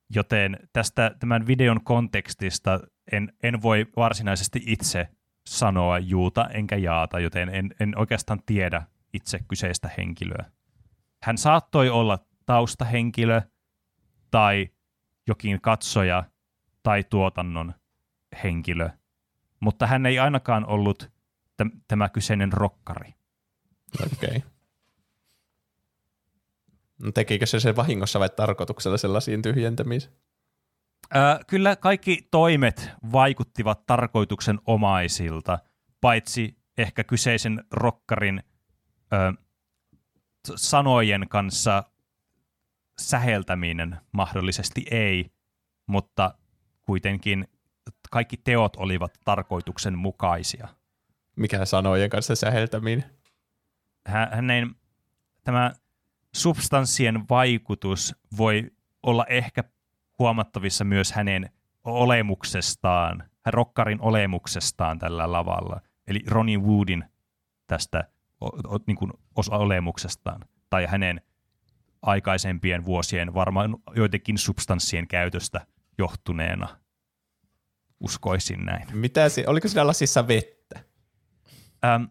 joten tästä tämän videon kontekstista en, en voi varsinaisesti itse sanoa juuta enkä jaata, joten en, en oikeastaan tiedä itse kyseistä henkilöä. Hän saattoi olla taustahenkilö tai jokin katsoja tai tuotannon henkilö, mutta hän ei ainakaan ollut t- tämä kyseinen rokkari. Okei. Okay. No tekikö se sen vahingossa vai tarkoituksella sellaisiin tyhjentämisiin? Öö, kyllä kaikki toimet vaikuttivat tarkoituksenomaisilta, paitsi ehkä kyseisen rokkarin öö, sanojen kanssa säheltäminen mahdollisesti ei, mutta kuitenkin kaikki teot olivat tarkoituksenmukaisia. Mikä sanojen kanssa säheltäminen? Hänen tämä substanssien vaikutus voi olla ehkä huomattavissa myös hänen olemuksestaan, rokkarin olemuksestaan tällä lavalla, eli Ronnie Woodin tästä o, o, niin kuin osa olemuksestaan, tai hänen aikaisempien vuosien varmaan joidenkin substanssien käytöstä johtuneena. Uskoisin näin. Mitä se, oliko siinä lasissa vettä? Ähm,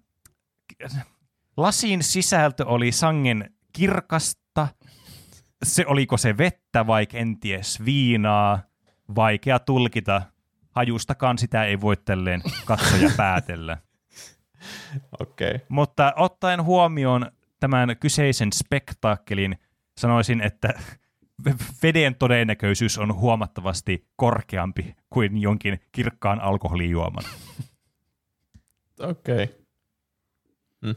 lasin sisältö oli sangen kirkasta. Se, oliko se vettä vai kenties viinaa? Vaikea tulkita. Hajustakaan sitä ei voi tälleen katsoja päätellä. Okay. Mutta ottaen huomioon tämän kyseisen spektaakkelin, sanoisin, että veden todennäköisyys on huomattavasti korkeampi kuin jonkin kirkkaan alkoholijuoman. Okei. Okay. Hmm.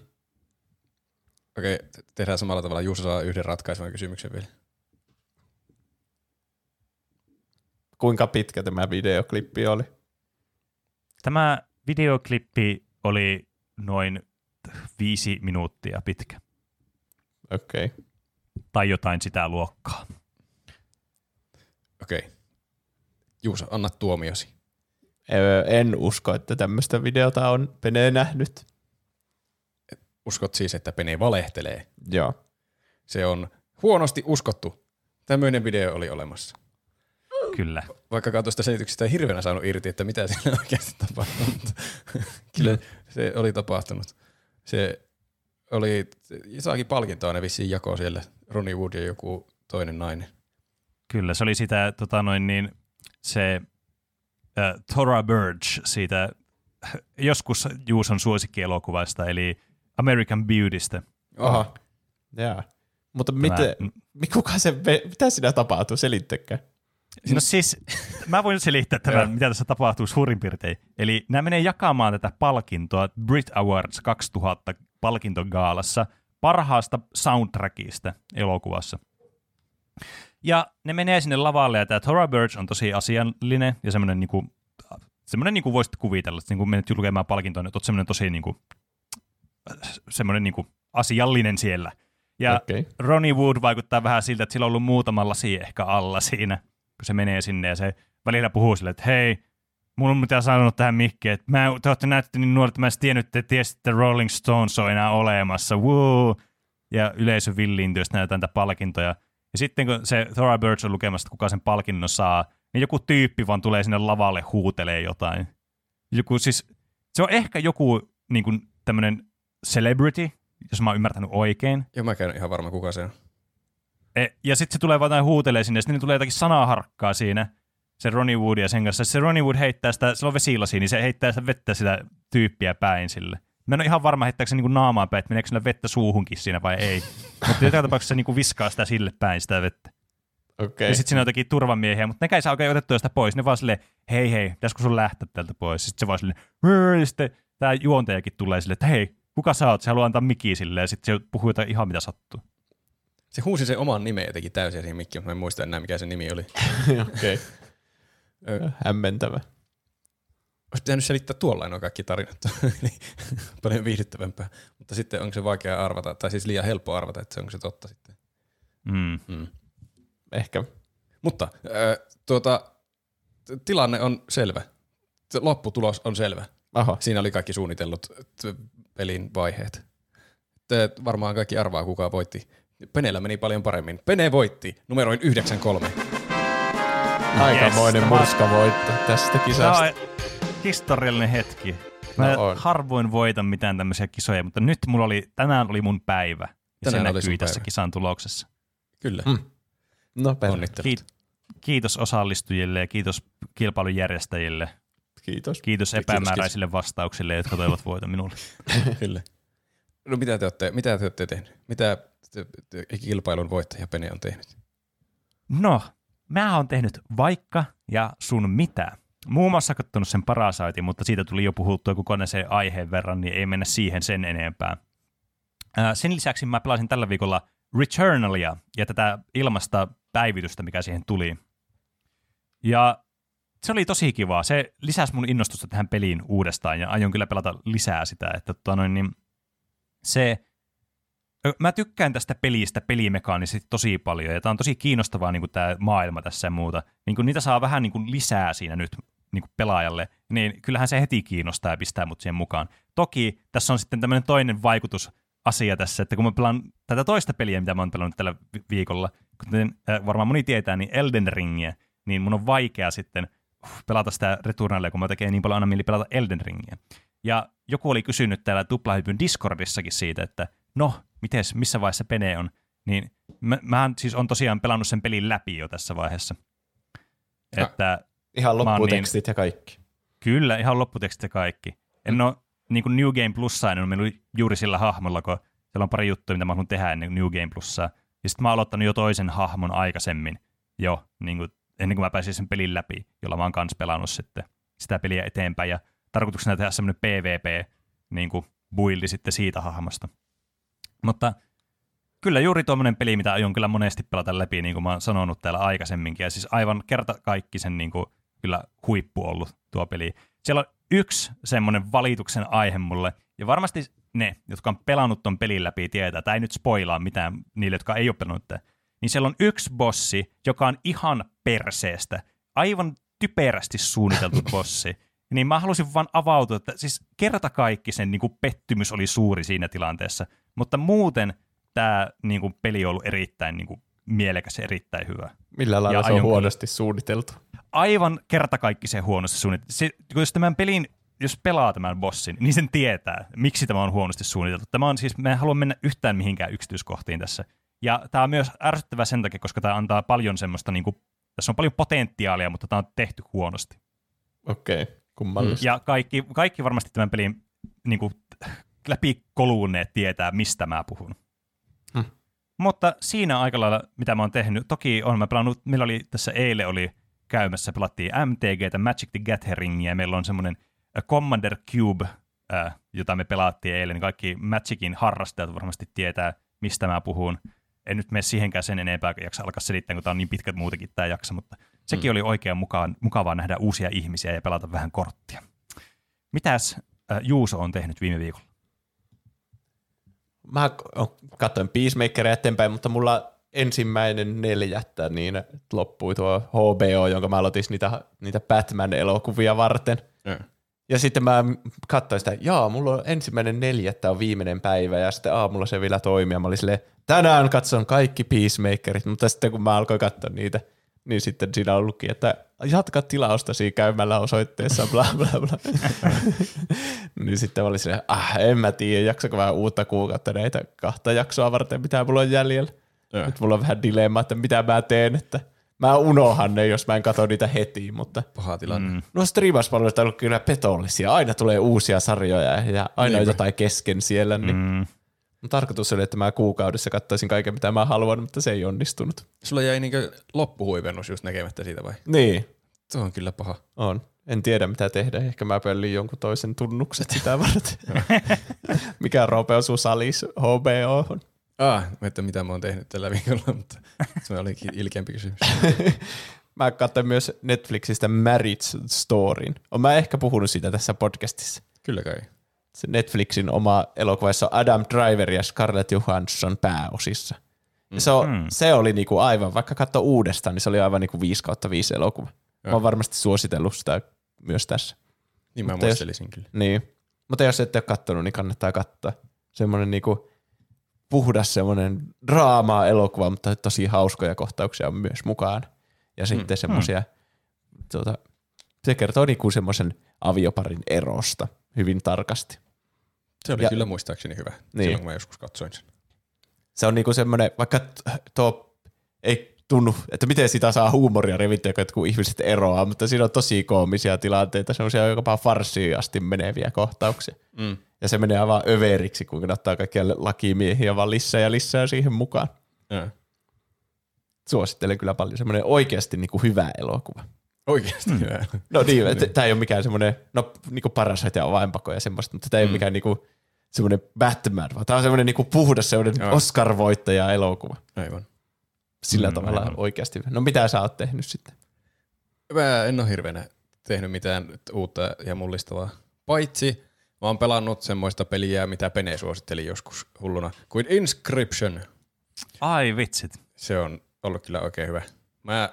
Okei, okay, tehdään samalla tavalla. Juuso saa yhden ratkaisevan kysymyksen vielä. Kuinka pitkä tämä videoklippi oli? Tämä videoklippi oli noin viisi minuuttia pitkä. Okei. Okay. Tai jotain sitä luokkaa. Okei. Okay. Juuso, anna tuomiosi. En usko, että tämmöistä videota on Pene nähnyt. Uskot siis, että Pene valehtelee? Joo. Se on huonosti uskottu. Tämmöinen video oli olemassa. Kyllä. Vaikka tuosta selityksestä ei hirveänä saanut irti, että mitä siellä oikeasti tapahtui. Kyllä se oli tapahtunut. Se oli, saakin palkintoa ne vissiin jakoi siellä, Ronnie Wood ja joku toinen nainen. Kyllä, se oli sitä, tota noin niin, se uh, Thora Birch siitä joskus Juuson suosikkielokuvasta, eli American Beautystä. Aha, jaa. Mutta Tämä, mit, kuka se, mitä siinä tapahtuu, selittekään? No siis, mä voin selittää tämän, mitä tässä tapahtuu suurin piirtein. Eli nämä menee jakamaan tätä palkintoa Brit Awards kaksituhatta palkintogaalassa parhaasta soundtrackista elokuvassa. Ja ne menee sinne lavalle, ja tämä Thora Birch on tosi asiallinen ja semmoinen, niin kuin, semmoinen niin kuin voisit kuvitella, että niin kun menet lukemaan palkintoa, niin olet semmoinen tosi niin kuin, semmoinen niin kuin asiallinen siellä. Ja okay. Ronnie Wood vaikuttaa vähän siltä, että sillä on ollut muutama lasi ehkä alla siinä, kun se menee sinne ja se välillä puhuu silleen, että hei, mulla on mitään sanonut tähän mikkiin, että mä, te ootte näyttäneet niin nuoret, että mä en tiennyt, että tiesitte, että Rolling Stones on enää olemassa. Woo! Ja yleisö villiintyy, jos näytetään näitä palkintoja. Ja sitten kun se Thora Birch on lukemassa, kuka sen palkinnon saa, niin joku tyyppi vaan tulee sinne lavalle huutelee jotain. Joku, siis, se on ehkä joku niin kuin tämmönen celebrity, jos mä oon ymmärtänyt oikein. Joo, mä käyn ihan varma, kuka se on. Ja sitten se tulee vaan huutelee sinne, ja sitten tulee jotakin sanaharkkaa siinä, se Ronnie Wood ja sen kanssa. Se Ronnie Wood heittää sitä, se on vesilasia, niin se heittää sitä vettä sitä tyyppiä päin sille. Mä en ole ihan varma, heittääkö se niinku naamaan päin, että meneekö sillä vettä suuhunkin siinä vai ei. Mutta joka tapauksessa se niinku viskaa sitä sille päin sitä vettä. Okay. Ja sitten siinä on jotakin turvamiehiä, mutta nekään ei saa oikein otettua sitä pois. Ne vaan silleen, hei hei, pitäisikö sun lähteä tältä pois? Sitten se vaan silleen, ja sitten tää juontajakin tulee silleen, että hei, kuka sä oot? Se haluaa antaa mikkiä silleen, ja sitten se puhuu jotain ihan mitä sattuu. Se huusi sen oman nimen jotenkin täysin siihen mikkiin, mutta mä en muista enää, mikä se nimi oli. Okei. Okay. Hämmentävä. Olisi pitänyt selittää tuollain on kaikki tarinat. Paljon viihdyttävämpää. Mutta sitten onko se vaikea arvata, tai siis liian helppo arvata, että se onko se totta sitten. Mm. Mm. Ehkä. Mutta äh, tuota, tilanne on selvä. Lopputulos on selvä. Aha. Siinä oli kaikki suunnitellut t- pelin vaiheet. T- varmaan kaikki arvaa, kuka voitti. Penellä meni paljon paremmin. Pene voitti numeroin yhdeksän kolme. Aikamoinen yes, murskavoitto tästä kisasta. Historiallinen hetki. Mä no harvoin voitan mitään tämmöisiä kisoja, mutta nyt mulla oli, tänään oli mun päivä. Ja tänään se näkyi tässä päivä. Kisan tuloksessa. Kyllä. Mm. No, Ki- kiitos osallistujille ja kiitos kilpailun järjestäjille. Kiitos. Kiitos epämääräisille kiitos, kiitos. vastauksille, jotka toivat voita minulle. Kyllä. No mitä te olette, mitä te olette tehneet? Mitä te, te, te, kilpailun voittaja Pene on tehnyt? No, mä oon tehnyt vaikka ja sun mitä. Muun muassa katsonut sen Parasite, mutta siitä tuli jo puhuttua kokonaisen aiheen verran, niin ei mennä siihen sen enempää. Sen lisäksi mä pelasin tällä viikolla Returnalia ja tätä ilmasta päivitystä, mikä siihen tuli. Ja se oli tosi kivaa. Se lisäsi mun innostusta tähän peliin uudestaan ja aion kyllä pelata lisää sitä. Että, tota noin, niin se, mä tykkään tästä pelistä pelimekaanisesti tosi paljon ja tämä on tosi kiinnostavaa niin kuin tämä maailma tässä ja muuta. Niin kuin niitä saa vähän niin kuin lisää siinä nyt niin kuin pelaajalle, niin kyllähän se heti kiinnostaa ja pistää mut siihen mukaan. Toki tässä on sitten tämmöinen toinen vaikutus. Asia tässä, että kun mä pelaan tätä toista peliä, mitä mä oon pelannut tällä viikolla, kuten varmaan moni tietää, niin Elden Ringiä, niin mun on vaikea sitten pelata sitä Returnalia, kun mä tekee niin paljon aina mieli pelata Elden Ringiä. Ja joku oli kysynyt täällä Tuplahypyn Discordissakin siitä, että no, mites, missä vaiheessa Pene on, niin mä, mähän siis on tosiaan pelannut sen pelin läpi jo tässä vaiheessa. Ja, että ihan lopputekstit niin, ja kaikki. Kyllä, ihan lopputekstit ja kaikki. En ole niin kuin New Game Plussa en ole juuri sillä hahmolla, kun siellä on pari juttua, mitä mä haluan tehdä ennen New Game Plussaa. Ja sitten mä oon aloittanut jo toisen hahmon aikaisemmin jo, niin kuin, ennen kuin mä pääsin sen pelin läpi, jolla mä oon kans pelannut sitten sitä peliä eteenpäin. Ja tarkoituksena tehdä semmoinen P V P-buildi niin sitten siitä hahmosta. Mutta kyllä juuri tuommoinen peli, mitä aion kyllä monesti pelata läpi, niin kuin mä oon sanonut täällä aikaisemminkin. Ja siis aivan kertakaikkisen niin kuin, kyllä huippu ollut tuo peli. Siellä on yksi semmoinen valituksen aihe mulle, ja varmasti ne, jotka on pelannut ton pelin läpi, tietää, tämä ei nyt spoilaa mitään niille, jotka ei ole pelannut sitä, niin siellä on yksi bossi, joka on ihan perseestä, aivan typerästi suunniteltu bossi, niin mä halusin vaan avautua, että siis kertakaikkisen niin kuin pettymys oli suuri siinä tilanteessa, mutta muuten tämä niin kuin peli on ollut erittäin niin kuin mielekäs, erittäin hyvä. Millä lailla ja se on huonosti suunniteltu? Aivan kertakaikkisen huonosti suunniteltu. Se, jos tämän pelin, jos pelaa tämän bossin, niin sen tietää, miksi tämä on huonosti suunniteltu. Tämä on siis, mä en halua mennä yhtään mihinkään yksityiskohtiin tässä. Ja tämä on myös ärsyttävää sen takia, koska tämä antaa paljon semmoista, niin kuin, tässä on paljon potentiaalia, mutta tämä on tehty huonosti. Okei, okay, kummallista. Ja kaikki, kaikki varmasti tämän pelin niin kuin, läpi koluuneet tietää, mistä mä puhun. Hmm. Mutta siinä aika lailla, mitä mä oon tehnyt, toki on mä pelannut, meillä oli tässä eilen oli käymässä, pelattiin M T G:tä, Magic the Gatheringia, meillä on semmoinen Commander Cube, äh, jota me pelattiin eilen, niin kaikki Magicin harrastajat varmasti tietää, mistä mä puhun. En nyt mene siihenkään sen enempää, kun jaksa alkaa selittää, kun tää on niin pitkä muutenkin tää jaksa, mutta sekin mm. oli oikein mukaan, mukavaa nähdä uusia ihmisiä ja pelata vähän korttia. Mitäs äh, Juuso on tehnyt viime viikolla? Mä katsoin Peacemakeria eteenpäin, mutta mulla ensimmäinen neljättä niin loppui tuo H B O, jonka mä aloitin niitä, niitä Batman-elokuvia varten. Mm. Ja sitten mä katsoin sitä, jaa, mulla on ensimmäinen neljättä on viimeinen päivä, ja sitten aamulla se vielä toimii. Mä olin silleen, tänään katson kaikki Peacemakerit, mutta sitten kun mä alkoin katsoa niitä, niin sitten siinä luki, että jatka tilaustasi käymällä osoitteessa, bla bla bla. Niin sitten oli se, ah, en mä tiedä, jaksako vähän uutta kuukautta näitä kahta jaksoa varten, mitä mulla on jäljellä. Ja. Nyt mulla on vähän dilemma, että mitä mä teen, että mä unohan ne, jos mä en katso niitä heti, mutta paha tilanne. Mm. No striimauspalveluista on ollut kyllä petollisia, aina tulee uusia sarjoja ja aina niin jotain kesken siellä, niin mm. tarkoitus oli, että mä kuukaudessa kattaisin kaiken, mitä mä haluan, mutta se ei onnistunut. Sulla jäi niinkö loppuhuivennus just näkemättä siitä vai? Niin. Se on kyllä paha. On. En tiedä, mitä tehdä. Ehkä mä pöllin jonkun toisen tunnukset sitä varten. Mikä Roope osuu salis H B O? Ah, että mitä mä oon tehnyt tällä viikolla, mutta se olikin ilkeämpi kysymys. Mä katsoin myös Netflixistä Marriage Storyn. Oon mä ehkä puhunut siitä tässä podcastissa. Kyllä kai. Se Netflixin oma elokuva, jossa on Adam Driver ja Scarlett Johansson pääosissa. Ja se, on, mm. se oli niinku aivan, vaikka katsoi uudestaan, niin se oli aivan niinku viisi kautta viisi elokuva. Mä oon varmasti suositellut sitä myös tässä. Niin mä muistelisin kyllä. Niin. Mutta jos ette ole kattonut, niin kannattaa katsoa. Semmoinen niinku puhdas semmoinen draamaa elokuva, mutta tosi hauskoja kohtauksia on myös mukaan. Ja sitten mm. semmoisia, mm. tuota, se kertoo niinku semmoisen avioparin erosta hyvin tarkasti. Se oli ja, kyllä muistaakseni hyvä, niin. Silloin kun mä joskus katsoin sen. Se on niinku semmoinen, vaikka tuo ei tunnu, että miten sitä saa huumoria revittyä, kun ihmiset eroaa, mutta siinä on tosi koomisia tilanteita, semmoisia jopa farssiin asti meneviä kohtauksia. Mm. Ja se menee aivan överiksi, kun kannattaa kaikkia lakimiehiä vaan lisää ja lisää siihen mukaan. Mm. Suosittelen kyllä paljon semmoinen oikeasti niinku hyvä elokuva. Oikeasti mm. hyvä. No niin, että tämä ei ole mikään semmoinen, no niinku Parasite ja avainpako ja semmoista, mutta tämä ei mm. ole mikään niinku semmoinen Batman, vaan tämä on semmoinen niinku puhdas semmoinen Oscar-voittaja elokuva. Aivan. Sillä mm, tavalla aivan. Oikeasti. No mitä sä oot tehnyt sitten? Mä en ole hirveänä tehnyt mitään uutta ja mullistavaa. Paitsi mä oon pelannut semmoista peliä, mitä Pene suositteli joskus hulluna, kuin Inscription. Ai vitsit. Se on ollut kyllä oikein hyvä. Mä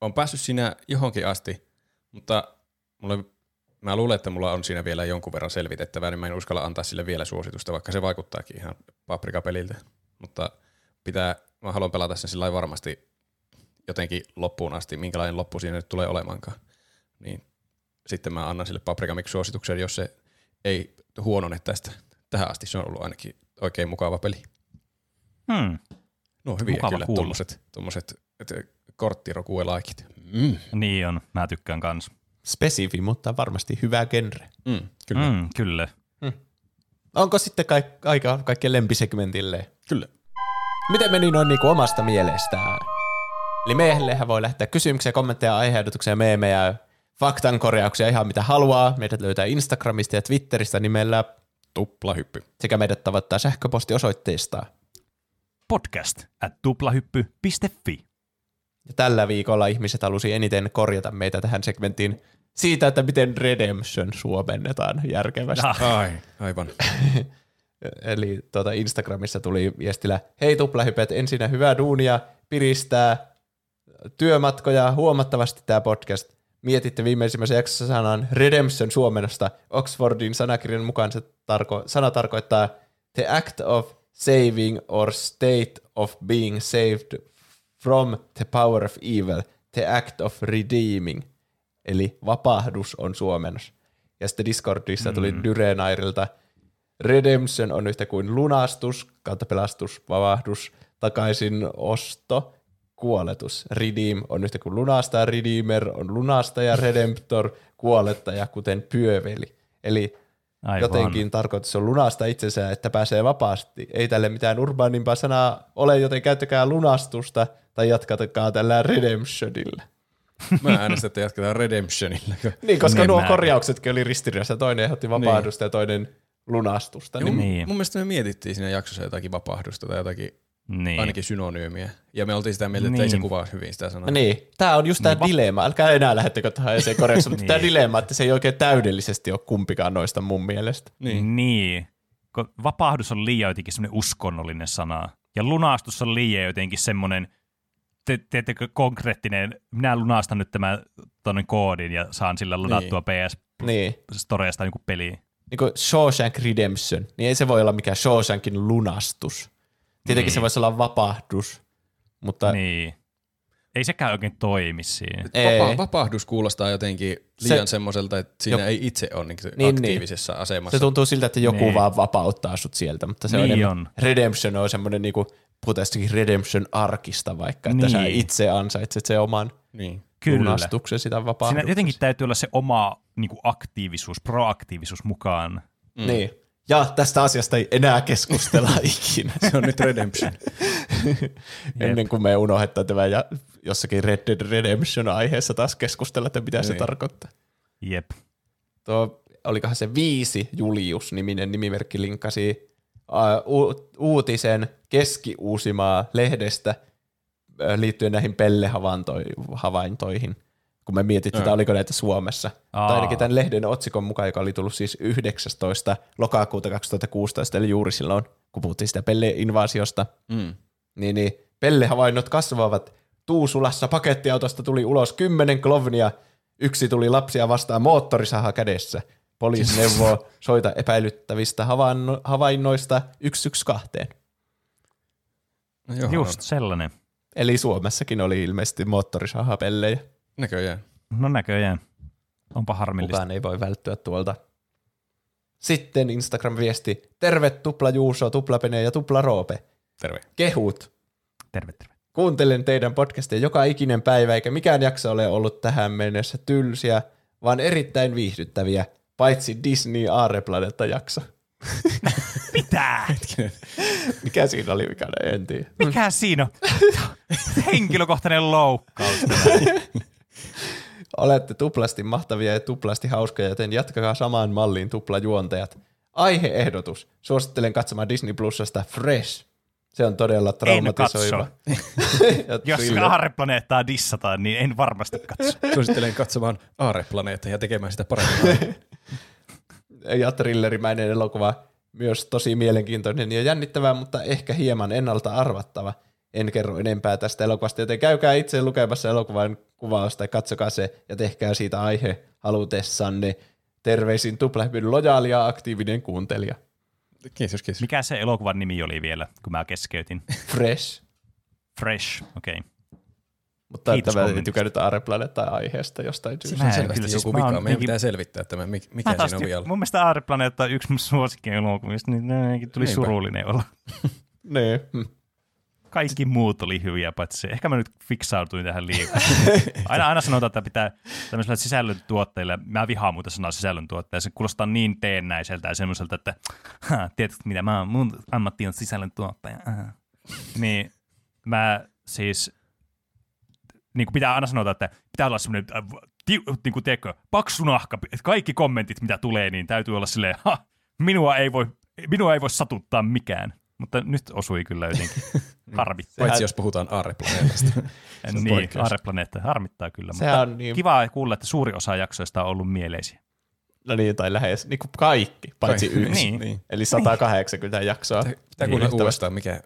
oon päässyt siinä johonkin asti, mutta mulle, mä luulen, että mulla on siinä vielä jonkun verran selvitettävää, niin mä en uskalla antaa sille vielä suositusta, vaikka se vaikuttaakin ihan paprikapeliltä. Mutta pitää, mä haluan pelata sen sillä varmasti jotenkin loppuun asti, minkälainen loppu siinä nyt tulee olemaankaan. Niin sitten mä annan sille paprikamix-suosituksen, jos se ei huonone tästä. Tähän asti se on ollut ainakin oikein mukava peli. Hmm. No hyviä mukava kyllä, tommoset, tommoset korttirokuelaikit. Mm. Niin on, mä tykkään kans. Spesifi, mutta varmasti hyvä genre. Mm, kyllä. Mm, kyllä. Mm. Onko sitten kaik- aika kaikkien lempisegmentille? Kyllä. Miten meni noin niinku omasta mielestään? Eli meillehän voi lähteä kysymyksiä, kommentteja, aiheutuksia, meemejä, faktankorjauksia, ihan mitä haluaa. Meidät löytää Instagramista ja Twitteristä nimellä Tuplahyppy. Sekä meidät tavoittaa sähköpostiosoitteesta podcast at tuplahyppy piste fi. Ja tällä viikolla ihmiset halusi eniten korjata meitä tähän segmenttiin siitä, että miten redemption suomennetaan järkevästi. Ai, aivan. Eli tuota Instagramissa tuli viestillä, hei tuplahypet, ensinnä hyvää duunia, piristää työmatkoja, huomattavasti tämä podcast. Mietitte viimeisimmässä jaksossa sanan redemption suomennosta. Oxfordin sanakirjan mukaan se tarko- sana tarkoittaa the act of saving or state of being saved from the power of evil, the act of redeeming. Eli vapahdus on suomennos. Ja sitten Discordissa tuli mm. Dyrenairilta, redemption on yhtä kuin lunastus, kautta pelastus, vapahdus, takaisin osto, kuoletus. Redeem on yhtä kuin lunastaa, redeemer on lunastaja, redemptor, kuolettaja, kuten pyöveli. Eli aivan. Jotenkin tarkoitus on lunastaa itsensä, että pääsee vapaasti. Ei tälle mitään urbaanimpaa sanaa ole, joten käyttäkää lunastusta tai jatkakaa tällä redemptionilla. Mä äänestän, että jatketaan redemptionilla. Niin, koska ne nuo mä... korjauksetkin oli ristiriidassa. Toinen ehdotti vapahdusta niin. Ja toinen lunastusta. Niin. Niin. Mun mielestä me mietittiin siinä jaksossa jotakin vapahdusta tai jotakin niin. Ainakin synonyymiä. Ja me oltiin sitä mieltä, että niin. Ei se kuvaa hyvin sitä sanaa. Niin. Tää on just tää niin. Dilemma. Älkää enää lähettekö tähän eseen korjauksen, mutta niin. Tää dilemma, että se ei oikein täydellisesti ole kumpikaan noista mun mielestä. Niin. niin. Vapahdus on liian jotenkin semmoinen uskonnollinen sana. Ja lunastus on liian jotenkin semmoinen, te, teettekö konkreettinen, minä lunastan nyt tämän koodin ja saan sillä ladattua niin. P S-storeesta niin kuin peliin. Niin kuin Shawshank Redemption, niin ei se voi olla mikään Shawshankin lunastus. Tietenkin niin. Se voisi olla vapahdus, mutta... Niin. Ei sekään oikein toimi siinä. Vapa- vapahdus kuulostaa jotenkin liian se... semmoiselta, että siinä jo... ei itse ole niin niin, aktiivisessa niin. asemassa. Se tuntuu siltä, että joku niin. vaan vapauttaa sut sieltä, mutta se niin on, on. Redemption on semmoinen, niin kuin puhutaan redemption arkista vaikka, että niin. Sä itse ansaitset sen oman niin. lunastuksen sitä vapahduksen. Siinä jotenkin täytyy olla se oma niin kuin aktiivisuus, proaktiivisuus mukaan. Mm. Niin. Ja tästä asiasta ei enää keskustella ikinä. Se on nyt Redemption. Ennen kuin me unohdetaan tämä ja jossakin Red Dead Redemption-aiheessa taas keskustella, että mitä niin. se tarkoittaa. Jep. Tuo, olikohan se viisi Julius-niminen nimimerkki linkkasi uh, u- uutisen Keski-Uusimaa-lehdestä, liittyen näihin pellehavaintoihin, kun me mietittiin, mm. oliko näitä Suomessa. Aa. Tai ainakin tämän lehden otsikon mukaan, joka oli tullut siis yhdeksästoista lokakuuta kaksituhattakuusitoista, eli juuri silloin, kun puhuttiin sitä pelle-invaasiosta, mm. niin, niin pellehavainnot kasvavat. Tuusulassa pakettiautosta tuli ulos kymmenen klovnia, yksi tuli lapsia vastaan moottorisaha kädessä. Poliisi neuvoo, soita epäilyttävistä havainno- havainnoista yksi yksi kaksi. No just sellainen. Eli Suomessakin oli ilmeisesti moottorisahapellejä. Näköjään. No näköjään. Onpa harmillista. Kukaan ei voi välttyä tuolta. Sitten Instagram-viesti. Terve tupla Juuso, tupla Pene ja tupla Roope. Terve. Kehut. Terve, terve. Kuuntelen teidän podcastia joka ikinen päivä, eikä mikään jakso ole ollut tähän mennessä tylsiä, vaan erittäin viihdyttäviä, paitsi Disney Aareplanetta-jakso. Mitä? Mikä siinä oli vikana, en tiedä. Mikä siinä henkilökohtainen loukkaus. Olette tuplasti mahtavia ja tuplasti hauskoja, joten jatkakaa samaan malliin tuplajuontajat. Aihe-ehdotus. Suosittelen katsomaan Disney Plusasta Fresh. Se on todella traumatisoiva. Jos Aareplaneettaa dissataan, niin en varmasti katso. Suosittelen katsomaan Aareplaneetta ja tekemään sitä paremmin. Ja thrillerimäinen elokuva, myös tosi mielenkiintoinen ja jännittävää, mutta ehkä hieman ennalta arvattava. En kerro enempää tästä elokuvasta, joten käykää itse lukemassa elokuvan kuvausta ja katsokaa se ja tehkää siitä aihe halutessanne. Terveisin tuplahypyn lojaali ja aktiivinen kuuntelija. Kiitos, kiitos. Mikä se elokuvan nimi oli vielä, kun mä keskeytin? Fresh. Fresh, okei. Okay. Mutta tämä ei tykännyt Aareplanettaa aiheesta jostain syystä. Se selvästi joku siis vika. Meidän pitää selvittää tämä, mikä mä siinä on vielä. Mun mielestä Aareplanetta on yksi mun suosikkien elokuvista, niin näinkin tuli Niinpä. Surullinen olla. Nee. Kaikki muut oli hyviä, paitsi se. Ehkä mä nyt fiksautuin tähän liikaa. Aina, aina sanotaan, että pitää tämmöisellä sisällöntuotteilla, mä vihaan muuta sanaa sisällöntuottaja, se kuulostaa niin teennäiseltä ja semmoiselta, että tiedätkö mitä, mä oon, mun ammatti on sisällöntuottaja. Niin mä siis, niin kuin pitää aina sanoa, että pitää olla semmoinen, niin kuin tiedätkö, paksu nahka, että kaikki kommentit mitä tulee, niin täytyy olla silleen, ha, minua ei voi, minua ei voi satuttaa mikään. Mutta nyt osui kyllä jotenkin harmittaa. Paitsi jos puhutaan Aareplaneetasta. Niin, Aareplaneetta harmittaa kyllä, sehän mutta niin. Kivaa kuulla, että suuri osa jaksoista on ollut mieleisiä. No niin, tai lähes niin kuin kaikki, paitsi yksi. Niin. Niin. Eli sata kahdeksankymmentä niin. jaksoa. Pitää niin. kuulla uudestaan, mikä...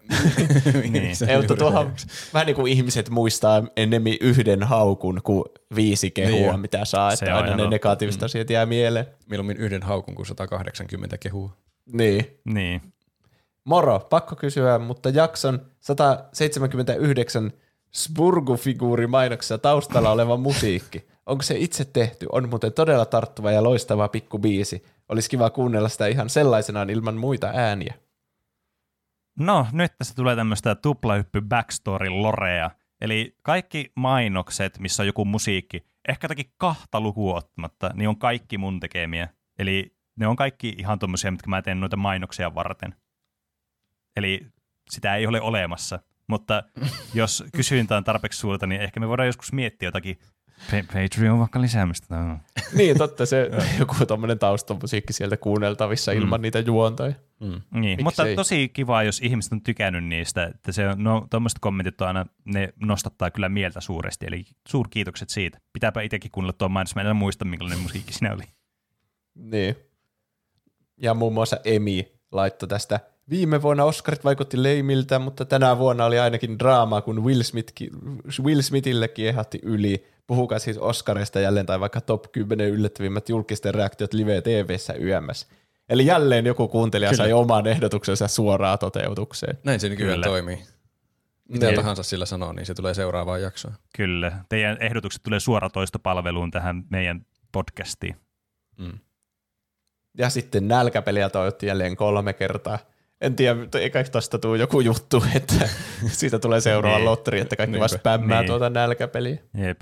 niin. Mutta tuohon vähän niin kuin ihmiset muistaa ennemmin yhden haukun kuin viisi kehua, niin mitä saa. Että aina ne negatiiviset mm. asiat jää mieleen. Mieluummin yhden haukun kuin sata kahdeksankymmentä kehua. Niin. Niin. Moro, pakko kysyä, mutta jakson sata seitsemänkymmentäyhdeksän Spurgu-figuurimainoksessa taustalla oleva musiikki. Onko se itse tehty? On muuten todella tarttuva ja loistava pikkubiisi. Olisi kiva kuunnella sitä ihan sellaisenaan ilman muita ääniä. No, nyt tässä tulee tämmöistä tuplahyppy backstory lorea. Eli kaikki mainokset, missä on joku musiikki, ehkä jotakin kahta lukua ottamatta, niin on kaikki mun tekemiä. Eli ne on kaikki ihan tommosia, mitkä mä teen noita mainoksia varten. Eli sitä ei ole olemassa, mutta jos kysyntä on tarpeeksi suurta, niin ehkä me voidaan joskus miettiä jotakin Patreon vaikka lisäämistä. Niin, totta, se joku tommoinen taustamusiikki sieltä kuunneltavissa ilman mm. niitä juontoja. Mm. Niin, mutta ei? Tosi kivaa, jos ihmiset on tykännyt niistä. Että se, no, tommoset kommentit on aina, ne nostattaa kyllä mieltä suuresti, eli suurkiitokset siitä. Pitääpä itsekin kuunnella tuon mainos, mä en muista, minkälainen musiikki siinä oli. Niin. Ja muun muassa Emi laittoi tästä. Viime vuonna Oscarit vaikutti leimiltä, mutta tänä vuonna oli ainakin draamaa, kun Will, Smith, Will Smithille kiehahti yli. Puhukaa siis Oscarista jälleen tai vaikka top kymmenen yllättävimmät julkisten reaktiot live-tv:ssä yms. Eli jälleen joku kuuntelija kyllä sai oman ehdotuksensa suoraan toteutukseen. Näin se nykyään toimii. Mitä Neil. tahansa sillä sanoo, niin se tulee seuraavaan jaksoon. Kyllä. Teidän ehdotukset tulee suoratoistopalveluun tähän meidän podcastiin. Mm. Ja sitten nälkäpeliä toivotti jälleen kolme kertaa. En tiedä, eikä tästä tule joku juttu, että siitä tulee seuraava lotteri, että kaikki vaan spämmää tuota nälkäpeliä. Jep.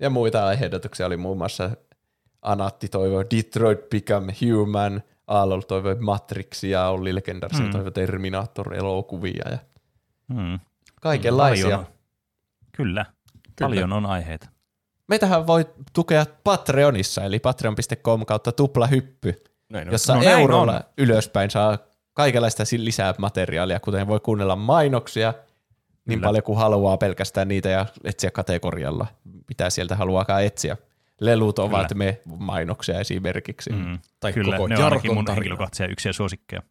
Ja muita aiheehdotuksia oli muun muassa Anatti toivoi Detroit Become Human, Aallol toivoi Matrixia, Olli Legendarsen mm. toivoi Terminator-elokuvia ja mm. kaikenlaisia. Paljon. Kyllä, paljon on aiheita. Meitähän voi tukea Patreonissa, eli patreon piste com kautta tuplahyppy, jossa no, eurolla ylöspäin saa kaikenlaista lisää materiaalia, kuten voi kuunnella mainoksia, niin paljon kuin haluaa pelkästään niitä ja etsiä kategorialla, mitä sieltä haluaakaan etsiä. Lelut ovat Kyllä. me mainoksia esimerkiksi. Mm. Tai Kyllä, koko ne on ainakin mun henkilökohtaisia yksiä suosikkeja.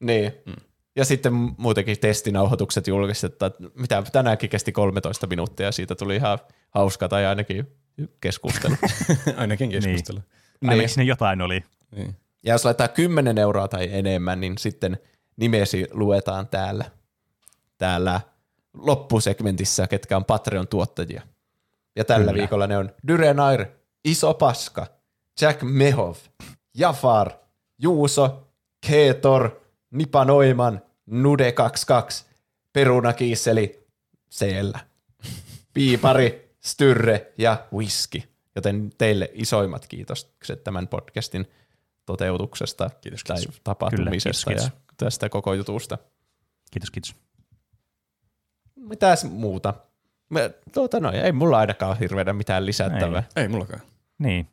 Niin. Mm. Ja sitten muutenkin testinauhoitukset julkistetaan, mitä tänäänkin kesti kolmetoista minuuttia ja siitä tuli ihan hauska tai ainakin keskustelu. ainakin keskustelu. Niin. Ainakin sinne jotain oli. Niin. Ja jos laittaa kymmenen euroa tai enemmän, niin sitten nimesi luetaan täällä, täällä loppusegmentissä, ketkä on Patreon-tuottajia. Ja tällä Kyllä. viikolla ne on Dyrenair, Iso Paska, Jack Mehov, Jafar, Juuso, Keetor, Nipa Noiman, Nude kaksikymmentäkaksi, Perunakiisseli, Seellä, Piipari, Styrre ja Whisky. Joten teille isoimmat kiitokset tämän podcastin toteutuksesta kiitos, tai kiitos. tapahtumisesta kiitos, kiitos. ja tästä koko jutusta. Kiitos, kiitos. Mitäs muuta? Me, tuota, no, ei mulla ainakaan ole hirveänä mitään lisättävää. Ei, ei mullakaan. Niin.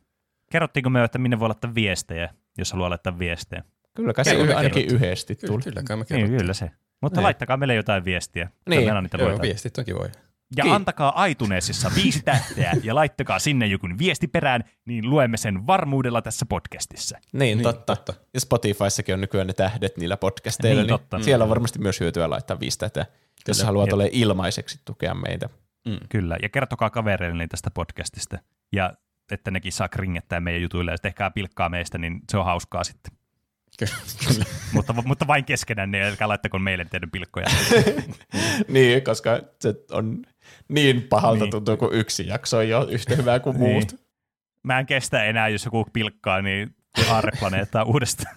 Kerrottiinko me, että minne voi laittaa viestejä, jos haluaa laittaa viestejä? Kyllä, kai se ainakin yhdesti tuli. Kyllä, kyllä, niin, kyllä se. Mutta Ei. laittakaa meille jotain viestiä. Niin, joo, viestit toki voi. Ja Kiin. antakaa iTunesissa viisi tähteä ja laittakaa sinne joku viesti perään, niin luemme sen varmuudella tässä podcastissa. Niin, niin totta. totta. Ja Spotifyssakin on nykyään ne tähdet niillä podcasteilla, niin, niin siellä on varmasti myös hyötyä laittaa viisi tähteä, jos haluat olla ilmaiseksi tukea meitä. Mm. Kyllä, ja kertokaa kavereille tästä podcastista, ja että nekin saa kringettää meidän jutuille, ja tehkää pilkkaa meistä, niin se on hauskaa sitten. Kyllä. mutta, mutta vain keskenään, niin älkää laittako meille teidän pilkkoja. niin, koska se on niin pahalta niin. tuntuu, kun yksi jakso ei ole yhtä hyvää kuin niin. muut. Mä en kestä enää, jos joku pilkkaa, niin aarreplaneettaa uudestaan.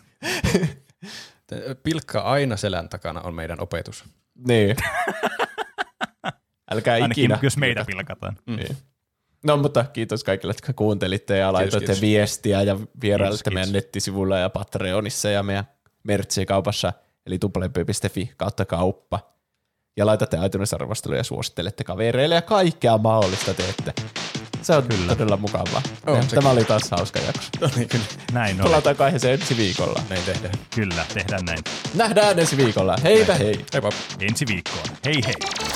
Pilkka aina selän takana on meidän opetus. Niin. Älkää Ainakin ikinä. Jos meitä pilkataan. Mm. Niin. No mutta kiitos kaikille, jotka kuuntelitte ja laitoitte kiitos, kiitos. viestiä ja vierailitte meidän nettisivuilla ja Patreonissa ja meidän merchikaupassa, eli double-u double-u double-u piste f i kautta kauppa. Ja laitatte iTunes-arvosteluja ja suosittelette kavereille ja kaikkea mahdollista teette. Se on kyllä. todella mukavaa. Oh, Tämä oli taas hauska jakso. No niin, kyllä. Näin on. Palataan kai se ensi viikolla. Näin tehdään. Kyllä, tehdään näin. Nähdään ensi viikolla. Heipä näin. hei. Heipä. Ensi viikkoon. Hei hei.